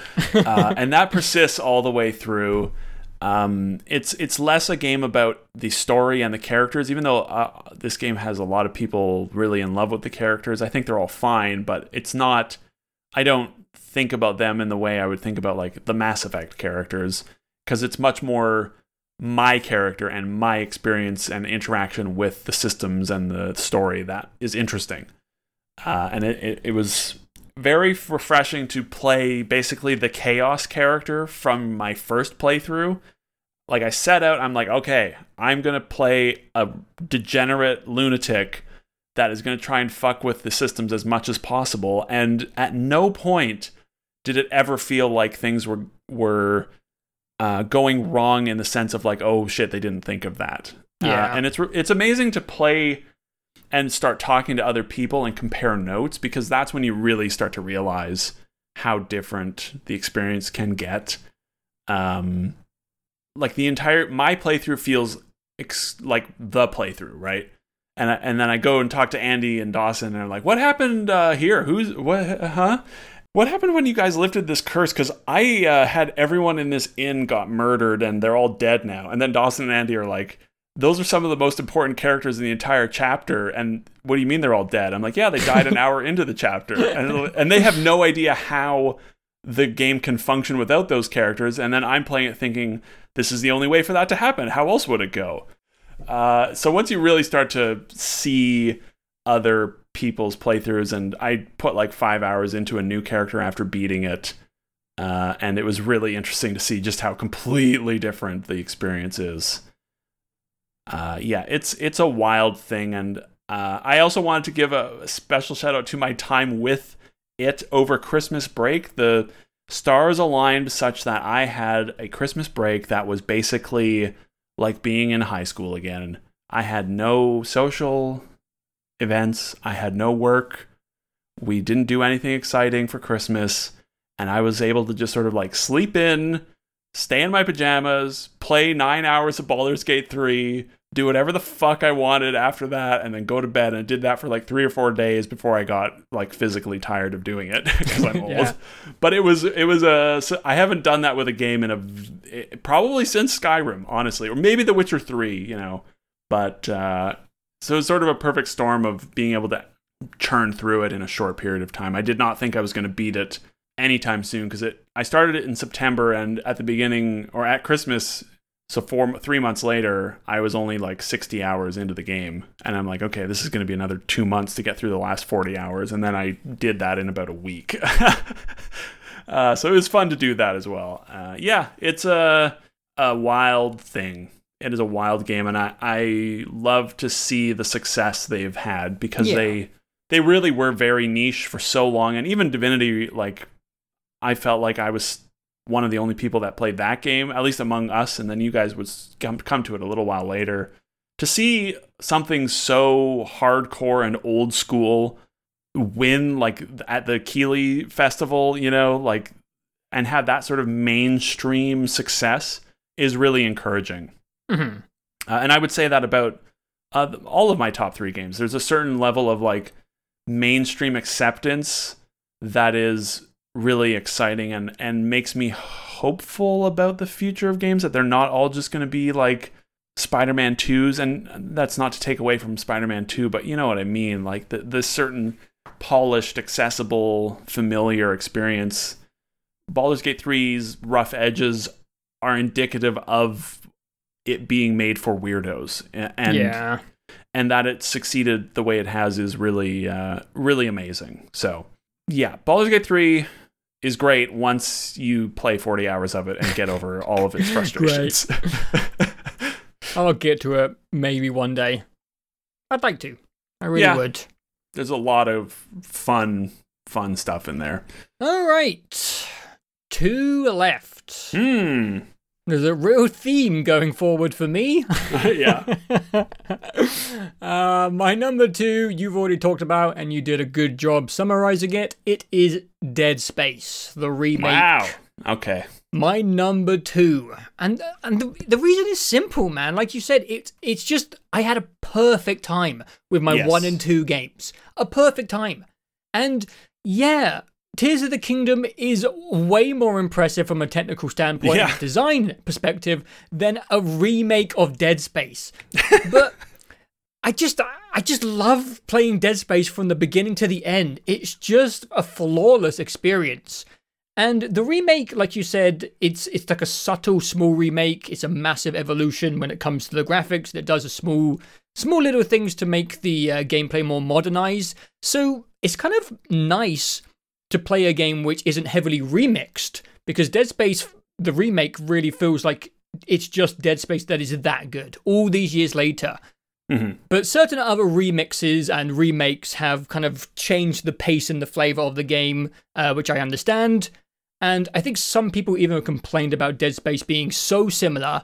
And that persists all the way through. It's less a game about the story and the characters, even though this game has a lot of people really in love with the characters. I think they're all fine, but it's not. I don't think about them in the way I would think about like the Mass Effect characters, because it's much more my character and my experience and interaction with the systems and the story that is interesting. And it was very refreshing to play basically the Chaos character from my first playthrough. Like I set out, I'm like, okay, I'm going to play a degenerate lunatic that is going to try and fuck with the systems as much as possible. And at no point did it ever feel like things were going wrong in the sense of like, oh shit, they didn't think of that. Yeah. And it's amazing to play and start talking to other people and compare notes, because that's when you really start to realize how different the experience can get. Like my playthrough feels like the playthrough, right? And then I go and talk to Andy and Dawson, and I'm like, what happened here? What happened when you guys lifted this curse? Because I had everyone in this inn got murdered, and they're all dead now. And then Dawson and Andy are like, those are some of the most important characters in the entire chapter. And what do you mean they're all dead? I'm like, yeah, they died an hour into the chapter. And they have no idea how the game can function without those characters. And then I'm playing it thinking, this is the only way for that to happen. How else would it go? So once you really start to see other people's playthroughs, and I put like 5 hours into a new character after beating it, and it was really interesting to see just how completely different the experience is. It's a wild thing, and I also wanted to give a special shout out to my time with it over Christmas break. The stars aligned such that I had a Christmas break that was basically like being in high school again. I had no social events. I had no work. We didn't do anything exciting for Christmas, and I was able to just sort of like sleep in, stay in my pajamas, play 9 hours of Baldur's Gate 3, do whatever the fuck I wanted after that, and then go to bed. And I did that for like 3 or 4 days before I got like physically tired of doing it because I'm old. Yeah. But I haven't done that with a game probably since Skyrim, honestly, or maybe The Witcher 3, you know, but, so it's sort of a perfect storm of being able to churn through it in a short period of time. I did not think I was going to beat it anytime soon, because I started it in September, and at the beginning, or at Christmas, so 3 months later, I was only like 60 hours into the game. And I'm like, okay, this is going to be another 2 months to get through the last 40 hours. And then I did that in about a week. So it was fun to do that as well. It's a wild thing. It is a wild game, and I love to see the success they've had, because they really were very niche for so long. And even Divinity, like, I felt like I was one of the only people that played that game, at least among us, and then you guys would come to it a little while later. To see something so hardcore and old school win, like, at the Keeley Festival, you know, like, and have that sort of mainstream success is really encouraging. Mm-hmm. And I would say that about all of my top three games. There's a certain level of like mainstream acceptance that is really exciting and makes me hopeful about the future of games, that they're not all just going to be like Spider-Man 2s. And that's not to take away from Spider-Man 2, but you know what I mean? Like the certain polished, accessible, familiar experience. Baldur's Gate 3's rough edges are indicative of it being made for weirdos, and that it succeeded the way it has is really, really amazing. So yeah, Baldur's Gate 3 is great once you play 40 hours of it and get over all of its frustrations. I'll get to it maybe one day. I'd like to. I really would. There's a lot of fun stuff in there. All right. 2 left. There's a real theme going forward for me. Yeah. My number 2, you've already talked about, and you did a good job summarizing it. It is Dead Space, the remake. Wow. Okay. My number 2. And the reason is simple, man. Like you said, it's just, I had a perfect time with my 1 and 2 games. A perfect time. And yeah, Tears of the Kingdom is way more impressive from a technical standpoint, and design perspective, than a remake of Dead Space. But I just love playing Dead Space from the beginning to the end. It's just a flawless experience. And the remake, like you said, it's like a subtle, small remake. It's a massive evolution when it comes to the graphics. That does a small little things to make the gameplay more modernized. So it's kind of nice to play a game which isn't heavily remixed, because Dead Space, the remake, really feels like it's just Dead Space that is that good all these years later. Mm-hmm. But certain other remixes and remakes have kind of changed the pace and the flavor of the game, which I understand. And I think some people even complained about Dead Space being so similar,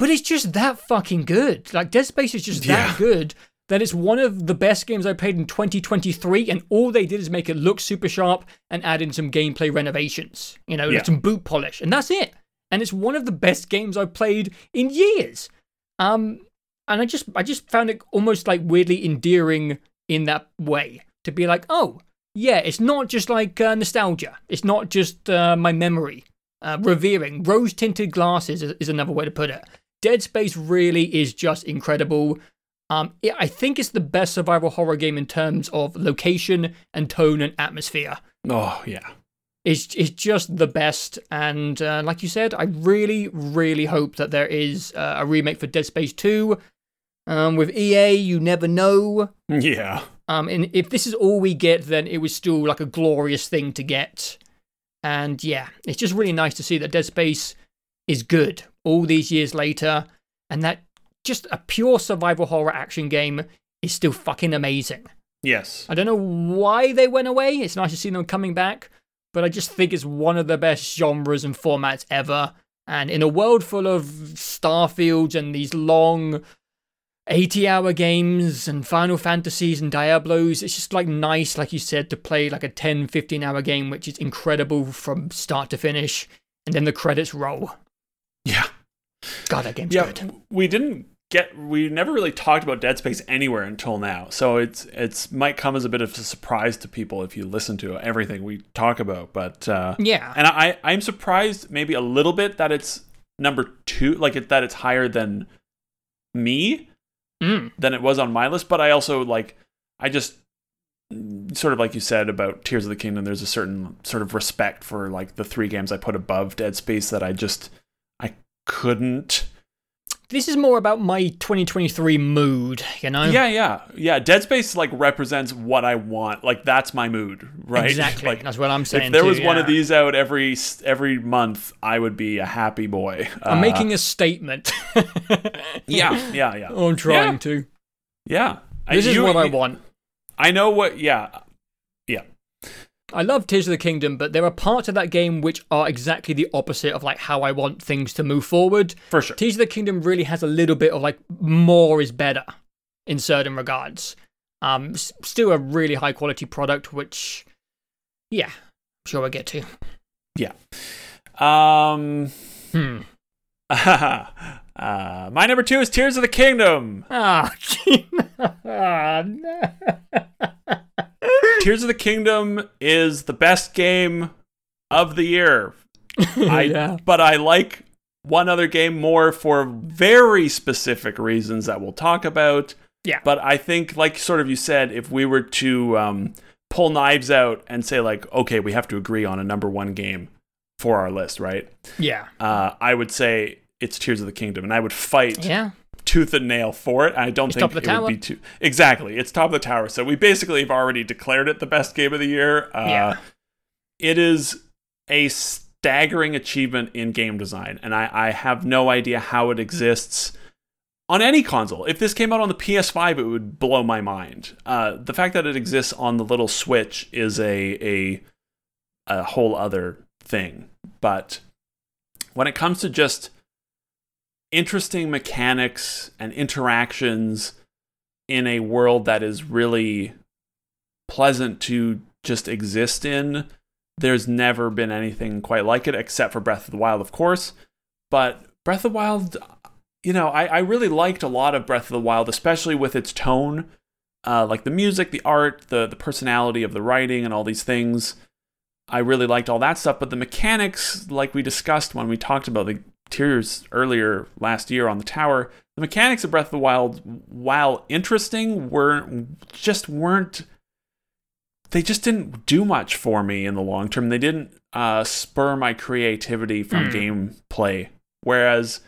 But it's just that fucking good. Like, Dead Space is just that good that it's one of the best games I played in 2023, and all they did is make it look super sharp and add in some gameplay renovations. You know, some boot polish, and that's it. And it's one of the best games I've played in years. And I just found it almost like weirdly endearing in that way, to be like, oh, yeah, it's not just like nostalgia. It's not just my memory. Revering. Rose-tinted glasses is another way to put it. Dead Space really is just incredible. I think it's the best survival horror game in terms of location and tone and atmosphere. Oh, yeah. It's just the best, and like you said, I really, really hope that there is a remake for Dead Space 2. With EA, you never know. Yeah. And if this is all we get, then it was still like a glorious thing to get. And yeah, it's just really nice to see that Dead Space is good all these years later, and that just a pure survival horror action game is still fucking amazing. Yes. I don't know why they went away. It's nice to see them coming back, but I just think it's one of the best genres and formats ever. And in a world full of Starfields and these long 80-hour games and Final Fantasies and Diablos, it's just like nice, like you said, to play like a 10, 15-hour game, which is incredible from start to finish, and then the credits roll. Yeah. God, that game's good. We never really talked about Dead Space anywhere until now, so it's might come as a bit of a surprise to people if you listen to everything we talk about. But and I'm surprised maybe a little bit that it's number 2, that it's higher than me than it was on my list. But I also I just sort of, like you said about Tears of the Kingdom, there's a certain sort of respect for the 3 games I put above Dead Space that I couldn't. This is more about my 2023 mood, you know? Yeah. Dead Space, represents what I want. That's my mood, right? Exactly. That's what I'm saying, If there was one of these out every month, I would be a happy boy. I'm making a statement. Yeah. Or I'm trying to. Yeah. This is what I want. I know what... Yeah. I love Tears of the Kingdom, but there are parts of that game which are exactly the opposite of how I want things to move forward. For sure. Tears of the Kingdom really has a little bit of more is better in certain regards. Still a really high quality product, which I'm sure we'll get to. Yeah. My number 2 is Tears of the Kingdom. Oh no. Tears of the Kingdom is the best game of the year. But I like one other game more for very specific reasons that we'll talk about. Yeah. But I think, sort of you said, if we were to pull knives out and say, okay, we have to agree on a number 1 game for our list, right? Yeah. I would say it's Tears of the Kingdom, and I would fight... Yeah. Tooth and nail for it. I don't think it would be too... Exactly. It's top of the tower. So we basically have already declared it the best game of the year. It is a staggering achievement in game design. And I have no idea how it exists on any console. If this came out on the PS5, it would blow my mind. The fact that it exists on the little Switch is a whole other thing. But when it comes to just... interesting mechanics and interactions in a world that is really pleasant to just exist in, there's never been anything quite like it, except for Breath of the Wild, of course. But Breath of the Wild, I really liked a lot of Breath of the Wild, especially with its tone, like the music, the art, the personality of the writing and all these things. I really liked all that stuff, but the mechanics, like we discussed when we talked about the Tears earlier last year on the tower, the mechanics of Breath of the Wild, while interesting, just didn't do much for me in the long term. They didn't spur my creativity from gameplay. Whereas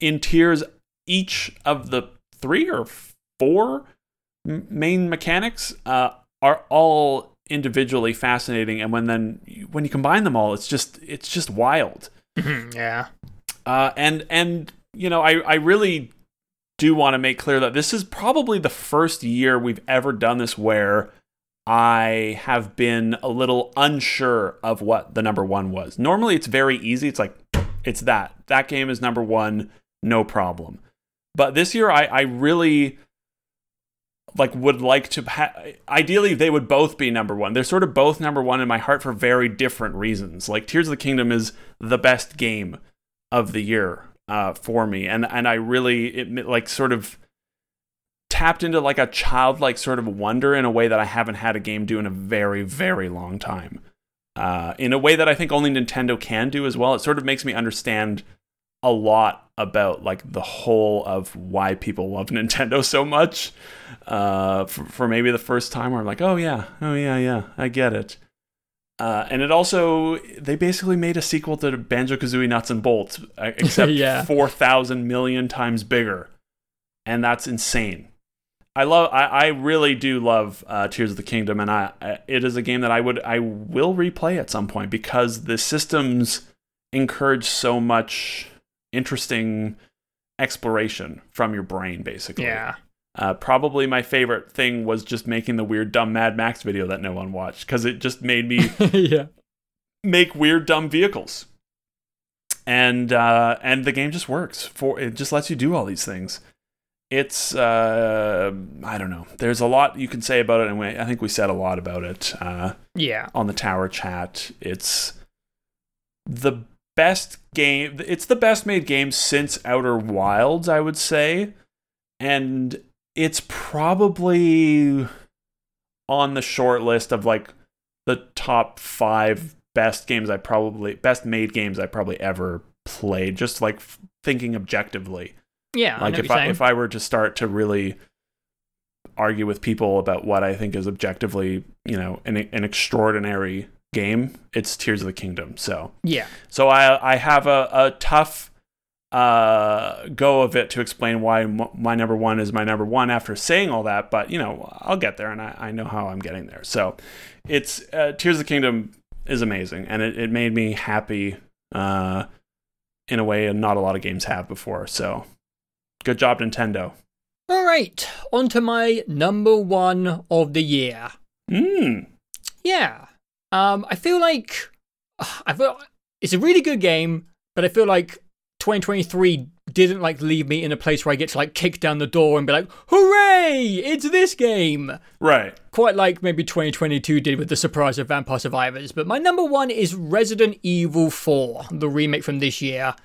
in Tears, each of the 3 or 4 main mechanics are all individually fascinating, and when you combine them all, it's just wild. Yeah. And I really do want to make clear that this is probably the first year we've ever done this where I have been a little unsure of what the number 1 was. Normally, it's very easy. It's that game is number 1. no problem. But this year, I really like would like to ideally they would both be number one. They're sort of both number one in my heart for very different reasons. Like Tears of the Kingdom is the best game of the year for me, and I really like sort of tapped into like a childlike sort of wonder in a way that I haven't had a game do in a very, very long time. In a way that I think only Nintendo can do as well. It sort of makes me understand a lot about like the whole of why people love Nintendo so much for maybe the first time where I'm like, oh yeah, I get it. And it also, they basically made a sequel to Banjo-Kazooie Nuts and Bolts, except 4,000 million times bigger. And that's insane. I really do love Tears of the Kingdom, and it is a game that I will replay at some point because the systems encourage so much interesting exploration from your brain, basically. Yeah. Probably my favorite thing was just making the weird dumb Mad Max video that no one watched because it just made me make weird dumb vehicles, and the game just works for it. Just lets you do all these things. It's, I don't know. There's a lot you can say about it, and I think we said a lot about it on the Tower Chat. It's the best game. It's the best made game since Outer Wilds, I would say. And it's probably on the short list of, like, the top 5 best made games I probably ever played, just, like, thinking objectively. Yeah, like if I were to start to really argue with people about what I think is objectively, you know, an extraordinary game, it's Tears of the Kingdom. So yeah, so I have a tough go of it to explain why my number one is my number one after saying all that, but you know I'll get there, and I know how I'm getting there. So it's Tears of the Kingdom is amazing, and it made me happy in a way, and not a lot of games have before. So. Good job, Nintendo. All right, on to my number one of the year. Yeah. I feel like... it's a really good game, but I feel like 2023 didn't like leave me in a place where I get to like kick down the door and be like, hooray, it's this game. Right. Quite like maybe 2022 did with the surprise of Vampire Survivors. But my number one is Resident Evil 4, the remake from this year.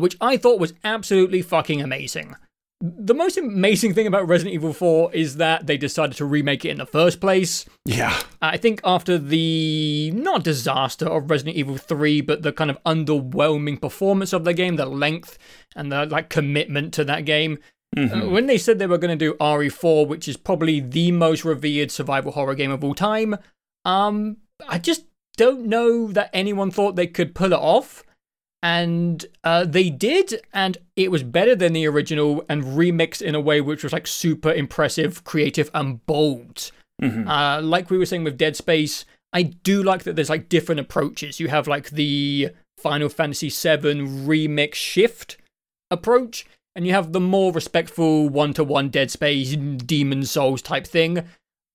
Which I thought was absolutely fucking amazing. The most amazing thing about Resident Evil 4 is that they decided to remake it in the first place. Yeah. I think after the, not disaster of Resident Evil 3, but the kind of underwhelming performance of the game, the length and the like commitment to that game. Mm-hmm. When they said they were going to do RE4, which is probably the most revered survival horror game of all time, I just don't know that anyone thought they could pull it off. And they did, and it was better than the original and remixed in a way which was like super impressive, creative, and bold. Mm-hmm. Like we were saying with Dead Space, I do like that there's like different approaches. You have like the Final Fantasy 7 remix shift approach, and you have the more respectful one-to-one Dead Space, Demon Souls type thing.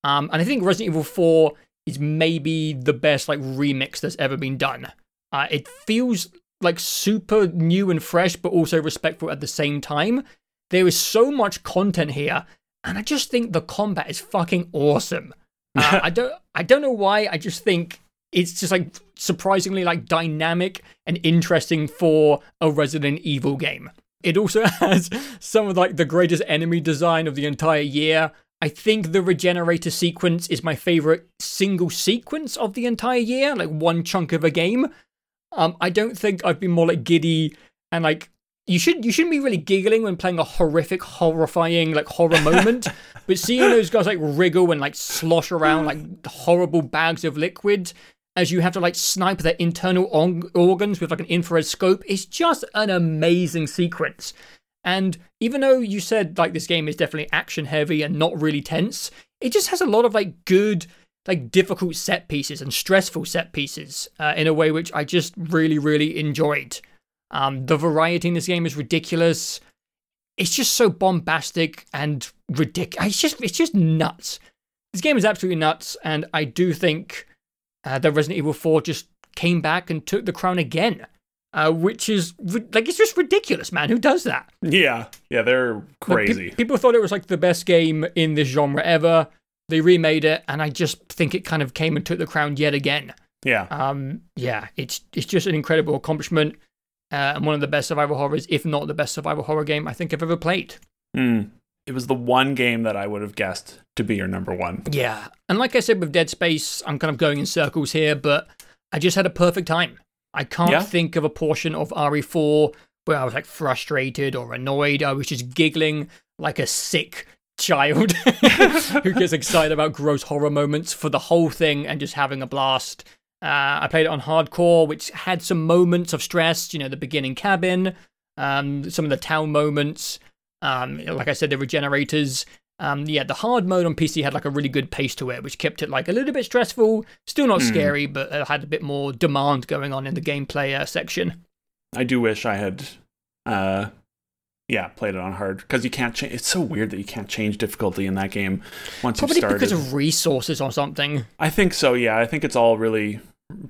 And I think Resident Evil 4 is maybe the best like remix that's ever been done. It feels like super new and fresh, but also respectful at the same time. There is so much content here, and I just think the combat is fucking awesome. I don't know why. I just think it's just like surprisingly like dynamic and interesting for a Resident Evil game. It also has some of like the greatest enemy design of the entire year. I think the Regenerator sequence is my favorite single sequence of the entire year, like one chunk of a game. I don't think I've been more like giddy, and like you shouldn't be really giggling when playing a horrific, horrifying like horror moment. But seeing those guys like wriggle and like slosh around like horrible bags of liquid as you have to like snipe their internal organs with like an infrared scope is just an amazing sequence. And even though you said like this game is definitely action heavy and not really tense, it just has a lot of like good, like difficult set pieces and stressful set pieces in a way which I just really, really enjoyed. The variety in this game is ridiculous. It's just so bombastic and ridiculous. It's just nuts. This game is absolutely nuts, and I do think that Resident Evil 4 just came back and took the crown again. which is like, it's just ridiculous, man. Who does that? Yeah, they're crazy. Like, people thought it was like the best game in this genre ever. They remade it, and I just think it kind of came and took the crown yet again. Yeah. Yeah, it's just an incredible accomplishment, and one of the best survival horrors, if not the best survival horror game I think I've ever played. It was the one game that I would have guessed to be your number one. Yeah. And like I said with Dead Space, I'm kind of going in circles here, but I just had a perfect time. I can't think of a portion of RE4 where I was like frustrated or annoyed. I was just giggling like a sick child who gets excited about gross horror moments for the whole thing and just having a blast. I played it on hardcore, which had some moments of stress, you know, the beginning cabin, some of the town moments. Like I said, the regenerators. The hard mode on PC had like a really good pace to it, which kept it like a little bit stressful. Still not scary, but it had a bit more demand going on in the gameplay section. I do wish I had, played it on hard, because you can't change. It's so weird that you can't change difficulty in that game once probably you've started. Probably because of resources or something. I think so. Yeah, I think it's all really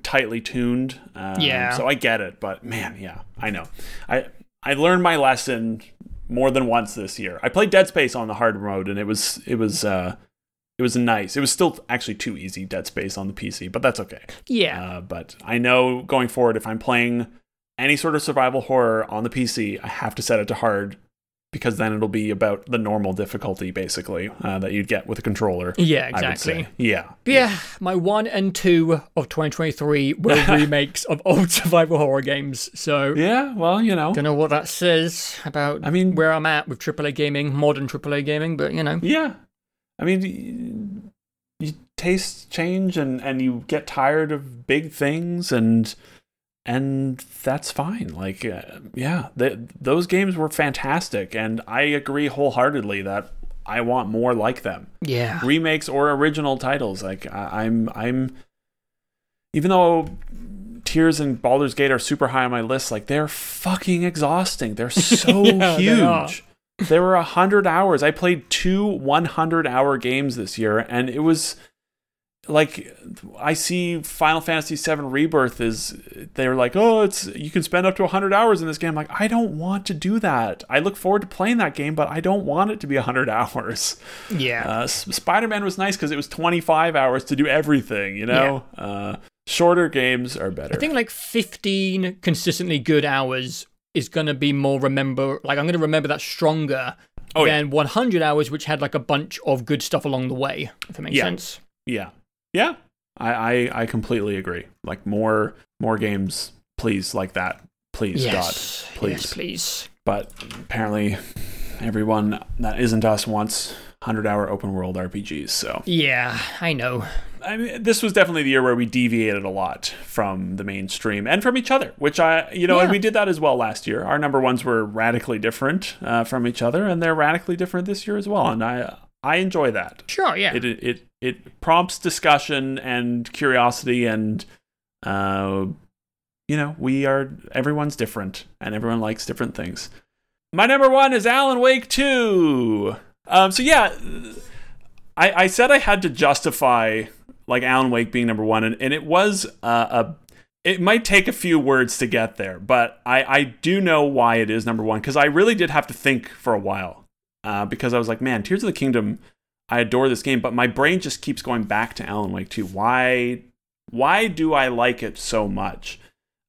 tightly tuned. So I get it, but man, yeah, I know. I learned my lesson more than once this year. I played Dead Space on the hard mode, and it was nice. It was still actually too easy, Dead Space on the PC, but that's okay. Yeah. But I know going forward, if I'm playing any sort of survival horror on the PC, I have to set it to hard, because then it'll be about the normal difficulty, basically, that you'd get with a controller. Yeah, exactly. I would say. Yeah, my 1 and 2 of 2023 were remakes of old survival horror games. So yeah, well, you know, don't know what that says about where I'm at with AAA gaming, modern AAA gaming, but you know, yeah, I mean, you tastes change and you get tired of big things and that's fine. Like, those games were fantastic, and I agree wholeheartedly that I want more like them. Yeah, remakes or original titles. Like, I'm even though Tears and Baldur's Gate are super high on my list, like, they're fucking exhausting. They're so huge. They were 100 hours. I played 2 100-hour games this year, and it was. Like, I see Final Fantasy 7 Rebirth is, they're like, oh, it's, you can spend up to 100 hours in this game. I'm like, I don't want to do that. I look forward to playing that game, but I don't want it to be 100 hours. Yeah. Spider-Man was nice because it was 25 hours to do everything, you know? Yeah. Shorter games are better. I think like 15 consistently good hours is going to be more I'm going to remember that stronger than 100 hours, which had like a bunch of good stuff along the way, if that makes sense. Yeah. Yeah, I completely agree. Like, more games, please, like that. Please, yes. God, please. Yes, please. But apparently everyone that isn't us wants 100-hour open world RPGs, so. Yeah, I know. I mean, this was definitely the year where we deviated a lot from the mainstream and from each other, which and we did that as well last year. Our number ones were radically different from each other, and they're radically different this year as well, and I enjoy that. Sure, yeah. It prompts discussion and curiosity, and everyone's different, and everyone likes different things. My number one is Alan Wake 2. I said I had to justify like Alan Wake being number one, and it was it might take a few words to get there, but I do know why it is number one, because I really did have to think for a while. Because I was like, man, Tears of the Kingdom, I adore this game, but my brain just keeps going back to Alan Wake 2. Why do I like it so much?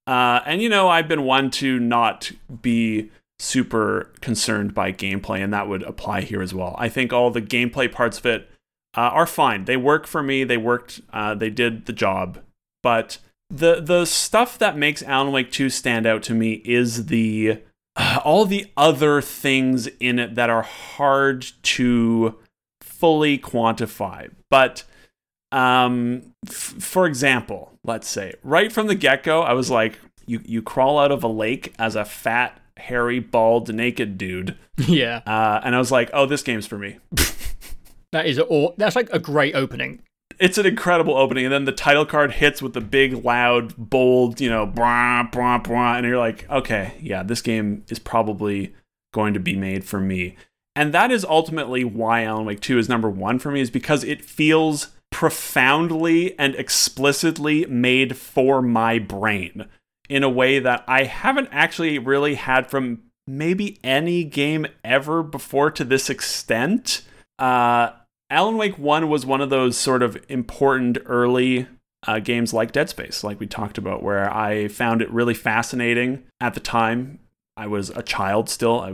I've been one to not be super concerned by gameplay, and that would apply here as well. I think all the gameplay parts of it are fine. They work for me. They worked. They did the job. But the stuff that makes Alan Wake 2 stand out to me is the... all the other things in it that are hard to fully quantify. But, for example, let's say, right from the get-go, I was like, you crawl out of a lake as a fat, hairy, bald, naked dude. Yeah. And I was like, oh, this game's for me. That's like a great opening. It's an incredible opening, and then the title card hits with the big, loud, bold, brah, brah, brah, and you're like, okay, yeah, this game is probably going to be made for me. And that is ultimately why Alan Wake 2 is number one for me, is because it feels profoundly and explicitly made for my brain. in a way that I haven't actually really had from maybe any game ever before to this extent. Alan Wake 1 was one of those sort of important early games like Dead Space, like we talked about, where I found it really fascinating at the time. I was a child still. I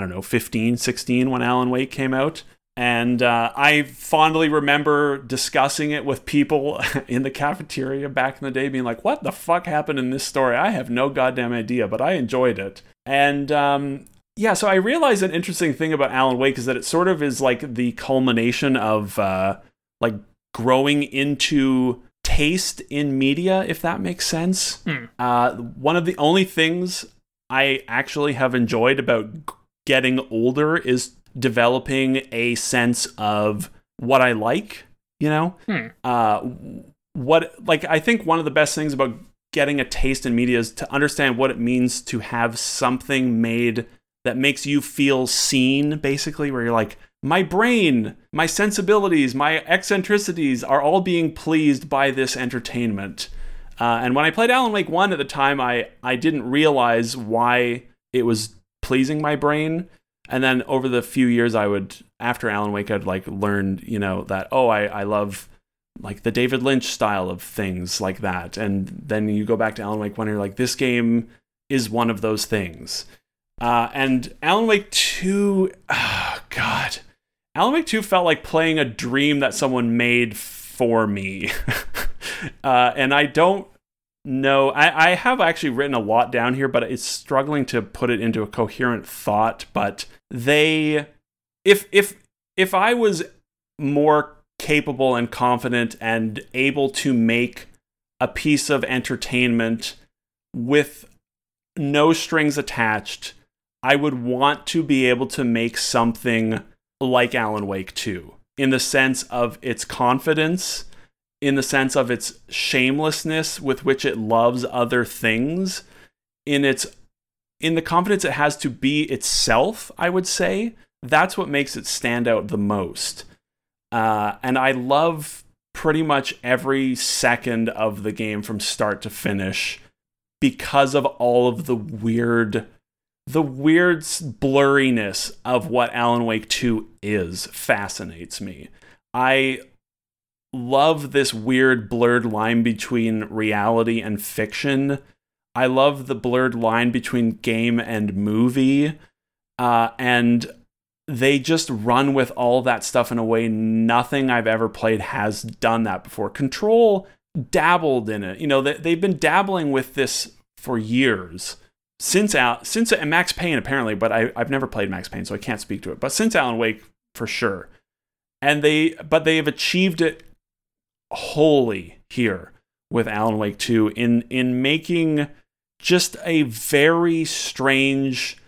don't know, 15, 16 when Alan Wake came out. And I fondly remember discussing it with people in the cafeteria back in the day, being like, what the fuck happened in this story? I have no goddamn idea, but I enjoyed it. And so I realized an interesting thing about Alan Wake is that it sort of is like the culmination of like growing into taste in media, if that makes sense. One of the only things I actually have enjoyed about getting older is developing a sense of what I like, you know? I think one of the best things about getting a taste in media is to understand what it means to have something made that makes you feel seen, basically, where you're like, my brain, my sensibilities, my eccentricities are all being pleased by this entertainment. And when I played Alan Wake 1 at the time, I didn't realize why it was pleasing my brain. And then over the few years after Alan Wake, I'd like learned, you know, that, I love like the David Lynch style of things like that. And then you go back to Alan Wake 1 and you're like, this game is one of those things. And Alan Wake 2, Alan Wake 2 felt like playing a dream that someone made for me. And I don't know. I have actually written a lot down here, but it's struggling to put it into a coherent thought. But if I was more capable and confident and able to make a piece of entertainment with no strings attached, I would want to be able to make something like Alan Wake 2 in the sense of its confidence, in the sense of its shamelessness with which it loves other things, in the confidence it has to be itself, I would say. That's what makes it stand out the most. And I love pretty much every second of the game from start to finish because of all of the weird blurriness of what Alan Wake 2 is fascinates me. I love this weird blurred line between reality and fiction. I love the blurred line between game and movie. And they just run with all that stuff in a way nothing I've ever played has done that before. Control dabbled in it. You know, they've been dabbling with this for years. Since Max Payne, apparently, but I've never played Max Payne, so I can't speak to it. But since Alan Wake, for sure. But they have achieved it wholly here with Alan Wake 2 in making just a very strange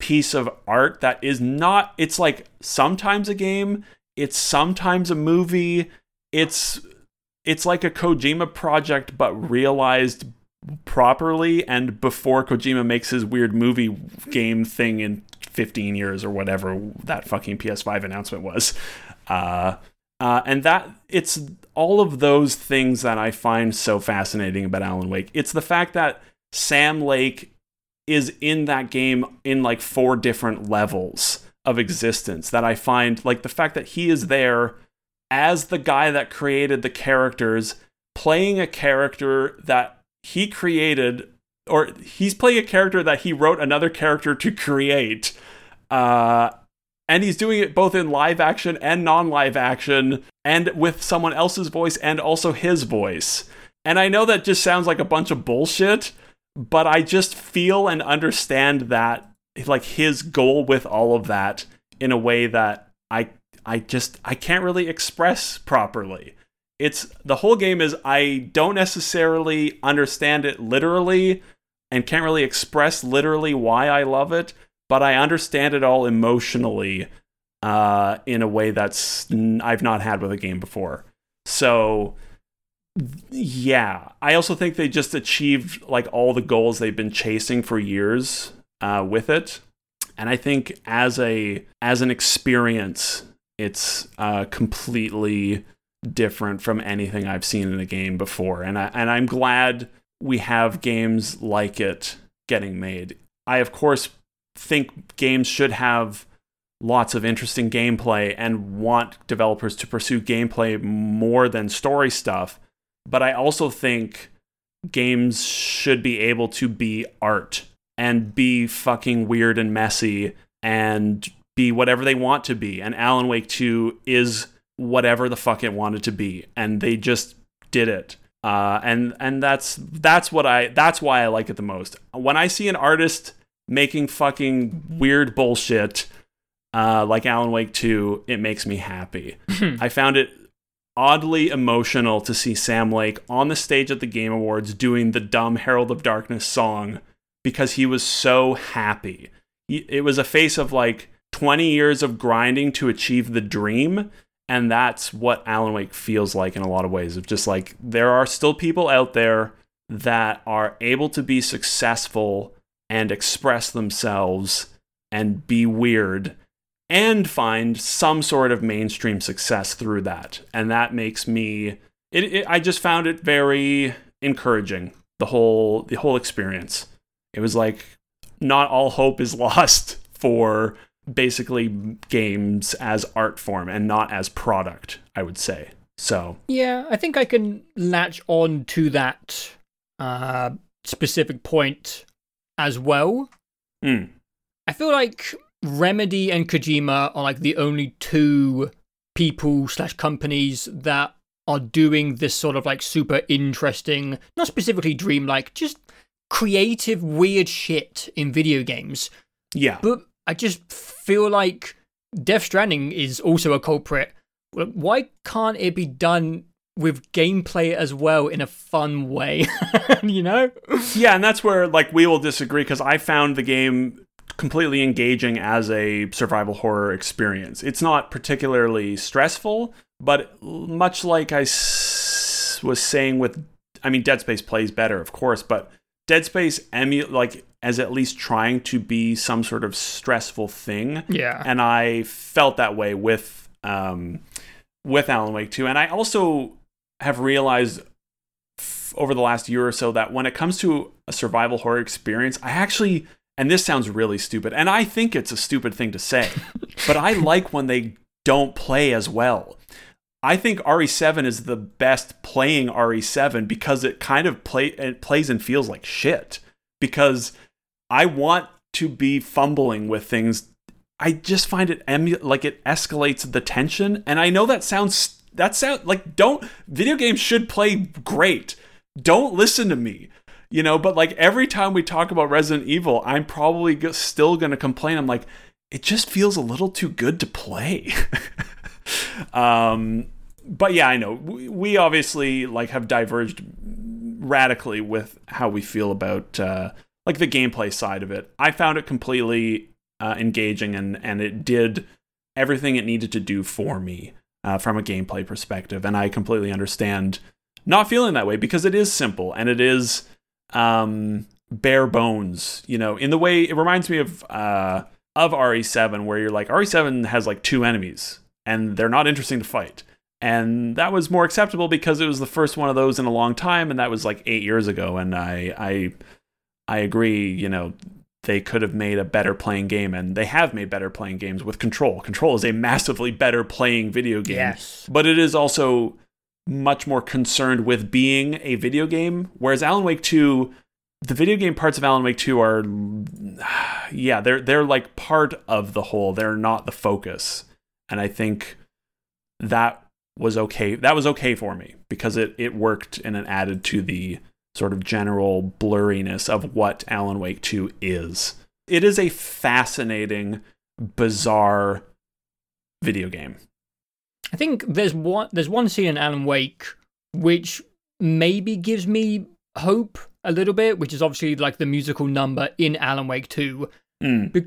piece of art that is not, it's like sometimes a game, it's sometimes a movie, it's like a Kojima project but realized properly and before Kojima makes his weird movie game thing in 15 years or whatever that fucking PS5 announcement was. And that it's all of those things that I find so fascinating about Alan Wake. It's the fact that Sam Lake is in that game in like 4 different levels of existence that I find, like the fact that he is there as the guy that created the characters, playing a character that he created, or he's playing a character that he wrote another character to create. And he's doing it both in live action and non-live action and with someone else's voice and also his voice. And I know that just sounds like a bunch of bullshit, but I just feel and understand that, like, his goal with all of that in a way that I can't really express properly. It's the whole game is I don't necessarily understand it literally and can't really express literally why I love it, but I understand it all emotionally in a way that's I've not had with a game before. So, yeah. I also think they just achieved like all the goals they've been chasing for years with it. And I think as an experience, it's completely different from anything I've seen in a game before. And I'm glad we have games like it getting made. I, of course, think games should have lots of interesting gameplay and want developers to pursue gameplay more than story stuff. But I also think games should be able to be art and be fucking weird and messy and be whatever they want to be. And Alan Wake 2 is whatever the fuck it wanted to be. And they just did it. And that's why I like it the most. When I see an artist making fucking weird bullshit like Alan Wake 2, it makes me happy. I found it oddly emotional to see Sam Lake on the stage at the Game Awards doing the dumb Herald of Darkness song because he was so happy. It was a face of like 20 years of grinding to achieve the dream. And that's what Alan Wake feels like in a lot of ways, of just like, there are still people out there that are able to be successful and express themselves and be weird and find some sort of mainstream success through that. And that makes me, I just found it very encouraging, the whole experience. It was like, not all hope is lost for basically games as art form and not as product, I would say. So yeah, I think I can latch on to that specific point as well. I feel like Remedy and Kojima are like the only two people / companies that are doing this sort of like super interesting, not specifically dreamlike, just creative weird shit in video games. Yeah, but I just feel like Death Stranding is also a culprit. Why can't it be done with gameplay as well in a fun way, you know? Yeah, and that's where like we will disagree, because I found the game completely engaging as a survival horror experience. It's not particularly stressful, but much like I was saying with... I mean, Dead Space plays better, of course, but Dead Space as at least trying to be some sort of stressful thing. Yeah. And I felt that way with Alan Wake 2. And I also have realized over the last year or so that when it comes to a survival horror experience, I actually, and this sounds really stupid, and I think it's a stupid thing to say, but I like when they don't play as well. I think RE7 is the best playing RE7 because it kind of plays and feels like shit. Because I want to be fumbling with things. I just find it it escalates the tension. And I know video games should play great. Don't listen to me, you know, but like every time we talk about Resident Evil, I'm probably still going to complain. I'm like, it just feels a little too good to play. But yeah, I know we obviously like have diverged radically with how we feel about like the gameplay side of it. I found it completely engaging and it did everything it needed to do for me from a gameplay perspective. And I completely understand not feeling that way because it is simple and it is bare bones, you know, in the way it reminds me of RE7, where you're like, RE7 has like two enemies and they're not interesting to fight. And that was more acceptable because it was the first one of those in a long time, and that was like 8 years ago. And I agree, you know, they could have made a better playing game, and they have made better playing games with Control. Control is a massively better playing video game. Yes. But it is also much more concerned with being a video game, whereas Alan Wake 2, the video game parts of Alan Wake 2 are, yeah, they're like part of the whole. They're not the focus. And I think that was okay. That was okay for me because it worked and it added to the sort of general blurriness of what Alan Wake 2 is. It is a fascinating, bizarre video game. I think there's one scene in Alan Wake which maybe gives me hope a little bit, which is obviously like the musical number in Alan Wake 2,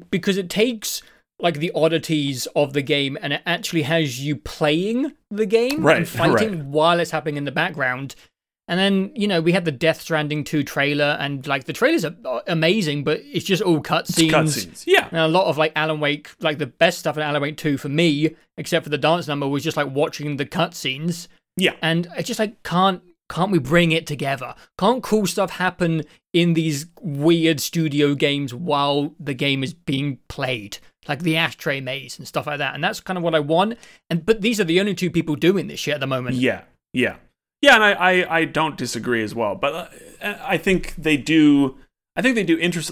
because it takes like the oddities of the game, and it actually has you playing the game and fighting while it's happening in the background. And then, you know, we had the Death Stranding 2 trailer, and like the trailers are amazing, but it's just all cutscenes. Yeah. And a lot of like Alan Wake, like the best stuff in Alan Wake 2 for me, except for the dance number, was just like watching the cutscenes. Yeah. And I just like can't Can't we bring it together? Can't cool stuff happen in these weird studio games while the game is being played? Like the Ashtray Maze and stuff like that. And that's kind of what I want. But these are the only two people doing this shit at the moment. Yeah, and I don't disagree as well. But I think they do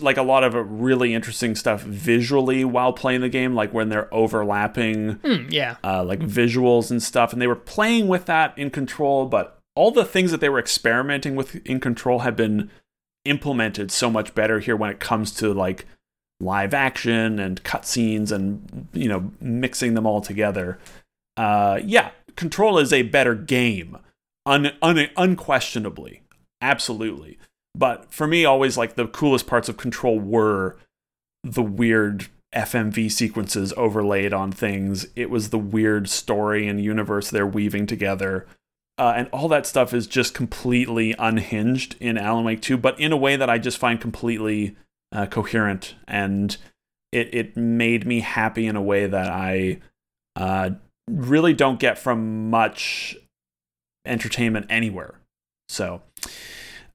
like a lot of really interesting stuff visually while playing the game, like when they're overlapping like visuals and stuff. And they were playing with that in Control, but all the things that they were experimenting with in Control have been implemented so much better here when it comes to like live action and cutscenes and, you know, mixing them all together. Control is a better game, unquestionably, absolutely. But for me, always like the coolest parts of Control were the weird FMV sequences overlaid on things. It was the weird story and universe they're weaving together. And all that stuff is just completely unhinged in Alan Wake 2, but in a way that I just find completely coherent. And it made me happy in a way that I really don't get from much entertainment anywhere. So,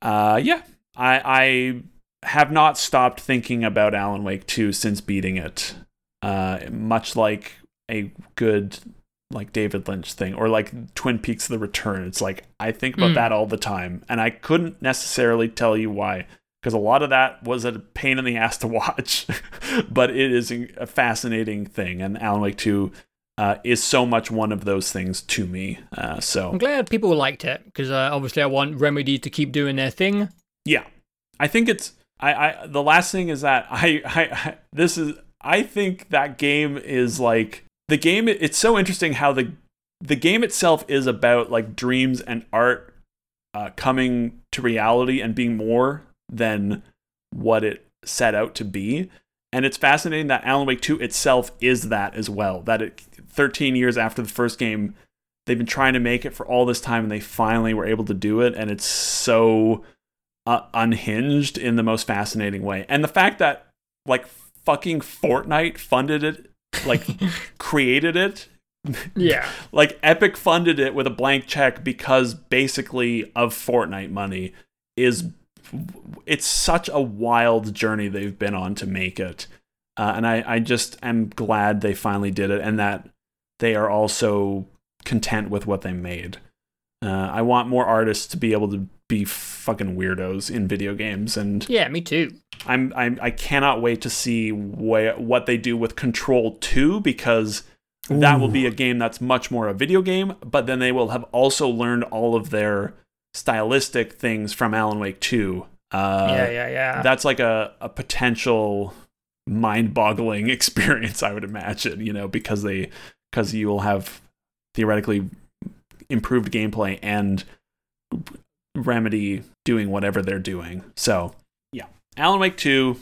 I have not stopped thinking about Alan Wake 2 since beating it. Much like a good... like David Lynch thing, or like Twin Peaks The Return. It's like, I think about that all the time. And I couldn't necessarily tell you why, because a lot of that was a pain in the ass to watch, but it is a fascinating thing. And Alan Wake 2 is so much one of those things to me. So I'm glad people liked it, because obviously I want Remedy to keep doing their thing. Yeah. I think it's, the last thing is that I think that game is like, the game, it's so interesting how the game itself is about like dreams and art coming to reality and being more than what it set out to be. And it's fascinating that Alan Wake 2 itself is that as well. That 13 years after the first game, they've been trying to make it for all this time and they finally were able to do it. And it's so unhinged in the most fascinating way. And the fact that like fucking Fortnite funded it, like created it, like Epic funded it with a blank check because basically of Fortnite money, it's such a wild journey they've been on to make it, and I just am glad they finally did it and that they are also content with what they made. I want more artists to be able to be fucking weirdos in video games, and yeah, me too. I cannot wait to see what they do with Control 2, because that will be a game that's much more a video game, but then they will have also learned all of their stylistic things from Alan Wake 2. That's like a potential mind-boggling experience, I would imagine, you know, because you will have theoretically improved gameplay and Remedy doing whatever they're doing. So, yeah. Alan Wake 2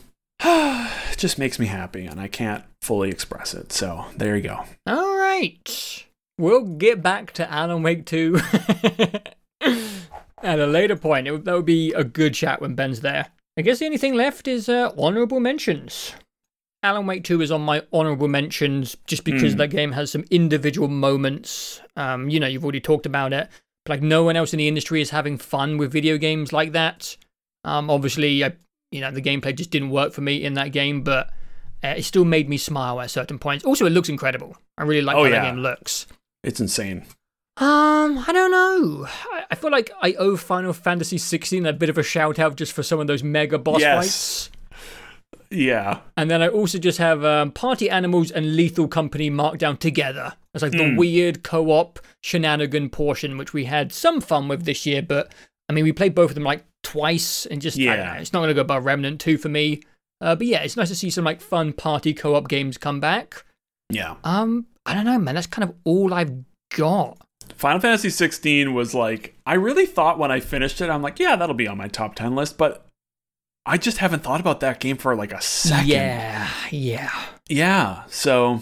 just makes me happy, and I can't fully express it. So, there you go. All right. We'll get back to Alan Wake 2 at a later point. That would be a good chat when Ben's there. I guess the only thing left is honorable mentions. Alan Wake 2 is on my honorable mentions just because that game has some individual moments. You know, you've already talked about it. But like, no one else in the industry is having fun with video games like that. Obviously, the gameplay just didn't work for me in that game, but it still made me smile at certain points. Also, it looks incredible. I really like how that game looks. It's insane. I don't know. I feel like I owe Final Fantasy 16 a bit of a shout out just for some of those mega boss fights. Yeah. And then I also just have Party Animals and Lethal Company marked down together. It's like the weird co-op shenanigan portion, which we had some fun with this year, but I mean, we played both of them like twice and just, I don't know, it's not going to go above Remnant 2 for me. But yeah, it's nice to see some like fun party co-op games come back. Yeah. I don't know, man. That's kind of all I've got. Final Fantasy 16 was like, I really thought when I finished it, I'm like, yeah, that'll be on my top 10 list, but I just haven't thought about that game for like a second. Yeah. So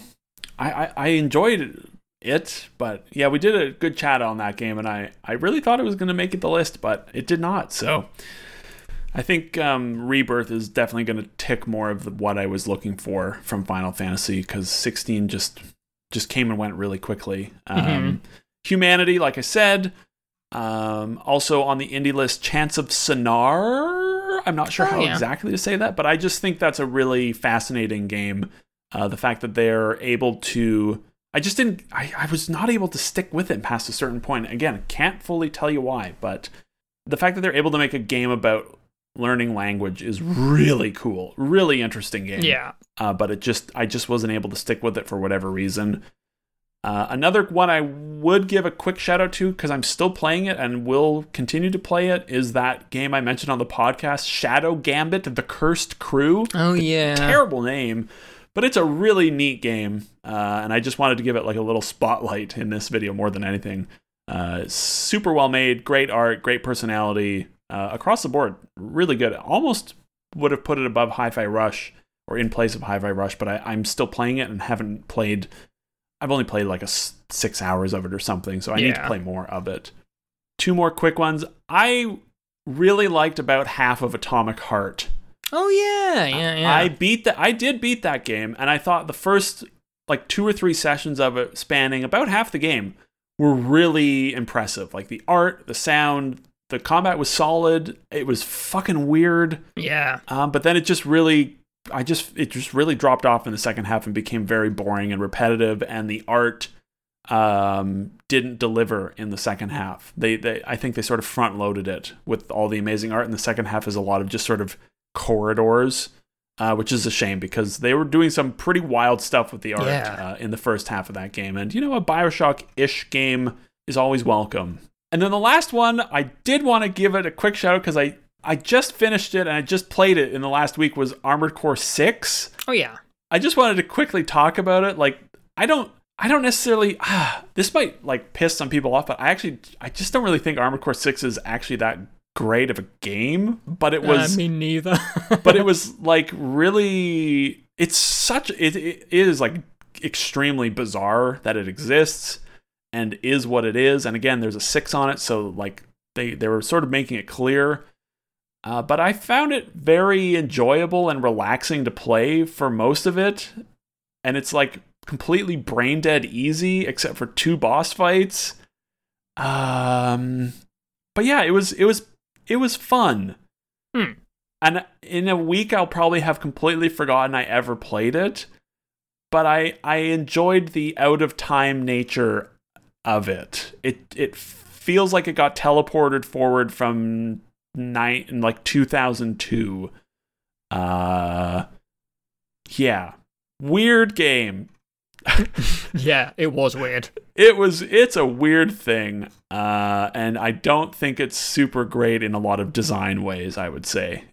I enjoyed it, but yeah, we did a good chat on that game, and I really thought it was going to make it the list, but it did not. So I think Rebirth is definitely going to tick more of what I was looking for from Final Fantasy, because 16 just came and went really quickly. Humanity, like I said, Also on the indie list, Chance of Sinar. I'm not sure exactly to say that, but I just think that's a really fascinating game. The fact that they're able to... I was not able to stick with it past a certain point. Again, can't fully tell you why, but the fact that they're able to make a game about learning language is really cool. Really interesting game. Yeah. But it just, I just wasn't able to stick with it for whatever reason. Another one I would give a quick shout out to, because I'm still playing it and will continue to play it, is that game I mentioned on the podcast, Shadow Gambit, The Cursed Crew. Oh, yeah. Terrible name, but it's a really neat game. And I just wanted to give it like a little spotlight in this video more than anything. Super well made, great art, great personality, across the board. Really good. Almost would have put it above Hi-Fi Rush or in place of Hi-Fi Rush, but I'm still playing it and haven't played... I've only played like 6 hours of it or something, so I need to play more of it. Two more quick ones. I really liked about half of Atomic Heart. Oh, yeah. I did beat that game, and I thought the first like 2 or 3 sessions of it, spanning about half the game, were really impressive. Like the art, the sound, the combat was solid. It was fucking weird. Yeah. But then it just really... it just really dropped off in the second half and became very boring and repetitive, and the art didn't deliver in the second half. They I think they sort of front loaded it with all the amazing art, and the second half is a lot of just sort of corridors, which is a shame because they were doing some pretty wild stuff with the art in the first half of that game. And, you know, a Bioshock-ish game is always welcome. And then the last one, I did want to give it a quick shout out because I just finished it and I just played it in the last week, was Armored Core 6. Oh yeah. I just wanted to quickly talk about it. Like I don't necessarily, this might like piss some people off, but I just don't really think Armored Core 6 is actually that great of a game, but it was, me neither, but it was like really, it is like extremely bizarre that it exists and is what it is. And again, there's a 6 on it. So like they were sort of making it clear. But I found it very enjoyable and relaxing to play for most of it. And it's like completely brain dead easy, except for 2 boss fights. But yeah, it was fun. Hmm. And in a week, I'll probably have completely forgotten I ever played it. But I enjoyed the out of time nature of it. It feels like it got teleported forward from... night in like 2002. Weird game. Yeah, it was weird. It's a weird thing. And I don't think it's super great in a lot of design ways, I would say.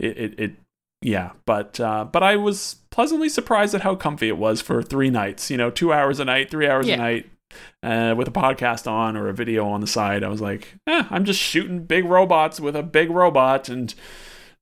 But I was pleasantly surprised at how comfy it was for 3 nights, you know, 2 hours a night, 3 hours a night. With a podcast on or a video on the side, I was like, I'm just shooting big robots with a big robot and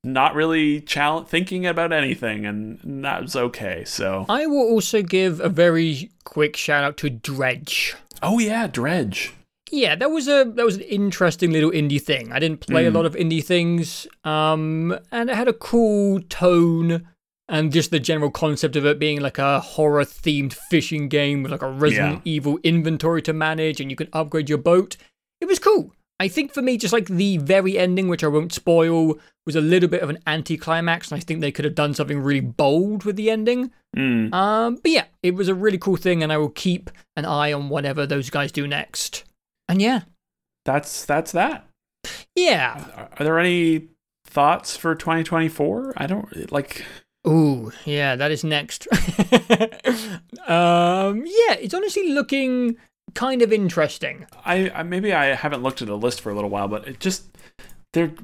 not really thinking about anything, and that was okay. So I will also give a very quick shout out to Dredge. Oh yeah, Dredge. Yeah, that was an interesting little indie thing. I didn't play a lot of indie things, and it had a cool tone. And just the general concept of it being like a horror-themed fishing game with like a Resident Evil inventory to manage, and you can upgrade your boat. It was cool. I think for me, just like the very ending, which I won't spoil, was a little bit of an anticlimax, and I think they could have done something really bold with the ending. But yeah, it was a really cool thing, and I will keep an eye on whatever those guys do next. And yeah. That's that. Yeah. Are there any thoughts for 2024? I don't... like... Ooh, yeah, that is next. Yeah, it's honestly looking kind of interesting. Maybe I haven't looked at a list for a little while, but it just, and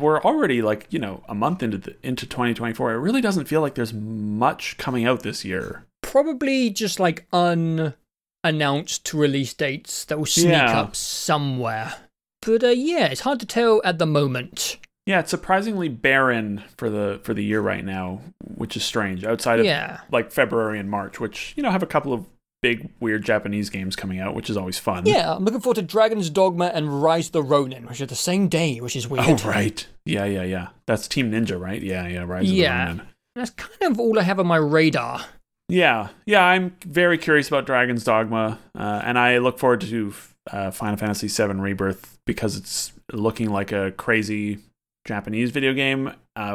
we're already like, you know, a month into 2024, it really doesn't feel like there's much coming out this year. Probably just like unannounced release dates that will sneak up somewhere. But yeah, it's hard to tell at the moment. Yeah, it's surprisingly barren for the year right now, which is strange. Outside of like February and March, which, you know, have a couple of big weird Japanese games coming out, which is always fun. Yeah, I'm looking forward to Dragon's Dogma and Rise of the Ronin, which are the same day, which is weird. Oh right, yeah. That's Team Ninja, right? Yeah, Rise of the Ronin. That's kind of all I have on my radar. Yeah, I'm very curious about Dragon's Dogma, and I look forward to Final Fantasy VII Rebirth because it's looking like a crazy Japanese video game,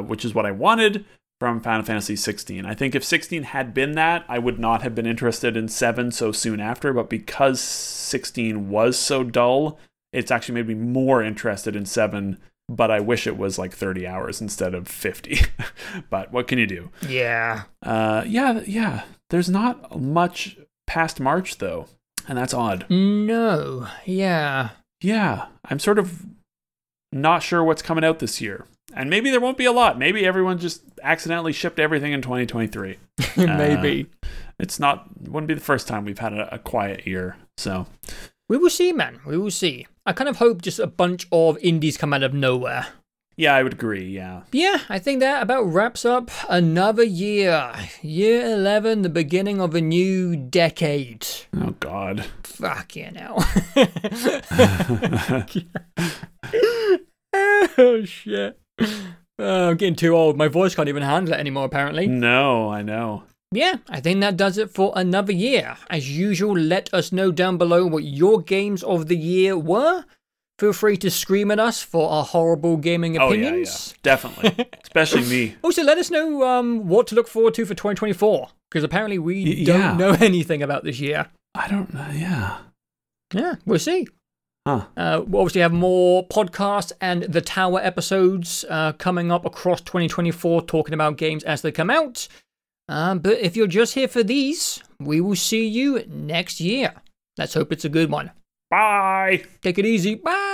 which is what I wanted from Final Fantasy 16. I think if 16 had been that, I would not have been interested in 7 so soon after, but because 16 was so dull, it's actually made me more interested in 7, but I wish it was like 30 hours instead of 50. But what can you do? Yeah. Yeah. There's not much past March, though, and that's odd. No, yeah. Yeah, I'm sort of not sure what's coming out this year. And maybe there won't be a lot. Maybe everyone just accidentally shipped everything in 2023. Maybe. Wouldn't be the first time we've had a quiet year, so... We will see, man. We will see. I kind of hope just a bunch of indies come out of nowhere. Yeah, I would agree, yeah. Yeah, I think that about wraps up another year. Year 11, the beginning of a new decade. Oh, God. Fucking hell. Oh, shit. I'm getting too old. My voice can't even handle it anymore, apparently. No, I know. Yeah, I think that does it for another year. As usual, let us know down below what your games of the year were. Feel free to scream at us for our horrible gaming opinions. Oh, yeah. Definitely. Especially me. Also, let us know what to look forward to for 2024, because apparently we don't know anything about this year. I don't know, yeah. Yeah, we'll see. Huh. We'll obviously have more podcasts and The Tower episodes coming up across 2024, talking about games as they come out. But if you're just here for these, we will see you next year. Let's hope it's a good one. Bye. Take it easy. Bye.